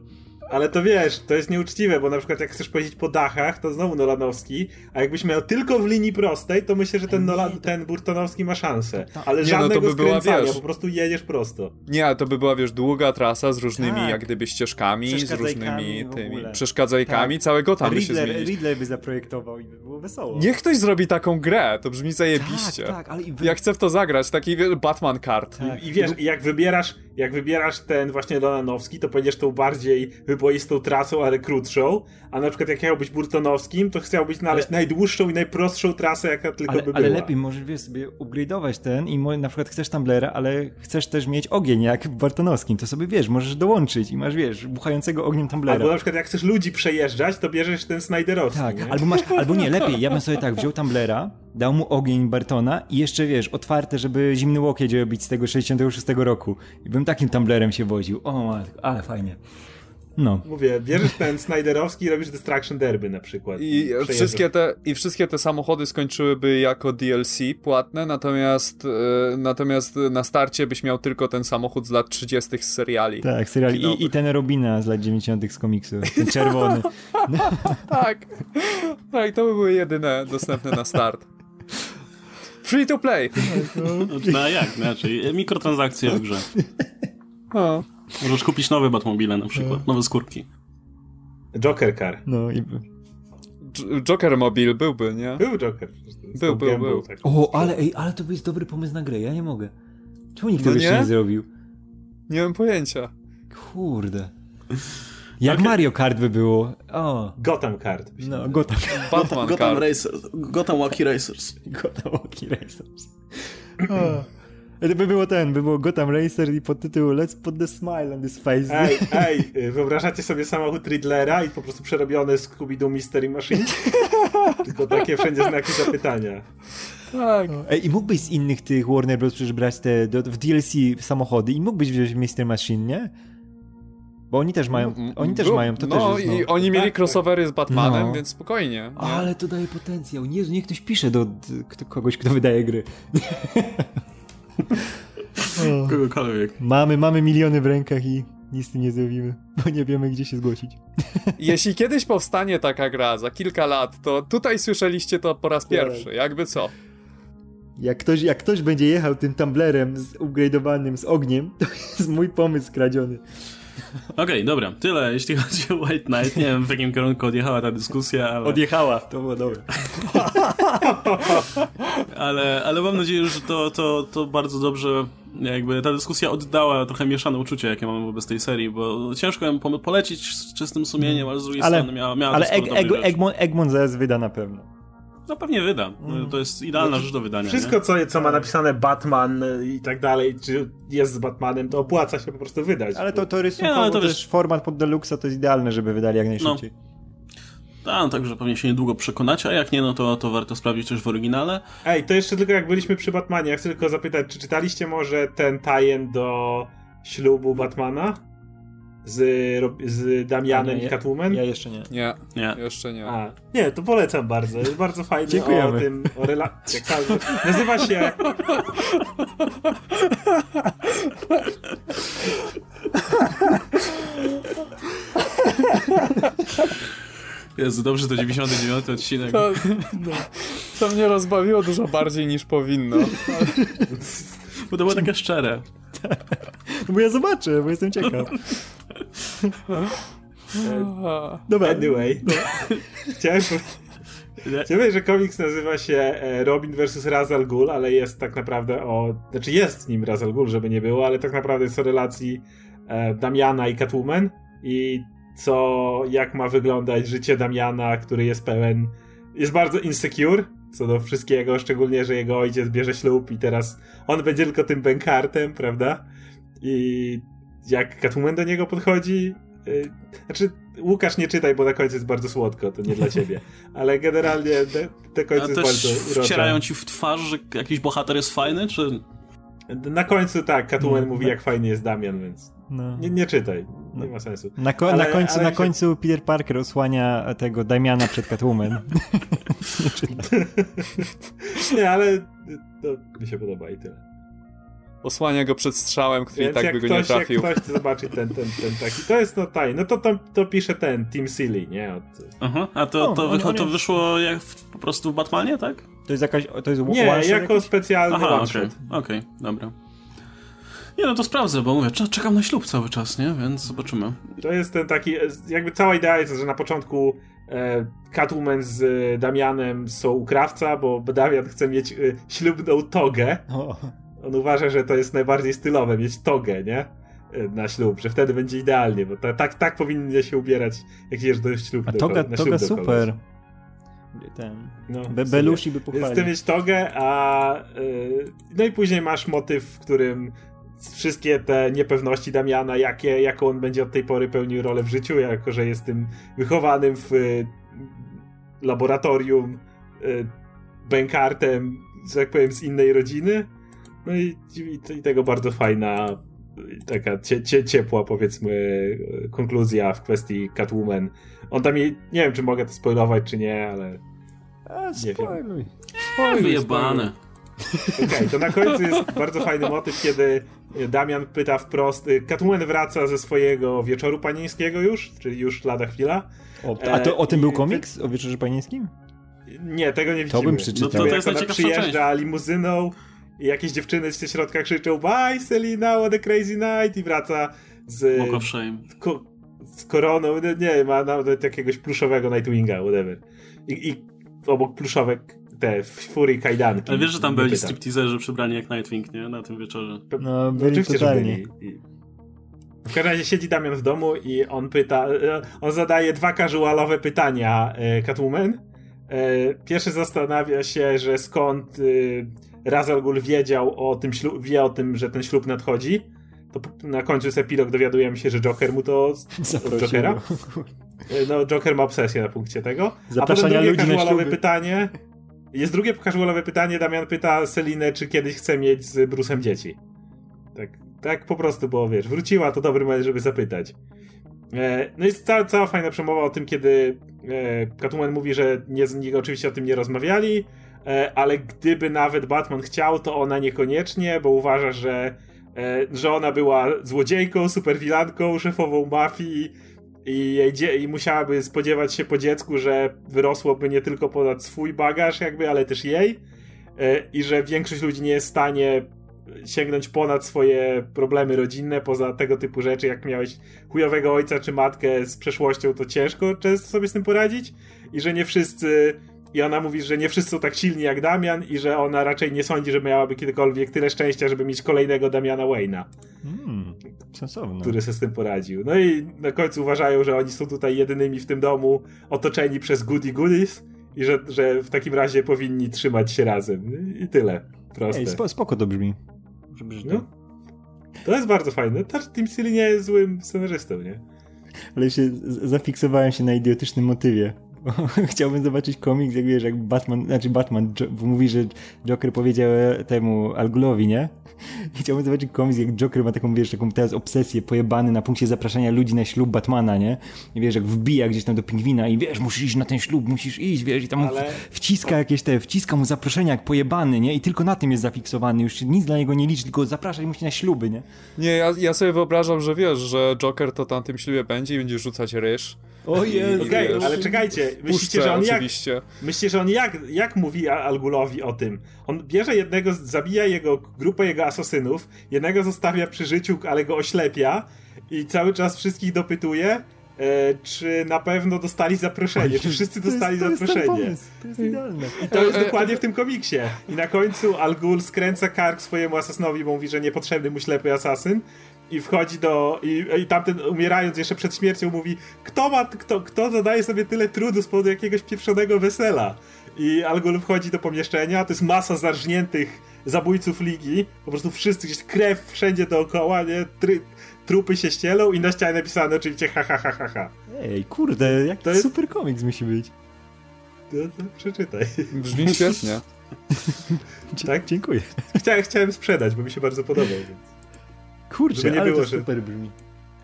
Ale to wiesz, to jest nieuczciwe, bo na przykład jak chcesz powiedzieć po dachach, to znowu Nolanowski, a jakbyś miał tylko w linii prostej, to myślę, że ten Nolan, ten Burtonowski ma szansę. Ale żadnego nie, no by skręcania, była, wiesz, po prostu jedziesz prosto. Nie, to by była, wiesz, długa trasa z różnymi, tak. jak gdyby, ścieżkami, z różnymi tymi przeszkadzajkami, tak. całe Gotham by się zmienić. Ridley by zaprojektował i by było wesoło. Niech ktoś zrobi taką grę, to brzmi zajebiście. Tak, tak, ale i wy... Ja chcę w to zagrać, taki Batman kart. Tak. I, I wiesz, jak wybierasz, jak wybierasz ten właśnie Nolanowski, to będziesz tą bardziej wyboistą trasą, ale krótszą, a na przykład jak chciał być Burtonowskim, to chciałbyś znaleźć ale... najdłuższą i najprostszą trasę, jaka tylko ale, by była. Ale lepiej możesz, wiesz, sobie upgrade'ować ten i mo- na przykład chcesz Tumblera, ale chcesz też mieć ogień jak w Burtonowskim, to sobie, wiesz, możesz dołączyć i masz, wiesz, buchającego ogniem Tumblera. Albo na przykład jak chcesz ludzi przejeżdżać, to bierzesz ten Snyderowski. Tak, nie? Albo masz, albo nie, lepiej, ja bym sobie tak wziął Tumblera, dał mu ogień Burtona i jeszcze, wiesz, otwarte, żeby zimny łokieć robić z tego sześćdziesiątego szóstego roku. I bym takim Tumblerem się woził. O matko, ale fajnie. No. Mówię, bierzesz ten Snyderowski i robisz Destruction Derby na przykład. I wszystkie, te, I wszystkie te samochody skończyłyby jako D L C płatne, natomiast e, natomiast na starcie byś miał tylko ten samochód z lat trzydziestych z seriali. Tak, seriali. I, I ten Robina z lat dziewięćdziesiątych z komiksów, ten czerwony. Tak, tak, to by były jedyne dostępne na start. Free to play. No a jak, znaczy, mikrotransakcje w grze. O. Możesz kupić nowe Batmobile na przykład, nowe skórki. Joker car. No i Joker mobil byłby, nie? Był Joker. Był, był, był. Tak. O, ale, ej, ale to jest dobry pomysł na grę, ja nie mogę. Czemu nikt tego no jeszcze nie zrobił? Nie mam pojęcia. Kurde. Jak okay. Mario Kart by było. O. Gotham Kart. No, Gotham. Batman Gotham Kart. Racer. Gotham Wacky Racers. Gotham Wacky Racers. O. To by było ten, by było Gotham Racer i pod tytułem Let's put the smile on this face. Ej, ej, wyobrażacie sobie samochód Riddlera i po prostu przerobiony z Scooby-Doo Mystery Machine? Tylko takie wszędzie znaki zapytania. Tak. Ej, i mógłbyś z innych tych Warner Bros. Przecież brać te do, w D L C samochody i mógłbyś wziąć Mystery Machine, nie? Bo oni też mają, oni też Był, mają, to no, też jest, no. i oni mieli crossovery z Batmanem, no. więc spokojnie. Nie? Ale to daje potencjał. Nie, niech ktoś pisze do, do kogoś, kto wydaje gry. O, kogokolwiek. Mamy, mamy miliony w rękach i nic z tym nie zrobimy, bo nie wiemy, gdzie się zgłosić. Jeśli kiedyś powstanie taka gra za kilka lat, to tutaj słyszeliście to po raz pierwszy, jakby co. Jak ktoś, jak ktoś będzie jechał tym Tumblerem z upgrade'owanym z ogniem, to jest mój pomysł skradziony. Okej, okay, dobra, tyle jeśli chodzi o White Knight. Nie wiem, w jakim kierunku odjechała ta dyskusja, ale... Odjechała, to było dobre. ale, ale mam nadzieję, że to, to, to bardzo dobrze jakby ta dyskusja oddała trochę mieszane uczucie, jakie mamy wobec tej serii, bo ciężko ją polecić z czystym sumieniem, ale z drugiej ale, strony miała, miała ale to sporo dobrych rzeczy. Ale Egmont zaraz wyda na pewno. No pewnie wyda. No, to jest idealna no, rzecz do wydania. Wszystko, nie? Co, co ma napisane Batman i tak dalej, czy jest z Batmanem, to opłaca się po prostu wydać. Ale to, to rysunkowo, nie, ale to też wiesz... format pod Deluxe to jest idealne, żeby wydali jak najszybciej. No. A, no, także pewnie się niedługo przekonacie, a jak nie, no to, to warto sprawdzić też w oryginale. Ej, to jeszcze tylko jak byliśmy przy Batmanie, ja chcę tylko zapytać, czy czytaliście może ten tie-in do ślubu Batmana z, z Damianem nie, i Catwoman? Ja jeszcze nie. Nie, nie. jeszcze nie. A, nie, to polecam bardzo, jest bardzo fajnie. Dziękujemy. O tym, o relacji. Nazywa się... Jezu, dobrze, to dziewięćdziesiąty dziewiąty odcinek. To, no, to mnie rozbawiło dużo bardziej niż powinno. Ale... Bo to było takie szczere. Bo ja zobaczę, bo jestem ciekaw. Dobra. Anyway. No. Chciałem powiedzieć, że komiks nazywa się Robin versus Ra's al Ghul, ale jest tak naprawdę o... Znaczy jest nim Ra's al Ghul, żeby nie było, ale tak naprawdę jest o relacji Damiana i Catwoman i co, jak ma wyglądać życie Damiana, który jest pełen, jest bardzo insecure co do wszystkiego, szczególnie, że jego ojciec bierze ślub i teraz on będzie tylko tym bękartem, prawda? I jak Catwoman do niego podchodzi, yy, znaczy Łukasz, nie czytaj, bo na końcu jest bardzo słodko, to nie dla ciebie, ale generalnie te, te końce jest bardzo urocze. Wcierają ci w twarz, że jakiś bohater jest fajny, czy... Na końcu tak, Catwoman no, mówi, tak. Jak fajnie jest Damian, więc no. nie, nie czytaj. Nie ma sensu. Na, ko- ale, na, końcu, ale... na końcu Peter Parker osłania tego Damiana przed Catwoman. Nie, ale to mi się podoba i tyle. Osłania go przed strzałem, który więc i tak by ktoś, go nie trafił. Jak ktoś chce zobaczyć ten, ten, ten taki, to jest no taj, no to, to, to pisze ten Team Silly, nie? Od... Aha, a to, no, to, on, on to jest... wyszło jak w, po prostu w Batmanie, tak? To jest jakaś, to jest nie, jako jakiś? Specjalny aha, one shot. Okej, okay, okay, dobra. Nie, no to sprawdzę, bo mówię, czekam na ślub cały czas, nie? Więc zobaczymy. To jest ten taki, jakby cała idea jest, że na początku e, Catwoman z e, Damianem są u krawca, bo Damian chce mieć e, ślubną togę. O. On uważa, że to jest najbardziej stylowe, mieć togę, nie? E, na ślub, że wtedy będzie idealnie, bo ta, tak, tak powinien się ubierać, jak idziesz do ślubu. A toga, do, na toga super. Ten. No, Be- Belusi by pochwalił. Więc chcę mieć togę, a e, no i później masz motyw, w którym wszystkie te niepewności Damiana, jakie, jaką on będzie od tej pory pełnił rolę w życiu, jako że jest tym wychowanym w y, laboratorium y, bękartem, że tak powiem, z innej rodziny. No i, i, i tego bardzo fajna, taka cie, cie, ciepła, powiedzmy, konkluzja w kwestii Catwoman. On tam jej, nie wiem, czy mogę to spoilować, czy nie, ale... A, spoiluj. Wyjebane. Okej, okay, to na końcu jest bardzo fajny motyw, kiedy Damian pyta wprost, Catwoman wraca ze swojego wieczoru panieńskiego już, czyli już lada chwila. O, a to o tym I, był komiks? O wieczorze panieńskim? Nie, tego nie widzimy. To bym przeczytał. No to, to jest jak ona przyjeżdża część. Limuzyną i jakieś dziewczyny ze środka krzyczą bye Selina, what a crazy night i wraca z, ko- z koroną, nie, ma nawet jakiegoś pluszowego Nightwinga, whatever. I, i obok pluszowek te fury kajdanki. Ale wiesz, że tam byli stripteaserzy przebrani jak Nightwing, nie? Na tym wieczorze. No, byli oczywiście, totalnie. Że byli. W każdym razie siedzi Damian w domu i on pyta, on zadaje dwa casualowe pytania Catwoman. Pierwszy zastanawia się, że skąd Ra's al Ghul wiedział o tym ślub, wie o tym, że ten ślub nadchodzi. To na końcu jest epilog, dowiadujemy się, że Joker mu to od Jokera. No, Joker ma obsesję na punkcie tego. Zapraszania a potem drugie casualowe pytanie. Jest drugie casualowe pytanie, Damian pyta Selinę, czy kiedyś chce mieć z Bruce'em dzieci. Tak, tak po prostu, bo wiesz, wróciła, to dobry moment, żeby zapytać. E, no jest cała, cała fajna przemowa o tym, kiedy e, Catwoman mówi, że nie, nie, oczywiście o tym nie rozmawiali, e, ale gdyby nawet Batman chciał, to ona niekoniecznie, bo uważa, że, e, że ona była złodziejką, superwilanką, szefową mafii, I, jej, I musiałaby spodziewać się po dziecku, że wyrosłoby nie tylko ponad swój bagaż jakby, ale też jej yy, i że większość ludzi nie jest w stanie sięgnąć ponad swoje problemy rodzinne, poza tego typu rzeczy, jak miałeś chujowego ojca czy matkę z przeszłością, to ciężko często sobie z tym poradzić i że nie wszyscy i ona mówi, że nie wszyscy są tak silni jak Damian i że ona raczej nie sądzi, że miałaby kiedykolwiek tyle szczęścia, żeby mieć kolejnego Damiana Wayne'a. Hmm, sensowne. Który sobie z tym poradził. No i na końcu uważają, że oni są tutaj jedynymi w tym domu otoczeni przez goody goodies i że, że w takim razie powinni trzymać się razem. I tyle. Proste. Ej, spo, spoko to brzmi. No? To jest bardzo fajne. Też Tim Seeley nie jest złym scenarzystą, nie? Ale się z- zafiksowałem się na idiotycznym motywie. Chciałbym zobaczyć komiks, jak wiesz, jak Batman, znaczy Batman jo- mówi, że Joker powiedział temu Al Ghul'owi, nie? Chciałbym zobaczyć komiks, jak Joker ma taką, wiesz, taką teraz obsesję, pojebany na punkcie zapraszania ludzi na ślub Batmana, nie? I wiesz, jak wbija gdzieś tam do pingwina i wiesz, musisz iść na ten ślub, musisz iść, wiesz, i tam Ale... wciska jakieś te, wciska mu zaproszenia jak pojebany, nie? I tylko na tym jest zafiksowany, już nic dla niego nie liczy, tylko zapraszać musi na śluby, nie? Nie, ja, ja sobie wyobrażam, że wiesz, że Joker to tam tym ślubie będzie i będzie rzucać ryż. O Jezu. Okej, okay, ale czekajcie, myślicie, że on jak, myślicie, że on jak, jak mówi Al Ghul'owi o tym? On bierze jednego, zabija jego grupę jego asasynów, jednego zostawia przy życiu, ale go oślepia i cały czas wszystkich dopytuje, E, czy na pewno dostali zaproszenie, czy wszyscy dostali to jest, to zaproszenie. Jest ten pomysł, to jest idealne. I to jest dokładnie w tym komiksie. I na końcu Al Ghul skręca kark swojemu asasynowi, bo mówi, że niepotrzebny mu ślepy asasyn i wchodzi do... i, i tamten umierając jeszcze przed śmiercią mówi, kto ma, kto, kto zadaje sobie tyle trudu z powodu jakiegoś pieprzonego wesela. I Al Ghul wchodzi do pomieszczenia, to jest masa zarżniętych zabójców Ligi, po prostu wszyscy, gdzieś krew wszędzie dookoła, nie? Try... Trupy się ścielą i na ścianie napisane oczywiście ha ha ha ha ha. Ej, kurde, jaki to jest... super komiks musi być. To, to przeczytaj. Brzmi świetnie. Tak? Dziękuję. Chcia, chciałem sprzedać, bo mi się bardzo podobał. Więc... Kurczę, nie ale było, to że... super brzmi.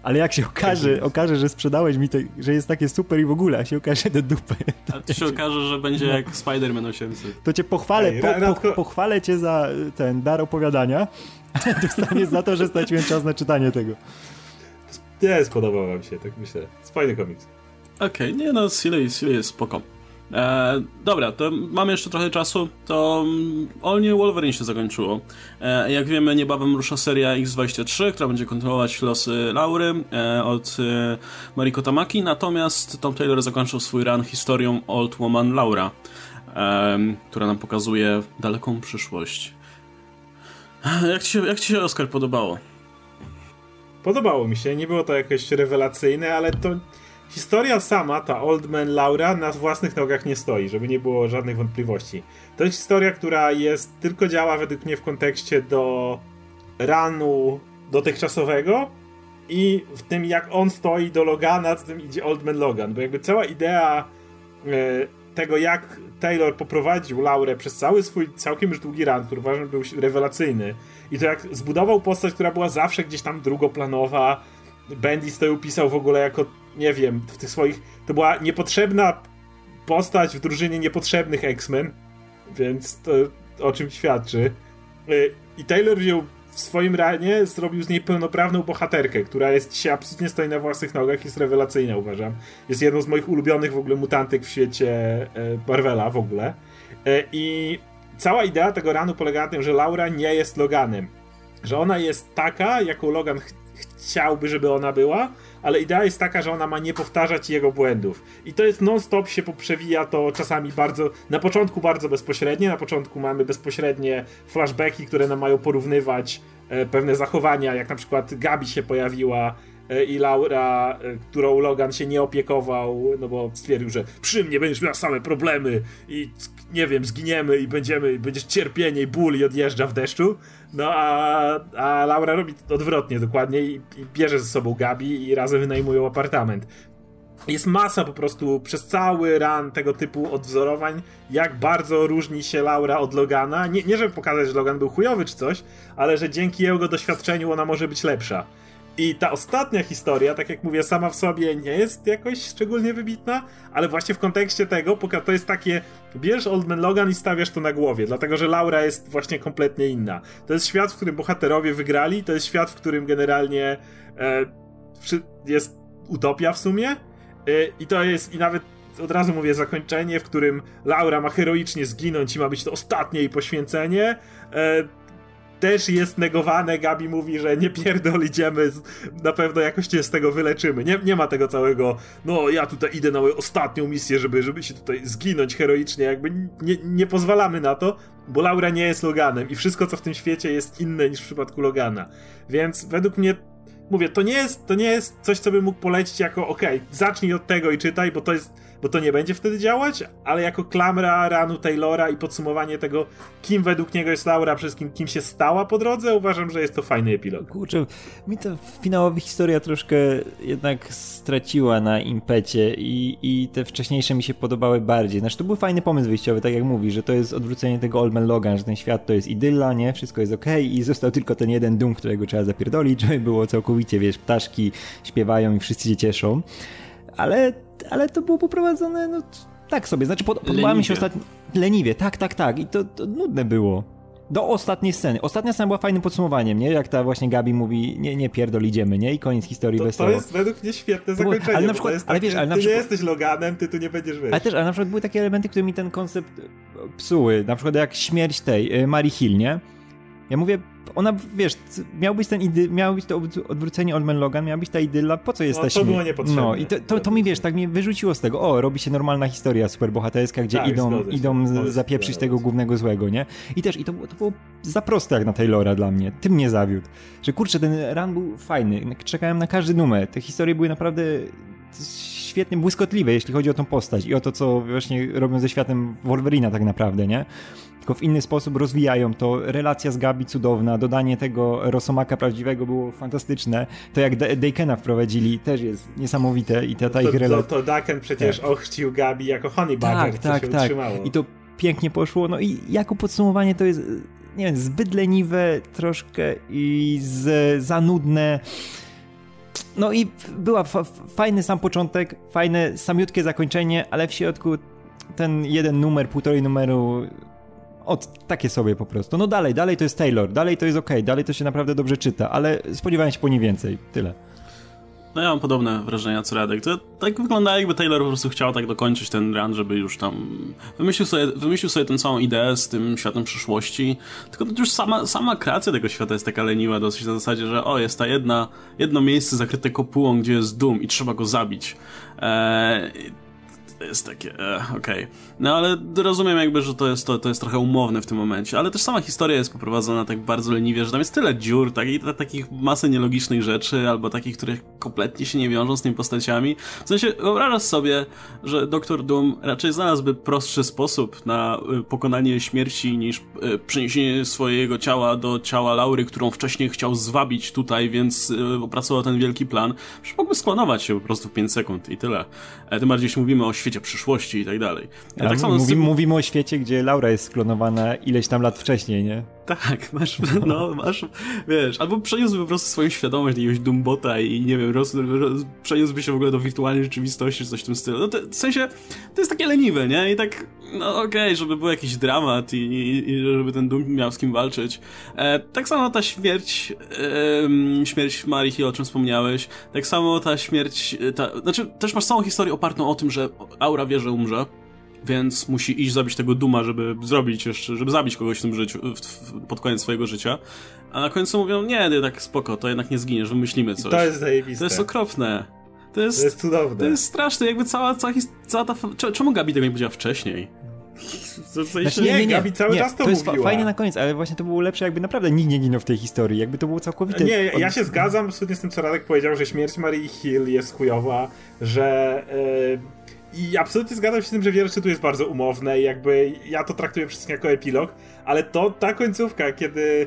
Ale jak się okaże, okaże, że sprzedałeś mi to, że jest takie super i w ogóle, a się okaże do dupy. To a to się okaże, że będzie no. jak Spider-Man osiemset. To cię pochwalę, Ej, po, po, radko... pochwalę cię za ten dar opowiadania. Dostaniesz za to, że straciłem czas na czytanie tego. Nie, spodobał wam się, tak myślę. Jest fajny komiks. Okej, okay, nie no, Silly, Silly jest spoko. E, dobra, to mamy jeszcze trochę czasu. To All New Wolverine się zakończyło. E, jak wiemy, niebawem rusza seria X dwadzieścia trzy, która będzie kontynuować losy Laury e, od e, Mariko Tamaki, natomiast Tom Taylor zakończył swój run historią Old Woman Laura, e, która nam pokazuje daleką przyszłość. Jak ci, się, jak ci się, Oskar, podobało? Podobało mi się, nie było to jakieś rewelacyjne, ale to historia sama, ta Old Man Laura, na własnych nogach nie stoi, żeby nie było żadnych wątpliwości. To jest historia, która jest, tylko działa według mnie w kontekście do runu dotychczasowego i w tym jak on stoi do Logana, z tym idzie Old Man Logan, bo jakby cała idea yy, tego, jak Taylor poprowadził Laurę przez cały swój całkiem już długi run, który uważam, że był rewelacyjny, i to jak zbudował postać, która była zawsze gdzieś tam drugoplanowa. Bendis to ją pisał w ogóle jako, nie wiem, w tych swoich... To była niepotrzebna postać w drużynie niepotrzebnych X-Men, więc to o czym świadczy. I Taylor ją w swoim runie zrobił z niej pełnoprawną bohaterkę, która jest się absolutnie stoi na własnych nogach, jest rewelacyjna, uważam. Jest jedną z moich ulubionych w ogóle mutantek w świecie e, Marvela w ogóle. E, I cała idea tego runu polega na tym, że Laura nie jest Loganem. Że ona jest taka, jaką Logan ch- chciałby, żeby ona była, ale idea jest taka, że ona ma nie powtarzać jego błędów. I to jest non-stop się poprzewija to czasami bardzo, na początku bardzo bezpośrednie, na początku mamy bezpośrednie flashbacki, które nam mają porównywać e, pewne zachowania, jak na przykład Gabi się pojawiła e, i Laura, e, którą Logan się nie opiekował, no bo stwierdził, że przy mnie będziesz miał same problemy i nie wiem, zginiemy i będziemy, i będziesz cierpienie i ból i odjeżdża w deszczu. No a, a Laura robi odwrotnie dokładnie i, i bierze ze sobą Gabi i razem wynajmują apartament. Jest masa po prostu przez cały run tego typu odwzorowań, jak bardzo różni się Laura od Logana. Nie, nie żeby pokazać, że Logan był chujowy czy coś, ale że dzięki jego doświadczeniu ona może być lepsza. I ta ostatnia historia, tak jak mówię, sama w sobie nie jest jakoś szczególnie wybitna, ale właśnie w kontekście tego, to jest takie, bierz Old Man Logan i stawiasz to na głowie, dlatego że Laura jest właśnie kompletnie inna. To jest świat, w którym bohaterowie wygrali, to jest świat, w którym generalnie e, jest utopia w sumie e, i to jest, i nawet od razu mówię, zakończenie, w którym Laura ma heroicznie zginąć i ma być to ostatnie jej poświęcenie, e, też jest negowane, Gabi mówi, że nie pierdol, idziemy, na pewno jakoś się z tego wyleczymy. Nie, nie ma tego całego, no ja tutaj idę na moją ostatnią misję, żeby, żeby się tutaj zginąć heroicznie, jakby nie, nie pozwalamy na to, bo Laura nie jest Loganem i wszystko co w tym świecie jest inne niż w przypadku Logana. Więc według mnie, mówię, to nie jest, to nie jest coś, co bym mógł polecić jako, okej, okay, zacznij od tego i czytaj, bo to jest bo to nie będzie wtedy działać, ale jako klamra ranu Taylora i podsumowanie tego, kim według niego jest Laura, przez kim, kim się stała po drodze, uważam, że jest to fajny epilog. Kurczę, mi ta finałowa historia troszkę jednak straciła na impecie i, i te wcześniejsze mi się podobały bardziej. Znaczy to był fajny pomysł wyjściowy, tak jak mówi, że to jest odwrócenie tego Old Man Logan, że ten świat to jest idylla, nie? Wszystko jest okej okay i został tylko ten jeden Doom, którego trzeba zapierdolić, żeby było całkowicie, wiesz, ptaszki śpiewają i wszyscy się cieszą. Ale, ale to było poprowadzone, no tak sobie, znaczy pod, podobało mi się ostatnio... Leniwie, tak, tak, tak i to, to nudne było. Do ostatniej sceny. Ostatnia scena była fajnym podsumowaniem, nie? Jak ta właśnie Gabi mówi, nie, nie pierdol, idziemy, nie? I koniec historii to, wesoło. To jest według mnie świetne zakończenie, ale na przykład, jest tak, ale wiesz, ale na ty przykład, nie jesteś Loganem, ty tu nie będziesz wyjść. Ale też, ale na przykład były takie elementy, które mi ten koncept psuły, na przykład jak śmierć tej, Mary Hill, nie? Ja mówię, ona, wiesz, miał być, ten idy- miał być to odwrócenie Old Man Logan, miała być ta idylla, po co jesteśmy? No, to było niepotrzebne. No i to, to, to mi, wiesz, tak mnie wyrzuciło z tego, o, robi się normalna historia superbohaterska, gdzie tak, idą, idą z, zapieprzyć tego głównego złego, nie? I też, i to, to było za proste jak na Taylora dla mnie, tym mnie zawiódł, że kurczę, ten run był fajny, czekałem na każdy numer, te historie były naprawdę... świetnie błyskotliwe, jeśli chodzi o tą postać i o to, co właśnie robią ze światem Wolverina tak naprawdę, nie? Tylko w inny sposób rozwijają to. Relacja z Gabi cudowna, dodanie tego Rosomaka prawdziwego było fantastyczne. To jak De- Dakena wprowadzili też jest niesamowite i ta, ta ich relacja... To, to Daken przecież tak. ochcił Gabi jako honeybugger, tak, co tak, się tak. utrzymało. I to pięknie poszło, no i jako podsumowanie to jest, nie wiem, zbyt leniwe troszkę i z, za nudne. No i była fa- fajny sam początek, fajne samiutkie zakończenie, ale w środku ten jeden numer, półtorej numeru, od takie sobie po prostu. No dalej, dalej to jest Taylor, dalej to jest okej, okay, dalej to się naprawdę dobrze czyta, ale spodziewałem się po niej więcej, tyle. No ja mam podobne wrażenia co Radek. To tak wygląda, jakby Taylor po prostu chciał tak dokończyć ten run, żeby już tam... Wymyślił sobie, wymyślił sobie tę całą ideę z tym światem przyszłości, tylko to już sama, sama kreacja tego świata jest taka leniwa dosyć, na zasadzie, że o, jest ta jedna, jedno miejsce zakryte kopułą, gdzie jest Doom i trzeba go zabić. Eee... jest takie, e, okej. Okay. No ale rozumiem jakby, że to jest, to, to jest trochę umowne w tym momencie, ale też sama historia jest poprowadzona tak bardzo leniwie, że tam jest tyle dziur, tak, i t- takich masy nielogicznych rzeczy, albo takich, które kompletnie się nie wiążą z tymi postaciami. W sensie wyobrażasz sobie, że doktor Doom raczej znalazłby prostszy sposób na y, pokonanie śmierci niż y, przeniesienie swojego ciała do ciała Laury, którą wcześniej chciał zwabić tutaj, więc y, opracował ten wielki plan. Przecież mógłby sklonować się po prostu w pięć sekund i tyle. E, tym bardziej, jeśli mówimy o świecie przyszłości i tak dalej. Ja tak samo mówimy, z... mówimy o świecie, gdzie Laura jest sklonowana ileś tam lat wcześniej, nie? Tak, masz, no, masz, wiesz, albo przeniósłby po prostu swoją świadomość do jakiegoś Doombota i nie wiem, roz, roz, przeniósłby się w ogóle do wirtualnej rzeczywistości czy coś w tym stylu. No to, w sensie, to jest takie leniwe, nie? I tak, no okej, okay, żeby był jakiś dramat i, i, i żeby ten Doom miał z kim walczyć. E, tak samo ta śmierć, e, śmierć Mary Hill, o czym wspomniałeś, tak samo ta śmierć, ta, znaczy też masz całą historię opartą o tym, że Aura wie, że umrze. Więc musi iść zabić tego Duma, żeby zrobić jeszcze, żeby zabić kogoś w tym życiu, w, w, pod koniec swojego życia. A na końcu mówią, nie, nie, tak spoko, to jednak nie zginiesz, wymyślimy coś. I to jest zajebiste. To jest okropne. To jest, to jest cudowne. To jest straszne, jakby cała, cała, cała ta... Czemu Gabi tego nie powiedziała wcześniej? Znaczy, nie, nie, nie, Gabi cały nie, czas to, to jest mówiła. Fajnie na koniec, ale właśnie to było lepsze, jakby naprawdę nikt nie ginął w tej historii, jakby to było całkowite... Nie, ja, ja się zgadzam absolutnie z tym, co Radek powiedział, że śmierć Marii Hill jest chujowa, że... Yy... I absolutnie zgadzam się z tym, że wiele czytu jest bardzo umowne i jakby ja to traktuję wszystkim jako epilog, ale to ta końcówka, kiedy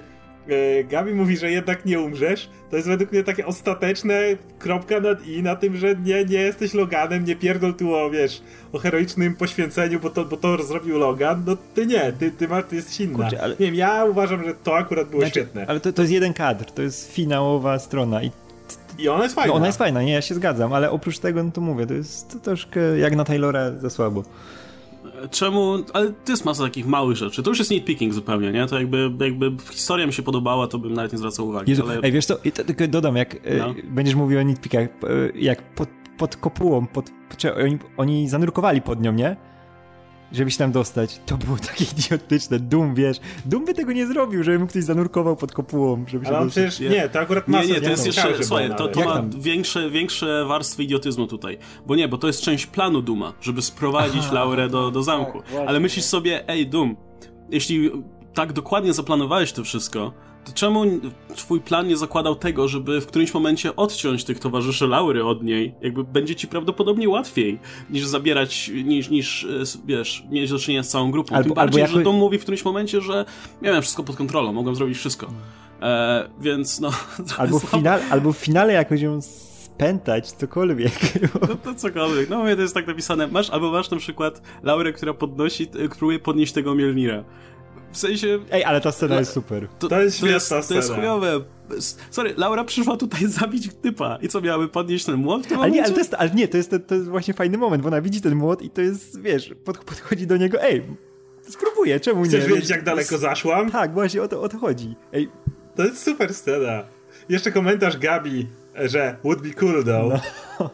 e, Gabi mówi, że jednak nie umrzesz, to jest według mnie takie ostateczne kropka nad i na tym, że nie, nie jesteś Loganem, nie pierdol tu o, wiesz, o heroicznym poświęceniu, bo to, bo to zrobił Logan, no ty nie, ty, ty, ma, ty jesteś inna. Kurczę, ale... Nie wiem, ja uważam, że to akurat było znaczy, świetne. Ale to, to jest jeden kadr, to jest finałowa strona i I ona jest fajna. No ona jest fajna, nie, ja się zgadzam, ale oprócz tego, no to mówię, to jest to troszkę jak na Taylora za słabo. Czemu? Ale to jest masa takich małych rzeczy. To już jest nitpicking zupełnie, nie? To jakby, jakby historia mi się podobała, to bym nawet nie zwracał uwagi. Jezu, ale... Ej, wiesz co, ja to, tylko dodam, jak no. będziesz mówił o nitpickach, jak pod, pod kopułą, pod, czy oni, oni zanurkowali pod nią, nie? Żeby się tam dostać. To było takie idiotyczne. Doom, wiesz. Doom by tego nie zrobił, żeby mu ktoś zanurkował pod kopułą. Żeby się ale on przecież... Nie, to akurat masa. Nie, nie, to jest jeszcze... Słuchaj, to, to ma większe, większe warstwy idiotyzmu tutaj. Bo nie, bo to jest część planu Dooma, żeby sprowadzić Aha, Laurę do, do zamku. Tak, ale myślisz sobie, ej, Doom, jeśli... tak dokładnie zaplanowałeś to wszystko, to czemu twój plan nie zakładał tego, żeby w którymś momencie odciąć tych towarzyszy Laury od niej? Jakby będzie ci prawdopodobnie łatwiej niż zabierać, niż, niż wiesz, mieć do czynienia z całą grupą. Albo, Tym bardziej, albo jakby... że Doom mówi w którymś momencie, że miałem wszystko pod kontrolą, mogłem zrobić wszystko. E, więc no... Albo w, finale, albo w finale jakoś ją spętać, cokolwiek. No to cokolwiek. No mówię, to jest tak napisane. Masz, albo masz na przykład Laurę, która podnosi, próbuje podnieść tego Mjolnira. W sensie... Ej, ale ta scena jest super. To, to jest świetna scena. To jest chujowe. Sorry, Laura przyszła tutaj zabić typa. I co, miałaby podnieść ten młot w tym ale, nie, ale, to jest, ale nie, to jest, to jest właśnie fajny moment, bo ona widzi ten młot i to jest, wiesz, pod, podchodzi do niego, ej, spróbuję, czemu Chcesz nie? Chcesz wiedzieć, jak daleko zaszłam? Tak, właśnie o to, o to chodzi. Ej. To jest super scena. Jeszcze komentarz Gabi, że would be cool though. No.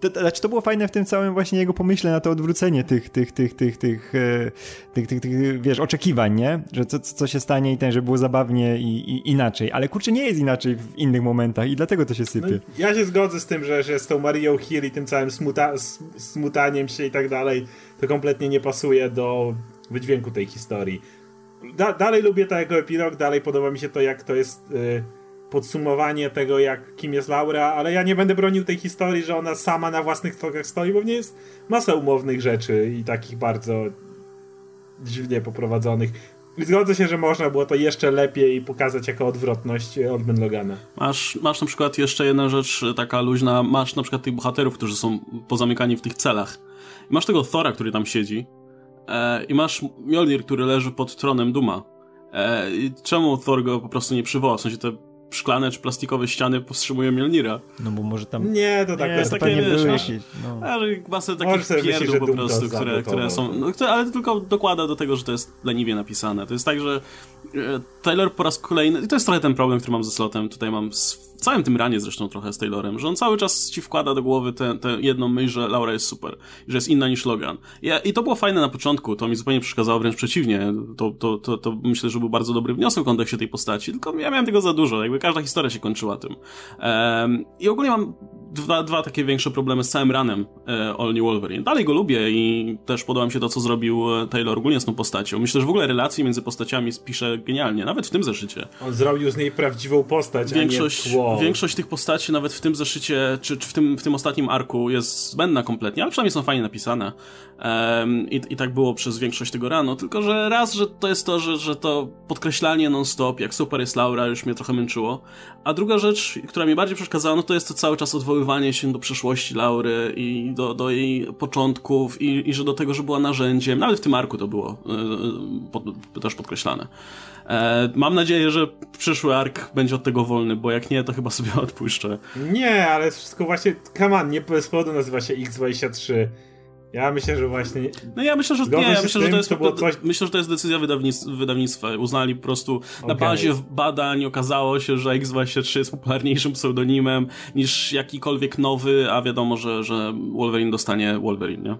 To, to, znaczy to było fajne w tym całym właśnie jego pomyśle na to odwrócenie tych, tych, tych, tych, tych, e, tych, tych, tych wiesz, oczekiwań, nie? Że co, co się stanie i ten, że było zabawnie i, i inaczej. Ale kurczę, nie jest inaczej w innych momentach i dlatego to się sypie. No, ja się zgodzę z tym, że, że z tą Marią Hill i tym całym smuta, smutaniem się i tak dalej, to kompletnie nie pasuje do wydźwięku tej historii. Da, dalej lubię ten jego epilog, dalej podoba mi się to, jak to jest... Yy... podsumowanie tego, jak, kim jest Laura, ale ja nie będę bronił tej historii, że ona sama na własnych tokach stoi, bo w niej jest masa umownych rzeczy i takich bardzo dziwnie poprowadzonych. I zgodzę się, że można było to jeszcze lepiej pokazać jako odwrotność Oldman Logana. Masz, masz na przykład jeszcze jedna rzecz taka luźna, masz na przykład tych bohaterów, którzy są pozamykani w tych celach. I masz tego Thora, który tam siedzi e, i masz Mjolnir, który leży pod tronem Duma. E, i czemu Thor go po prostu nie przywoła? W sensie te szklane czy plastikowe ściany powstrzymują Mjolnira. No bo może tam... Nie, to tak. Nie, to takie, wiesz, jakieś, no. Masę takich pierdół po prostu, które, które są... No, ale to tylko dokłada do tego, że to jest leniwie napisane. To jest tak, że Taylor po raz kolejny... I to jest trochę ten problem, który mam ze Slottem. Tutaj mam z, w całym tym ranie zresztą trochę z Taylorem, że on cały czas ci wkłada do głowy tę jedną myśl, że Laura jest super. Że jest inna niż Logan. I, i to było fajne na początku. To mi zupełnie przeszkadzało, wręcz przeciwnie. To, to, to, to myślę, że był bardzo dobry wniosek w kontekście tej postaci. Tylko ja miałem tego za dużo. Jakby każda historia się kończyła tym. Um, I ogólnie mam dwa, dwa takie większe problemy z całym ranem e, All New Wolverine. Dalej go lubię i też podoba mi się to, co zrobił Taylor ogólnie z tą postacią. Myślę, że w ogóle relacje między postaciami pisze genialnie, nawet w tym zeszycie. On zrobił z niej prawdziwą postać, większość, a nie tło. Większość tych postaci nawet w tym zeszycie, czy, czy w, tym, w tym ostatnim arku jest zbędna kompletnie, ale przynajmniej są fajnie napisane. Um, i, I tak było przez większość tego ranu. Tylko, że raz, że to jest to, że, że to podkreślanie non-stop, jak super jest Laura, już mnie trochę męczyło. A druga rzecz, która mi bardziej przeszkadzała, no to jest to cały czas odwoływanie się do przeszłości Laury i do, do jej początków i, i że do tego, że była narzędziem. Nawet w tym arku to było y, pod, też podkreślane. E, mam nadzieję, że przyszły ark będzie od tego wolny, bo jak nie, to chyba sobie odpuszczę. Nie, ale wszystko właśnie, come on, nie bez powodu nazywa się iks dwadzieścia trzy. Ja myślę, że właśnie... Nie... No ja myślę, że nie, ja myślę, tym, że to jest, to coś... myślę, że to jest decyzja wydawnictwa, wydawnictwa. Uznali po prostu okay. Na bazie badań okazało się, że iks dwadzieścia trzy jest popularniejszym pseudonimem niż jakikolwiek nowy, a wiadomo, że, że Wolverine dostanie Wolverine, nie?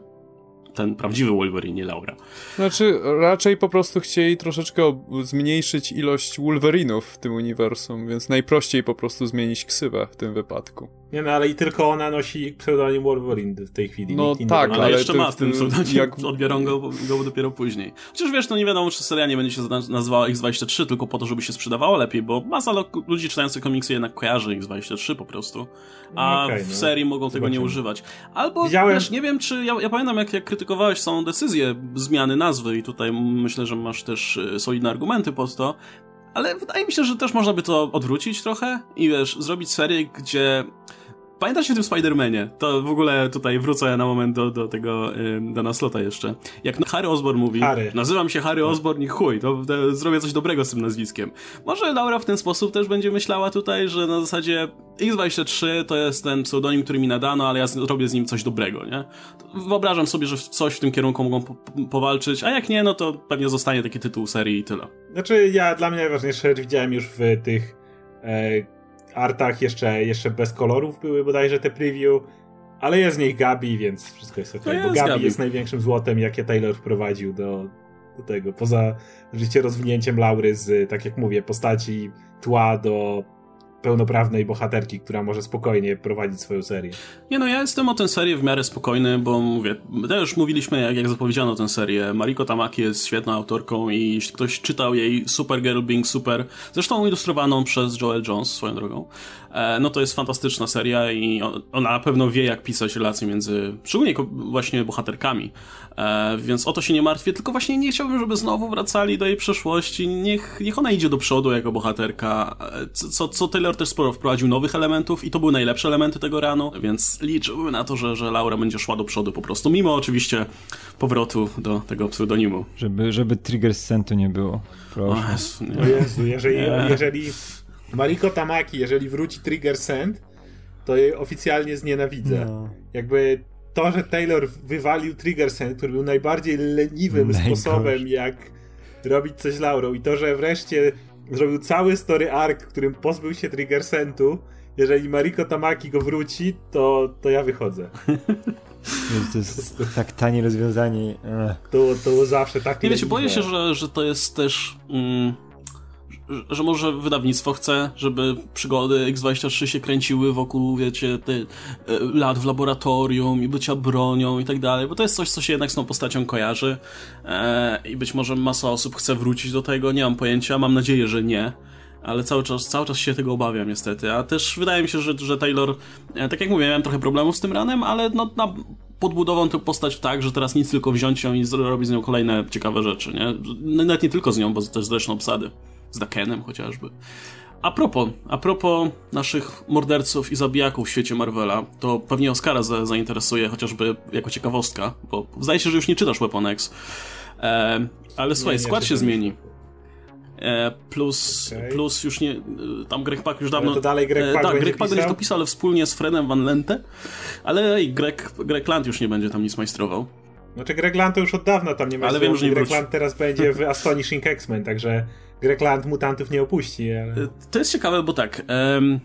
Ten prawdziwy Wolverine, nie Laura. Znaczy, raczej po prostu chcieli troszeczkę zmniejszyć ilość Wolverinów w tym uniwersum, więc najprościej po prostu zmienić ksywę w tym wypadku. Nie no, ale i tylko ona nosi pseudonim Wolverine w tej chwili. No tak, ale, ale jeszcze ty, ma w tym pseudonim, jak... odbiorą go, go dopiero później. Chociaż wiesz, no nie wiadomo, czy seria nie będzie się nazywała iks dwadzieścia trzy tylko po to, żeby się sprzedawała lepiej, bo masa ludzi czytających komiksy jednak kojarzy iks dwadzieścia trzy po prostu, a okay, w serii no. mogą Zobaczymy. tego nie używać. Albo Widziałem... też nie wiem, czy... Ja, ja pamiętam, jak, jak krytykowałeś samą decyzję zmiany nazwy i tutaj myślę, że masz też solidne argumenty pod to, ale wydaje mi się, że też można by to odwrócić trochę i wiesz, zrobić serię, gdzie... Pamiętacie w tym Spider-Manie? To w ogóle tutaj wrócę na moment do, do tego yy, Dana Slotta jeszcze. Jak Harry Osborn mówi, Harry. nazywam się Harry Osborn i chuj, to, to zrobię coś dobrego z tym nazwiskiem. Może Laura w ten sposób też będzie myślała tutaj, że na zasadzie iks dwadzieścia trzy to jest ten pseudonim, który mi nadano, ale ja robię z nim coś dobrego, nie? Wyobrażam sobie, że coś w tym kierunku mogą po, powalczyć, a jak nie, no to pewnie zostanie taki tytuł serii i tyle. Znaczy ja, dla mnie najważniejsze rzecz widziałem już w tych... E... artach jeszcze, jeszcze bez kolorów były bodajże te preview, ale jest z niej Gabi, więc wszystko jest okej, okay, bo Gabi, Gabi jest największym złotem, jakie Taylor wprowadził do, do tego, poza oczywiście rozwinięciem Laury z, tak jak mówię, postaci tła do pełnoprawnej bohaterki, która może spokojnie prowadzić swoją serię. Nie no, ja jestem o tę serię w miarę spokojny, bo mówię, też mówiliśmy, jak, jak zapowiedziano tę serię. Mariko Tamaki jest świetną autorką i jeśli ktoś czytał jej Supergirl Being Super, zresztą ilustrowaną przez Joel Jones swoją drogą, no to jest fantastyczna seria i ona na pewno wie, jak pisać relacje między, szczególnie właśnie bohaterkami, więc o to się nie martwię, tylko właśnie nie chciałbym, żeby znowu wracali do jej przeszłości. Niech, niech ona idzie do przodu jako bohaterka, co, co tyle też sporo wprowadził nowych elementów i to były najlepsze elementy tego ranu, więc liczyłbym na to, że, że Laura będzie szła do przodu po prostu, mimo oczywiście powrotu do tego pseudonimu. Żeby, żeby trigger scentu nie było. Proszę. O Jezu, nie. O Jezu, jeżeli, jeżeli Mariko Tamaki, jeżeli wróci trigger scent, to jej oficjalnie znienawidzę. No. Jakby to, że Taylor wywalił trigger scent, który był najbardziej leniwym Najgorszy. sposobem, jak robić coś z Laurą, i to, że wreszcie zrobił cały story arc, którym pozbył się trigger sentu. Jeżeli Mariko Tamaki go wróci, to, to ja wychodzę. To jest tak tanie rozwiązanie. To, to zawsze tak. Nie wiecie, boję się, że, że to jest też... Mm... że może wydawnictwo chce, żeby przygody X dwadzieścia trzy się kręciły wokół, wiecie, ty, lat w laboratorium i bycia bronią i tak dalej, bo to jest coś, co się jednak z tą postacią kojarzy eee, i być może masa osób chce wrócić do tego, nie mam pojęcia, mam nadzieję, że nie, ale cały czas, cały czas się tego obawiam niestety, a też wydaje mi się, że, że Taylor, tak jak mówię, miałem trochę problemów z tym ranem, ale no na... podbudową tę postać tak, że teraz nic, tylko wziąć ją i robić z nią kolejne ciekawe rzeczy, nie? Nawet nie tylko z nią, bo też z resztą obsady. Z Dakenem chociażby. A propos, a propos naszych morderców i zabijaków w świecie Marvela, to pewnie Oscara za, zainteresuje chociażby jako ciekawostka, bo zdaje się, że już nie czytasz Weapon X. E, ale słuchaj, nie, nie, skład się zmieni. E, plus, okay. plus już nie... Tam Greg Pak już dawno... Ale to dalej Greg e, Pak tak, Greg Pak będzie to pisał, ale wspólnie z Fredem Van Lente. Ale i Greg, Greg Land już nie będzie tam nic majstrował. Znaczy Greg Land to już od dawna tam nie ma. Ale wiem, że nie Greg Land teraz będzie w Astonishing X-Men, także... Grekland mutantów nie opuści, ale... To jest ciekawe, bo tak, em,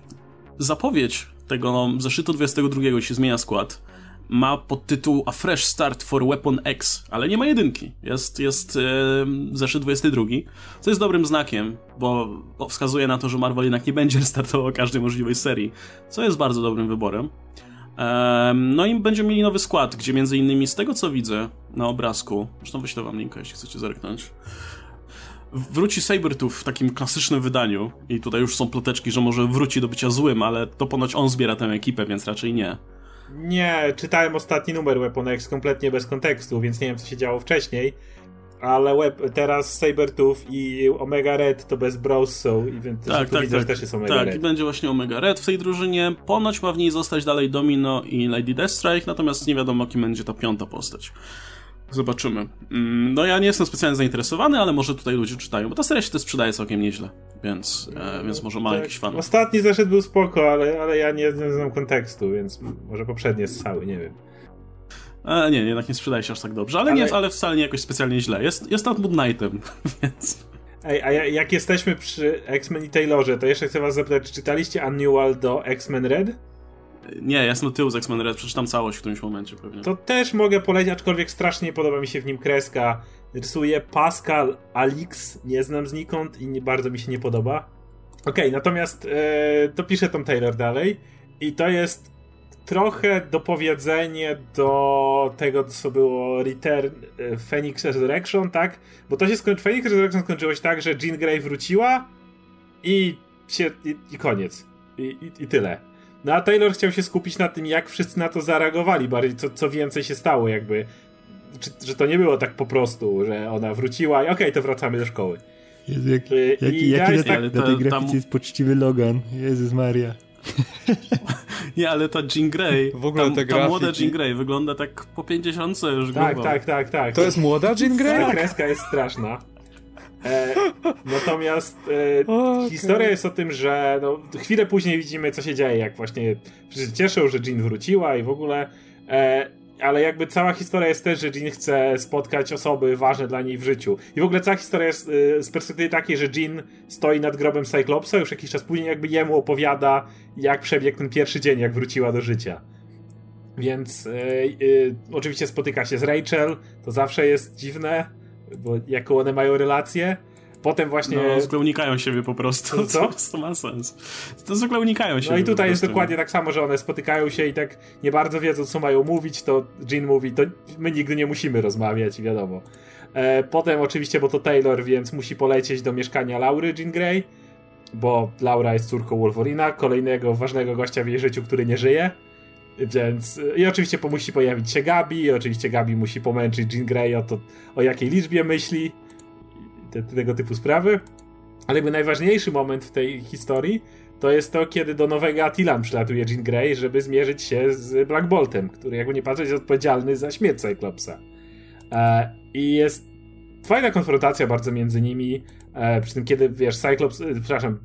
zapowiedź tego zeszytu dwudziestego drugiego, jeśli się zmienia skład, ma podtytuł A Fresh Start for Weapon X, ale nie ma jedynki. Jest, jest em, zeszyt dwudziesty drugi, co jest dobrym znakiem, bo wskazuje na to, że Marvel jednak nie będzie startował każdej możliwej serii, co jest bardzo dobrym wyborem. Em, no i będziemy mieli nowy skład, gdzie między innymi z tego, co widzę na obrazku, zresztą wyślę wam linka, jeśli chcecie zerknąć, wróci Sabretooth w takim klasycznym wydaniu i tutaj już są ploteczki, że może wróci do bycia złym, ale to ponoć on zbiera tę ekipę, więc raczej nie. Nie, czytałem ostatni numer Weapon X kompletnie bez kontekstu, więc nie wiem, co się działo wcześniej, ale web, teraz Sabretooth i Omega Red to bez Bros są, i więc tak, tak, widzę, tak, że też jest Omega tak, Red. Tak, i będzie właśnie Omega Red w tej drużynie. Ponoć ma w niej zostać dalej Domino i Lady Deathstrike, natomiast nie wiadomo, kim będzie ta piąta postać. Zobaczymy. No ja nie jestem specjalnie zainteresowany, ale może tutaj ludzie czytają, bo ta seria się też sprzedaje całkiem nieźle, więc, e, więc może ma tak, jakiś fanów. Ostatni zeszyt był spoko, ale, ale ja nie znam kontekstu, więc może poprzednie ssały, nie wiem. E, nie, jednak nie sprzedaje się aż tak dobrze, ale, ale... nie, ale wcale nie jakoś specjalnie źle. Jest, jest nad Moon Knightem, więc... Ej, a jak jesteśmy przy X-Men i Taylorze, to jeszcze chcę was zapytać, czy czytaliście Annual do X-Men Red? Nie, ja jestem do tyłu z X-Men Red, przeczytam całość w którymś momencie pewnie. To też mogę polecić, aczkolwiek strasznie podoba mi się w nim kreska. Rysuje Pascal Alix, nie znam znikąd i nie, bardzo mi się nie podoba. Okej, okay, natomiast yy, to pisze Tom Taylor dalej i to jest trochę dopowiedzenie do tego, co było Return yy, Phoenix Resurrection, tak? Bo to się skończy, Phoenix Resurrection skończyło się tak, że Jean Grey wróciła i, się, i, i koniec. I, i, i tyle. No a Taylor chciał się skupić na tym, jak wszyscy na to zareagowali, bardziej co, co więcej się stało jakby, czy, że to nie było tak po prostu, że ona wróciła i okej, okay, to wracamy do szkoły. Jezu, jak, I jak, i jaki jest tak, na tej grafice tam... jest poczciwy Logan, Jezus Maria. Nie, ale ta Jean Grey, w ogóle ta, ta grafiki... młoda Jean Grey wygląda tak po pięćdziesiątce już tak, grubo. Tak, tak, tak. To jest młoda Jean Grey? Ta kreska jest straszna. E, natomiast e, okay. Historia jest o tym, że no, chwilę później widzimy, co się dzieje, jak właśnie wszyscy cieszą, że Jean wróciła i w ogóle, e, ale jakby cała historia jest też, że Jean chce spotkać osoby ważne dla niej w życiu i w ogóle cała historia jest e, z perspektywy takiej, że Jean stoi nad grobem Cyclopsa, już jakiś czas później jakby jemu opowiada, jak przebiegł ten pierwszy dzień, jak wróciła do życia. Więc e, e, oczywiście spotyka się z Rachel, to zawsze jest dziwne, bo jaką one mają relację, Potem właśnie... No, zwykle unikają siebie po prostu. Co? To ma sens. To zwykle unikają siebie. No i tutaj jest dokładnie tak samo, że one spotykają się i tak nie bardzo wiedzą, co mają mówić, to Jean mówi, to my nigdy nie musimy rozmawiać, wiadomo. E, potem oczywiście, bo to Taylor, więc musi polecieć do mieszkania Laury Jean Grey, bo Laura jest córką Wolverina, kolejnego ważnego gościa w jej życiu, który nie żyje. Więc i oczywiście musi pojawić się Gabi, i oczywiście Gabi musi pomęczyć Jean Grey o to, o jakiej liczbie myśli, te, tego typu sprawy. Ale jakby najważniejszy moment w tej historii to jest to, kiedy do nowego Attilan przylatuje Jean Grey, żeby zmierzyć się z Black Boltem, który jakby nie patrzeć jest odpowiedzialny za śmierć Cyclopsa. E, I jest fajna konfrontacja bardzo między nimi. E, przy tym kiedy, wiesz, Cyclops, e, przepraszam, e,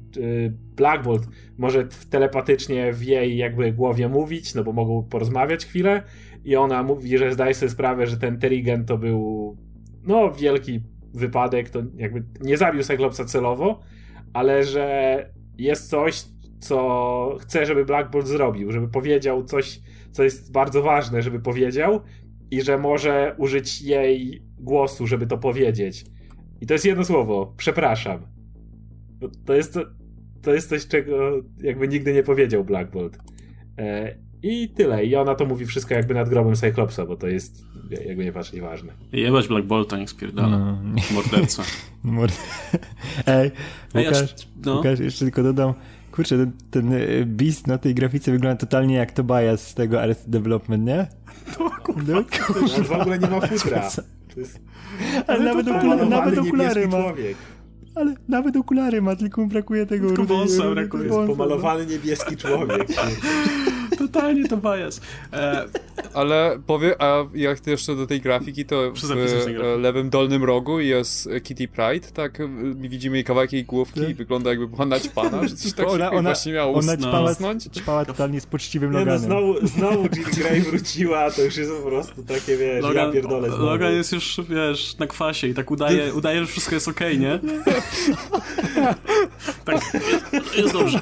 Black Bolt może telepatycznie w jej jakby głowie mówić, no bo mogą porozmawiać chwilę i ona mówi, że zdaje sobie sprawę, że ten Terrigen to był no wielki wypadek, to jakby nie zabił Cyclopsa celowo, ale że jest coś, co chce, żeby Black Bolt zrobił, żeby powiedział coś, co jest bardzo ważne, żeby powiedział i że może użyć jej głosu, żeby to powiedzieć. I to jest jedno słowo, przepraszam. To jest, to jest coś, czego jakby nigdy nie powiedział Black Bolt. E, I tyle. I ona to mówi wszystko jakby nad grobem Cyclopsa, bo to jest jakby nie patrzeć ważne. Jebać Black Bolta, niech spierdala. No. Morderca. Ej, Łukasz, no. Łukasz, jeszcze tylko dodam. Kurczę, ten, ten Beast na tej grafice wygląda totalnie jak Tobias z tego Arrested Development, nie? To kurwa. No, kurwa. On w ogóle nie ma futra. Jest... Ale, ale nawet, okulary, nawet okulary ma. Człowiek. Ale nawet okulary ma, tylko mu brakuje tego... Tylko wąsa brakuje. Jest pomalowany niebieski człowiek. Totalnie to bias. E... Ale powiem, a jak jeszcze do tej grafiki, to w lewym dolnym rogu jest Kitty Pryde, tak? Widzimy jej kawałek jej główki i wygląda jakby była naćpana, że coś takiego ona, właśnie miała usnąć. Ona ćpała, ćpała totalnie z poczciwym Loganem. Nie, no, znowu, znowu Jean Grey wróciła, to już jest po prostu takie, wiesz, Logan, ja pierdolę znowu. Logan jest już, wiesz, na kwasie i tak udaje, udaje że wszystko jest okej, okay, nie? Tak, jest dobrze.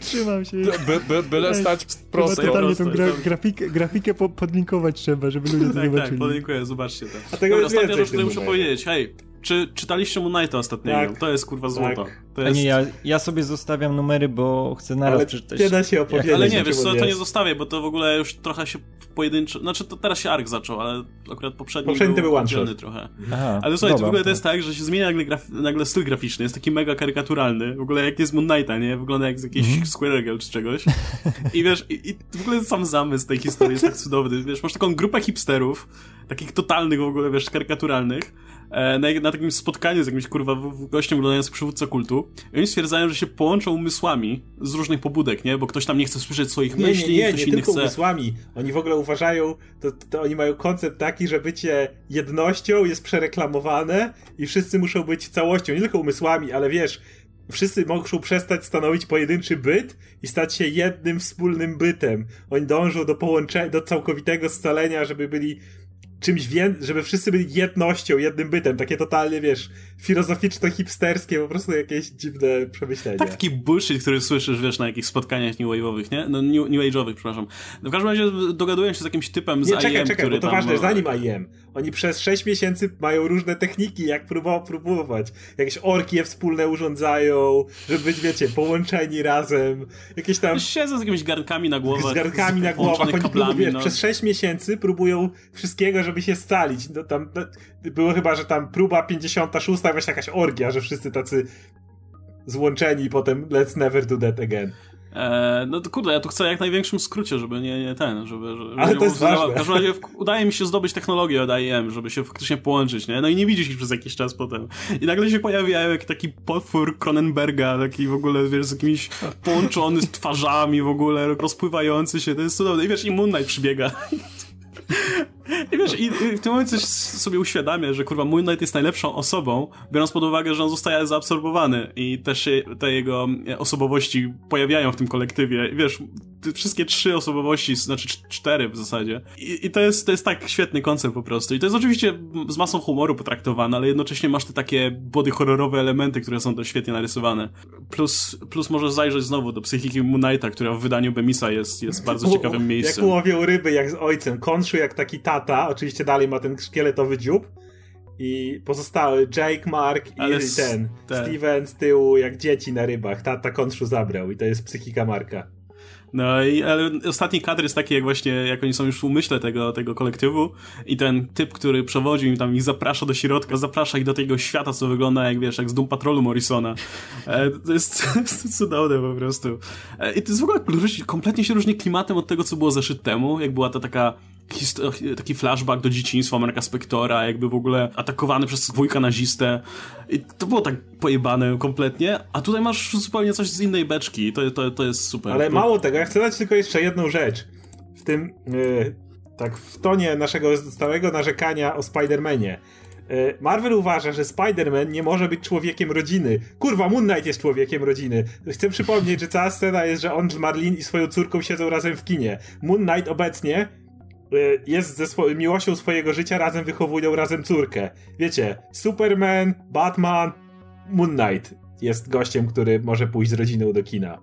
Trzymam się. By, by, byle stać prosto. Totalnie tą gra, grafikę, grafikę po, podlinkować trzeba, żeby ludzie to tak, zobaczyli. Tak, podlinkuję, zobaczcie to. A tego dobra, jest ostatnia rzecz, której muszę powiedzieć. Hej, czy czytaliście Moon Knighta ostatniego? Tak. To jest kurwa złoto. Tak. To jest... A nie, ja, ja sobie zostawiam numery, bo chcę naraz ale przeczytać. Nie da się opowiedzieć. Ale nie, wiesz co, to nie zostawię, bo to w ogóle już trochę się pojedynczo... Znaczy, to teraz się ark zaczął, ale akurat poprzedni, poprzedni był, był oddzielny trochę. Aha, ale słuchaj, dobra, w ogóle to jest tak, że się zmienia nagle, graf... nagle styl graficzny, jest taki mega karykaturalny. W ogóle jak jest Moon Knighta, nie? Wygląda jak z jakiejś mm-hmm. Square Girl czy czegoś. I wiesz, i, i w ogóle sam zamysł tej historii jest tak cudowny. Wiesz, masz taką grupę hipsterów, takich totalnych w ogóle, wiesz, karykaturalnych, e, na, na takim spotkaniu z jakimś kurwa gościem wyglądając jak przywódca kultu. I oni stwierdzają, że się połączą umysłami z różnych pobudek, nie? Bo ktoś tam nie chce słyszeć swoich nie, myśli, nie, nie, ktoś nie, nie inny chce. Nie, tylko umysłami. Oni w ogóle uważają, to, to oni mają koncept taki, że bycie jednością jest przereklamowane i wszyscy muszą być całością, nie tylko umysłami, ale wiesz, wszyscy muszą przestać stanowić pojedynczy byt i stać się jednym wspólnym bytem. Oni dążą do połączenia, do całkowitego scalenia, żeby byli czymś więcej, żeby wszyscy byli jednością, jednym bytem, takie totalnie, wiesz, filozoficzno-hipsterskie, po prostu jakieś dziwne przemyślenia. Tak, taki bullshit, który słyszysz, wiesz, na jakichś spotkaniach new wave'owych, nie? No, new, new age'owych, przepraszam. No, w każdym razie dogadują się z jakimś typem nie, z czekaj, I M, czekaj, który bo to tam... ważne, zanim I M. Oni przez sześć miesięcy mają różne techniki, jak próbować, próbować. Jakieś orkie wspólne urządzają, żeby być, wiecie, połączeni razem. Jakieś tam... Siedzą z jakimiś garnkami na głowach. Z garnkami na głowach. Oni kablami, wiesz, no. Przez sześć miesięcy próbują wszystkiego, żeby się scalić. No, tam, no, było chyba, że tam próba pięćdziesiąta szósta, właśnie jakaś orgia, że wszyscy tacy złączeni i potem let's never do that again. Eee, no to kurde, ja tu chcę jak największym skrócie, żeby nie, nie ten, żeby... żeby ale to jest ważne. W każdym razie udaje mi się zdobyć technologię od I M, żeby się faktycznie połączyć, nie? No i nie widzisz ich przez jakiś czas potem. I nagle się pojawia jak taki potwór Cronenberga, taki w ogóle, wiesz, z jakimiś połączony z twarzami w ogóle, rozpływający się, to jest cudowne. I wiesz, i Moon Knight przybiega. I wiesz, i, i w tym momencie sobie uświadamia, że kurwa Moon Knight jest najlepszą osobą, biorąc pod uwagę, że on zostaje zaabsorbowany i też te jego osobowości pojawiają w tym kolektywie. I wiesz, wszystkie trzy osobowości, znaczy cztery w zasadzie. I, i to jest, to jest tak świetny koncept po prostu. I to jest oczywiście z masą humoru potraktowane, ale jednocześnie masz te takie body horrorowe elementy, które są to świetnie narysowane. Plus, plus możesz zajrzeć znowu do psychiki Moon Knighta, która w wydaniu Bendisa jest, jest bardzo ciekawym miejscem. Jak łowią ryby, jak z ojcem, konszu jak taki tata, oczywiście dalej ma ten szkieletowy dziób I pozostały Jake, Mark i Ale ten te. Steven z tyłu jak dzieci na rybach. Tata kontrzu zabrał i to jest psychika Marka. No i ale ostatni kadr jest taki, jak właśnie, jak oni są już w umyśle tego, tego kolektywu i ten typ, który przewodził im tam, ich zaprasza do środka, zaprasza ich do tego świata, co wygląda jak, wiesz, jak z Doom Patrolu Morrisona. E, to jest, jest cudowne po prostu. E, I to jest w ogóle kompletnie się różni klimatem od tego, co było zeszyt temu, jak była ta taka Histo- taki flashback do dzieciństwa Marka Spectora, jakby w ogóle atakowany przez wujka nazistę. I to było tak pojebane kompletnie, a tutaj masz zupełnie coś z innej beczki. To, to, to jest super. Ale mało tego, ja chcę dać tylko jeszcze jedną rzecz. W tym, yy, tak w tonie naszego stałego narzekania o Spider-Manie. Marvel uważa, że Spider-Man nie może być człowiekiem rodziny. Kurwa, Moon Knight jest człowiekiem rodziny. Chcę przypomnieć, że cała scena jest, że on z Marlin i swoją córką siedzą razem w kinie. Moon Knight obecnie jest ze swo- miłością swojego życia, razem wychowują razem córkę. Wiecie, Superman, Batman, Moon Knight jest gościem, który może pójść z rodziną do kina.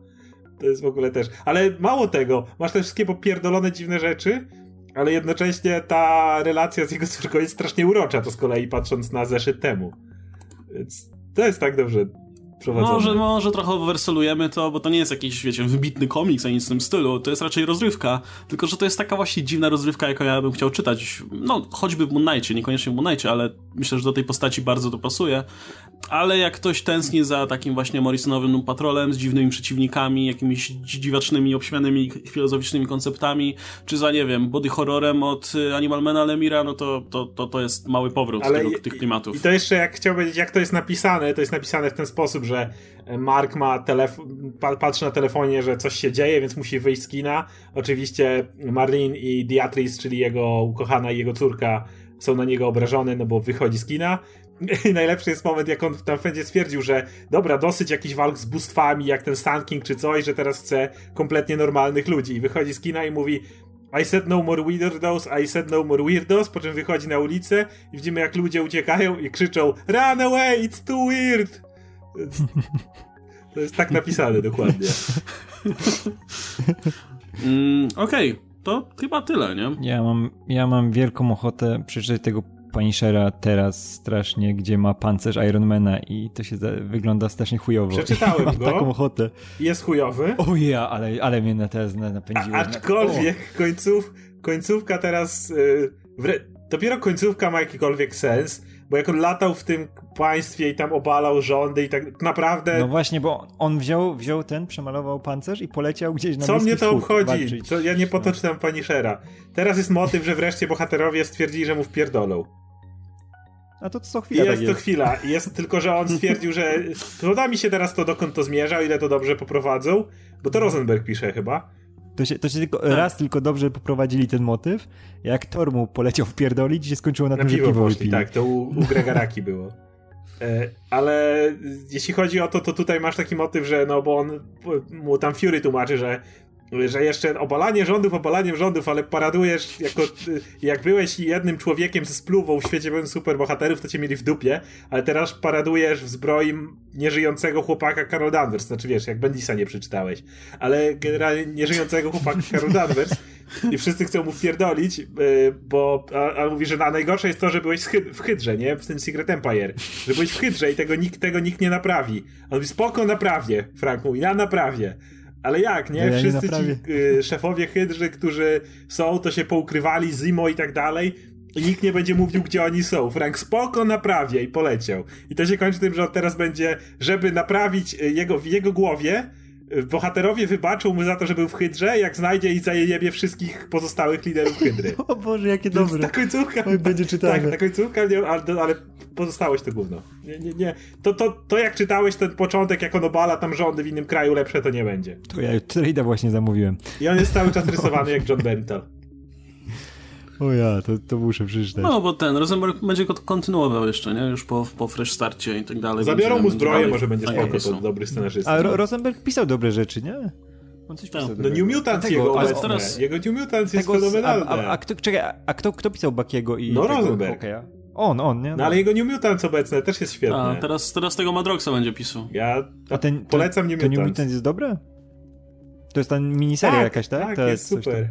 To jest w ogóle też... Ale mało tego, masz te wszystkie popierdolone dziwne rzeczy, ale jednocześnie ta relacja z jego córką jest strasznie urocza, to z kolei patrząc na zeszyt temu. Więc to jest tak dobrze... Może, może trochę oversolujemy to, bo to nie jest jakiś, wiecie, wybitny komiks ani nic w tym stylu, to jest raczej rozrywka, tylko że to jest taka właśnie dziwna rozrywka, jaką ja bym chciał czytać, no choćby w Moon Knightie, niekoniecznie w Moon Knightie, ale myślę, że do tej postaci bardzo to pasuje, ale jak ktoś tęskni za takim właśnie Morrisonowym patrolem z dziwnymi przeciwnikami, jakimiś dziwacznymi, obśmianymi, filozoficznymi konceptami, czy za, nie wiem, body horrorem od Animalmana Lemira, no to, to, to, to jest mały powrót ale tego, i, tych klimatów. I to jeszcze, jak chciałbym powiedzieć, jak to jest napisane, to jest napisane w ten sposób, że Mark ma telefon, patrzy na telefonie, że coś się dzieje, więc musi wyjść z kina. Oczywiście Marlene i Beatrice, czyli jego ukochana i jego córka, są na niego obrażone, no bo wychodzi z kina. I najlepszy jest moment, jak on tam wszędzie stwierdził, że dobra, dosyć jakichś walk z bóstwami, jak ten Sun King czy coś, że teraz chce kompletnie normalnych ludzi. I wychodzi z kina i mówi: I said no more weirdos, I said no more weirdos, po czym wychodzi na ulicę i widzimy, jak ludzie uciekają i krzyczą: Run away, it's too weird! To jest tak napisane dokładnie. mm, Okej, okay. To chyba tyle, nie? Ja mam, ja mam wielką ochotę przeczytać tego Punishera teraz strasznie, gdzie ma pancerz Ironmana i to się za- wygląda strasznie chujowo. Przeczytałem mam go. Mam taką ochotę. Jest chujowy. O ja, ale, ale mnie na teraz napędziło. A, aczkolwiek na... końców, końcówka teraz... Yy, re... Dopiero końcówka ma jakikolwiek sens, bo jak on latał w tym państwie i tam obalał rządy i tak naprawdę... No właśnie, bo on wziął, wziął ten, przemalował pancerz i poleciał gdzieś na Bliski Wschód. Co mnie to obchodzi? Co, ja nie po to czytam Punishera. Teraz jest motyw, że wreszcie bohaterowie stwierdzili, że mu wpierdolą. A to co chwila I jest tak to jest. chwila. Jest tylko, że on stwierdził, że podoba mi się teraz to, dokąd to zmierza, o ile to dobrze poprowadzą, bo to Rosenberg pisze chyba. To się, to się tylko tak. raz tylko dobrze poprowadzili ten motyw, jak Thor mu poleciał wpierdolić i się skończyło na, na tym, piwo że piwo poszli, tak, to u, u Gregaraki było. E, ale jeśli chodzi o to, to tutaj masz taki motyw, że no bo on mu tam Fury tłumaczy, że, że jeszcze obalanie rządów, obalaniem rządów, ale paradujesz, jako, jak byłeś jednym człowiekiem ze spluwą w świecie pełnym superbohaterów, to cię mieli w dupie, ale teraz paradujesz w zbroi nieżyjącego chłopaka Carol Danvers, znaczy wiesz, jak Bendisa nie przeczytałeś, ale generalnie nieżyjącego chłopaka Carol Danvers i wszyscy chcą mu wpierdolić, bo a, a mówi, że na najgorsze jest to, że byłeś w Hydrze, nie? W tym Secret Empire, że byłeś w Hydrze i tego nikt, tego nikt nie naprawi. On mówi, spoko, naprawię, Frank mówi, ja naprawię. Ale jak, nie? Ja Wszyscy nie ci y, szefowie Hydrzy, którzy są, to się poukrywali zimą i tak dalej i nikt nie będzie mówił, gdzie oni są. Frank spoko naprawię i poleciał. I to się kończy tym, że on teraz będzie, żeby naprawić jego, w jego głowie, bohaterowie wybaczą mu za to, że był w Hydrze, jak znajdzie i zajebie wszystkich pozostałych liderów Hydry. O Boże, jakie dobre. Ta końcówka... Oj, będzie czytane. Tak, ta końcówka, nie, ale, ale pozostałeś to gówno. Nie, nie, nie. To, to, to jak czytałeś ten początek, jak on obala tam rządy w innym kraju, lepsze to nie będzie. To ja trade'a właśnie zamówiłem. I on jest cały czas rysowany jak John Bernthal. O ja, to, to muszę przeczytać. No, bo ten Rosenberg będzie go kontynuował jeszcze, nie? Już po, po fresh starcie i tak dalej. Zabiorą będzie, mu zbroję, może będzie spoko, to dobry scenarzysta. A Ro- Rosenberg pisał dobre rzeczy, nie? On coś pisał. No New Mutants tego, jego obecne. Teraz... Jego New Mutants jest fenomenalne. A, a, a kto, czekaj, a kto, kto pisał Buckiego i... No Rosenberg. On, on, nie? No, no ale jego New Mutants obecne też jest świetne. A teraz, teraz tego Madroxa będzie pisał. Ja a ten, polecam to, New Mutants. New Mutants jest dobre? To jest ta miniseria tak, jakaś, tak? Tak, to jest super.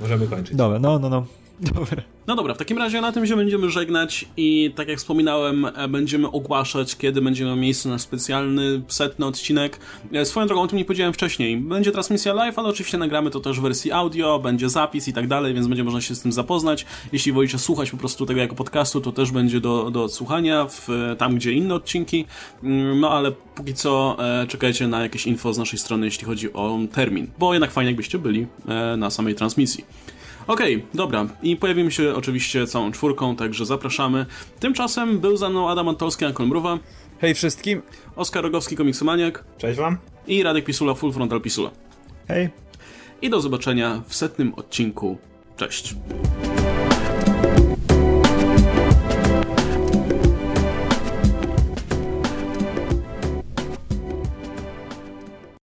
Możemy kończyć. Dobra, no, no, no. Dobra. No dobra, w takim razie na tym się będziemy żegnać i tak jak wspominałem, będziemy ogłaszać, kiedy będziemy mieli miejsce na specjalny, setny odcinek. Swoją drogą, o tym nie powiedziałem wcześniej. Będzie transmisja live, ale oczywiście nagramy to też w wersji audio, będzie zapis i tak dalej, więc będzie można się z tym zapoznać. Jeśli wolicie słuchać po prostu tego jako podcastu, to też będzie do, do odsłuchania w, tam, gdzie inne odcinki. No ale póki co e, czekajcie na jakieś info z naszej strony, jeśli chodzi o termin, bo jednak fajnie jakbyście byli e, na samej transmisji. Okej, okay, dobra. I pojawimy się oczywiście całą czwórką, także zapraszamy. Tymczasem był za mną Adam Antolski, Ankol Mruwa. Hej wszystkim. Oskar Rogowski, Komiksomaniak. Cześć wam. I Radek Pisula, Full Frontal Pisula. Hej. I do zobaczenia w setnym odcinku. Cześć.